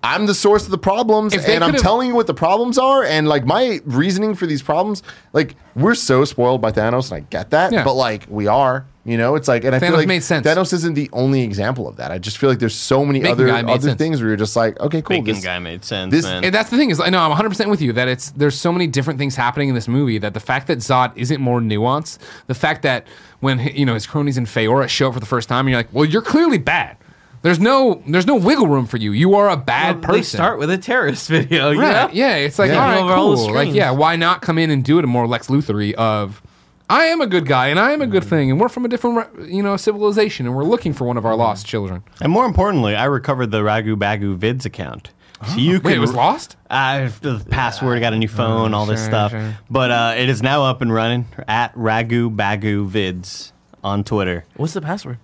I'm the source of the problems, and I'm telling you what the problems are, and, like, my reasoning for these problems, like, we're so spoiled by Thanos, and I get that, yeah. but, like, we are, you know? It's like, and I Thanos feel like made sense. Thanos isn't the only example of that. I just feel like there's so many Bacon other other sense. things where you're just like, okay, cool. Bacon this, guy made sense, this, man. And that's the thing is, I know, I'm one hundred percent with you, that it's there's so many different things happening in this movie that the fact that Zod isn't more nuanced, the fact that when, you know, his cronies in Faora show up for the first time, and you're like, well, you're clearly bad. There's no, there's no wiggle room for you. You are a bad well, person. They start with a terrorist video, right? You know? Yeah, it's like yeah. all right, cool. Like, yeah, why not come in and do it a more Lex Luthor-y of, I am a good guy and I am a good mm-hmm. thing and we're from a different, you know, civilization and we're looking for one of our lost children. And more importantly, I recovered the Ragu Bagu Vids account. So you could, Wait, it was lost? Uh, the password, got a new phone, oh, all this sure, stuff. Sure. But uh, it is now up and running at Ragu Bagu Vids on Twitter. What's the password?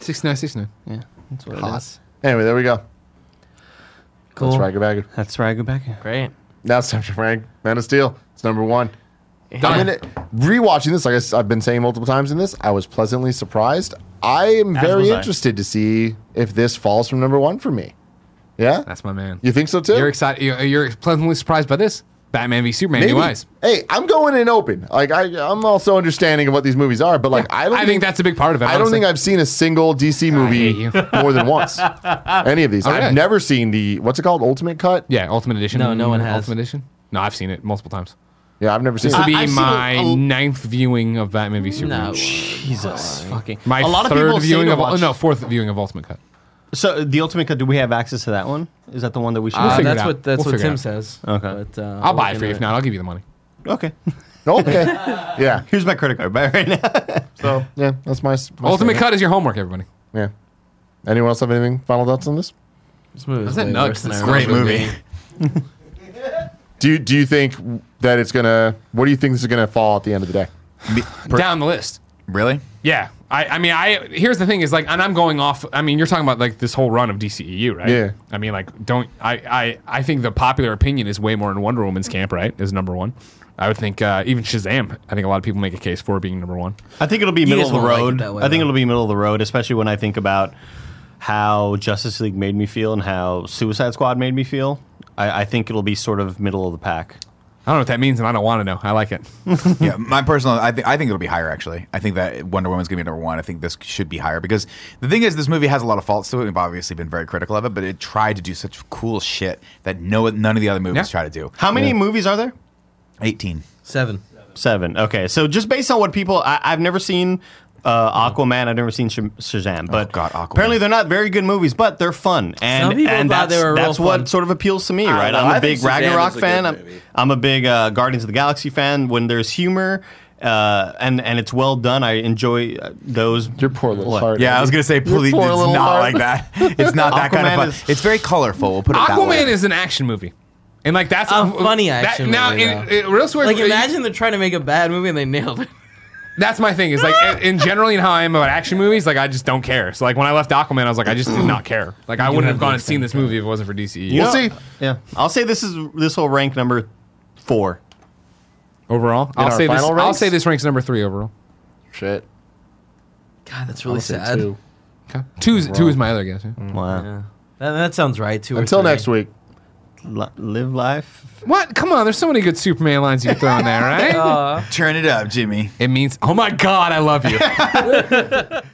six nine six nine Yeah. That's what it is. Anyway, there we go. Cool. That's Ragabagger. That's Ragabagger. Great. Now it's time to rank Man of Steel. It's number one. Yeah. I mean, it, rewatching this, like I, I've been saying multiple times in this, I was pleasantly surprised. I am As very interested I. to see if this falls from number one for me. Yeah? That's my man. You think so, too? You're excited. You're, you're pleasantly surprised by this? Batman v Superman, Maybe. new eyes. Hey, I'm going in open. Like I, I'm also understanding of what these movies are, but like I don't. I think, think that's a big part of it. Honestly. I don't think I've seen a single D C movie more than once. Any of these, okay. I've never seen the what's it called, Ultimate Cut? Yeah, Ultimate Edition. No, no one has Ultimate Edition. No, I've seen it multiple times. Yeah, I've never seen. This will be I've my seen, oh, ninth viewing of Batman v Superman. No, Jesus, oh, fucking. My a lot of third people viewing of oh, no fourth viewing of Ultimate Cut. So the Ultimate Cut, do we have access to that one? Is that the one that we should? Uh, we'll that's what that's we'll what Tim says. Okay, but, uh, I'll we'll buy it for you. If not, I'll give you the money. Okay, okay. Yeah, here's my credit card. Buy it right now. So yeah, that's my, my Ultimate statement. Cut is your homework, everybody. Yeah. Anyone else have anything? Final thoughts on this? This movie is nuts. It's a great movie. do you, Do you think that it's gonna? What do you think this is gonna fall at the end of the day? per- Down the list. Really? Yeah. I, I mean, I here's the thing is like, and I'm going off. I mean, you're talking about like this whole run of D C E U, right? Yeah. I mean, like, don't I? I, I think the popular opinion is way more in Wonder Woman's camp, right? Is number one. I would think uh, even Shazam. I think a lot of people make a case for being number one. I think it'll be middle of the road. Like way, I think though. it'll be middle of the road, especially when I think about how Justice League made me feel and how Suicide Squad made me feel. I, I think it'll be sort of middle of the pack. I don't know what that means, and I don't want to know. I like it. yeah, my personal, I think I think it'll be higher. Actually, I think that Wonder Woman's gonna be number one. I think this should be higher because the thing is, this movie has a lot of faults to it. We've obviously been very critical of it, but it tried to do such cool shit that no, none of the other movies yeah. try to do. How many yeah. movies are there? Eighteen. Seven. Seven. Okay, so just based on what people, I, I've never seen. Uh, Aquaman, I've never seen Sh- Shazam, but oh God, apparently they're not very good movies, but they're fun, and and that's, that's what fun. sort of appeals to me, right? I'm a, I'm a big Ragnarok fan. I'm a big Guardians of the Galaxy fan. When there's humor uh, and and it's well done, I enjoy those. Your poor little what? heart. Yeah, man. I was gonna say, please, it's not heart. like that. It's not that Aquaman kind of fun. Is, it's very colorful. We'll put it Aquaman that way. Aquaman is an action movie. And like that's a funny action that, movie, now, in, in real story, like imagine you, they're trying to make a bad movie and they nailed it. That's my thing. Is like in generally in how I am about action movies, like I just don't care. So like when I left Aquaman, I was like, I just did not care. Like I wouldn't have gone and seen this movie if it wasn't for D C E U. We'll see. Yeah, I'll say this is this will rank number four overall. I'll say this. Ranks? I'll say this ranks number three overall. Shit. God, that's really I'll sad. Two. Okay. Two is two is my other guess. Yeah. Mm, wow. Yeah. That, that sounds right. Two. Until or three. Next week. Live life. What? Come on, there's so many good Superman lines you can throw in there, right? Uh, Turn it up, Jimmy. It means, oh my God, I love you.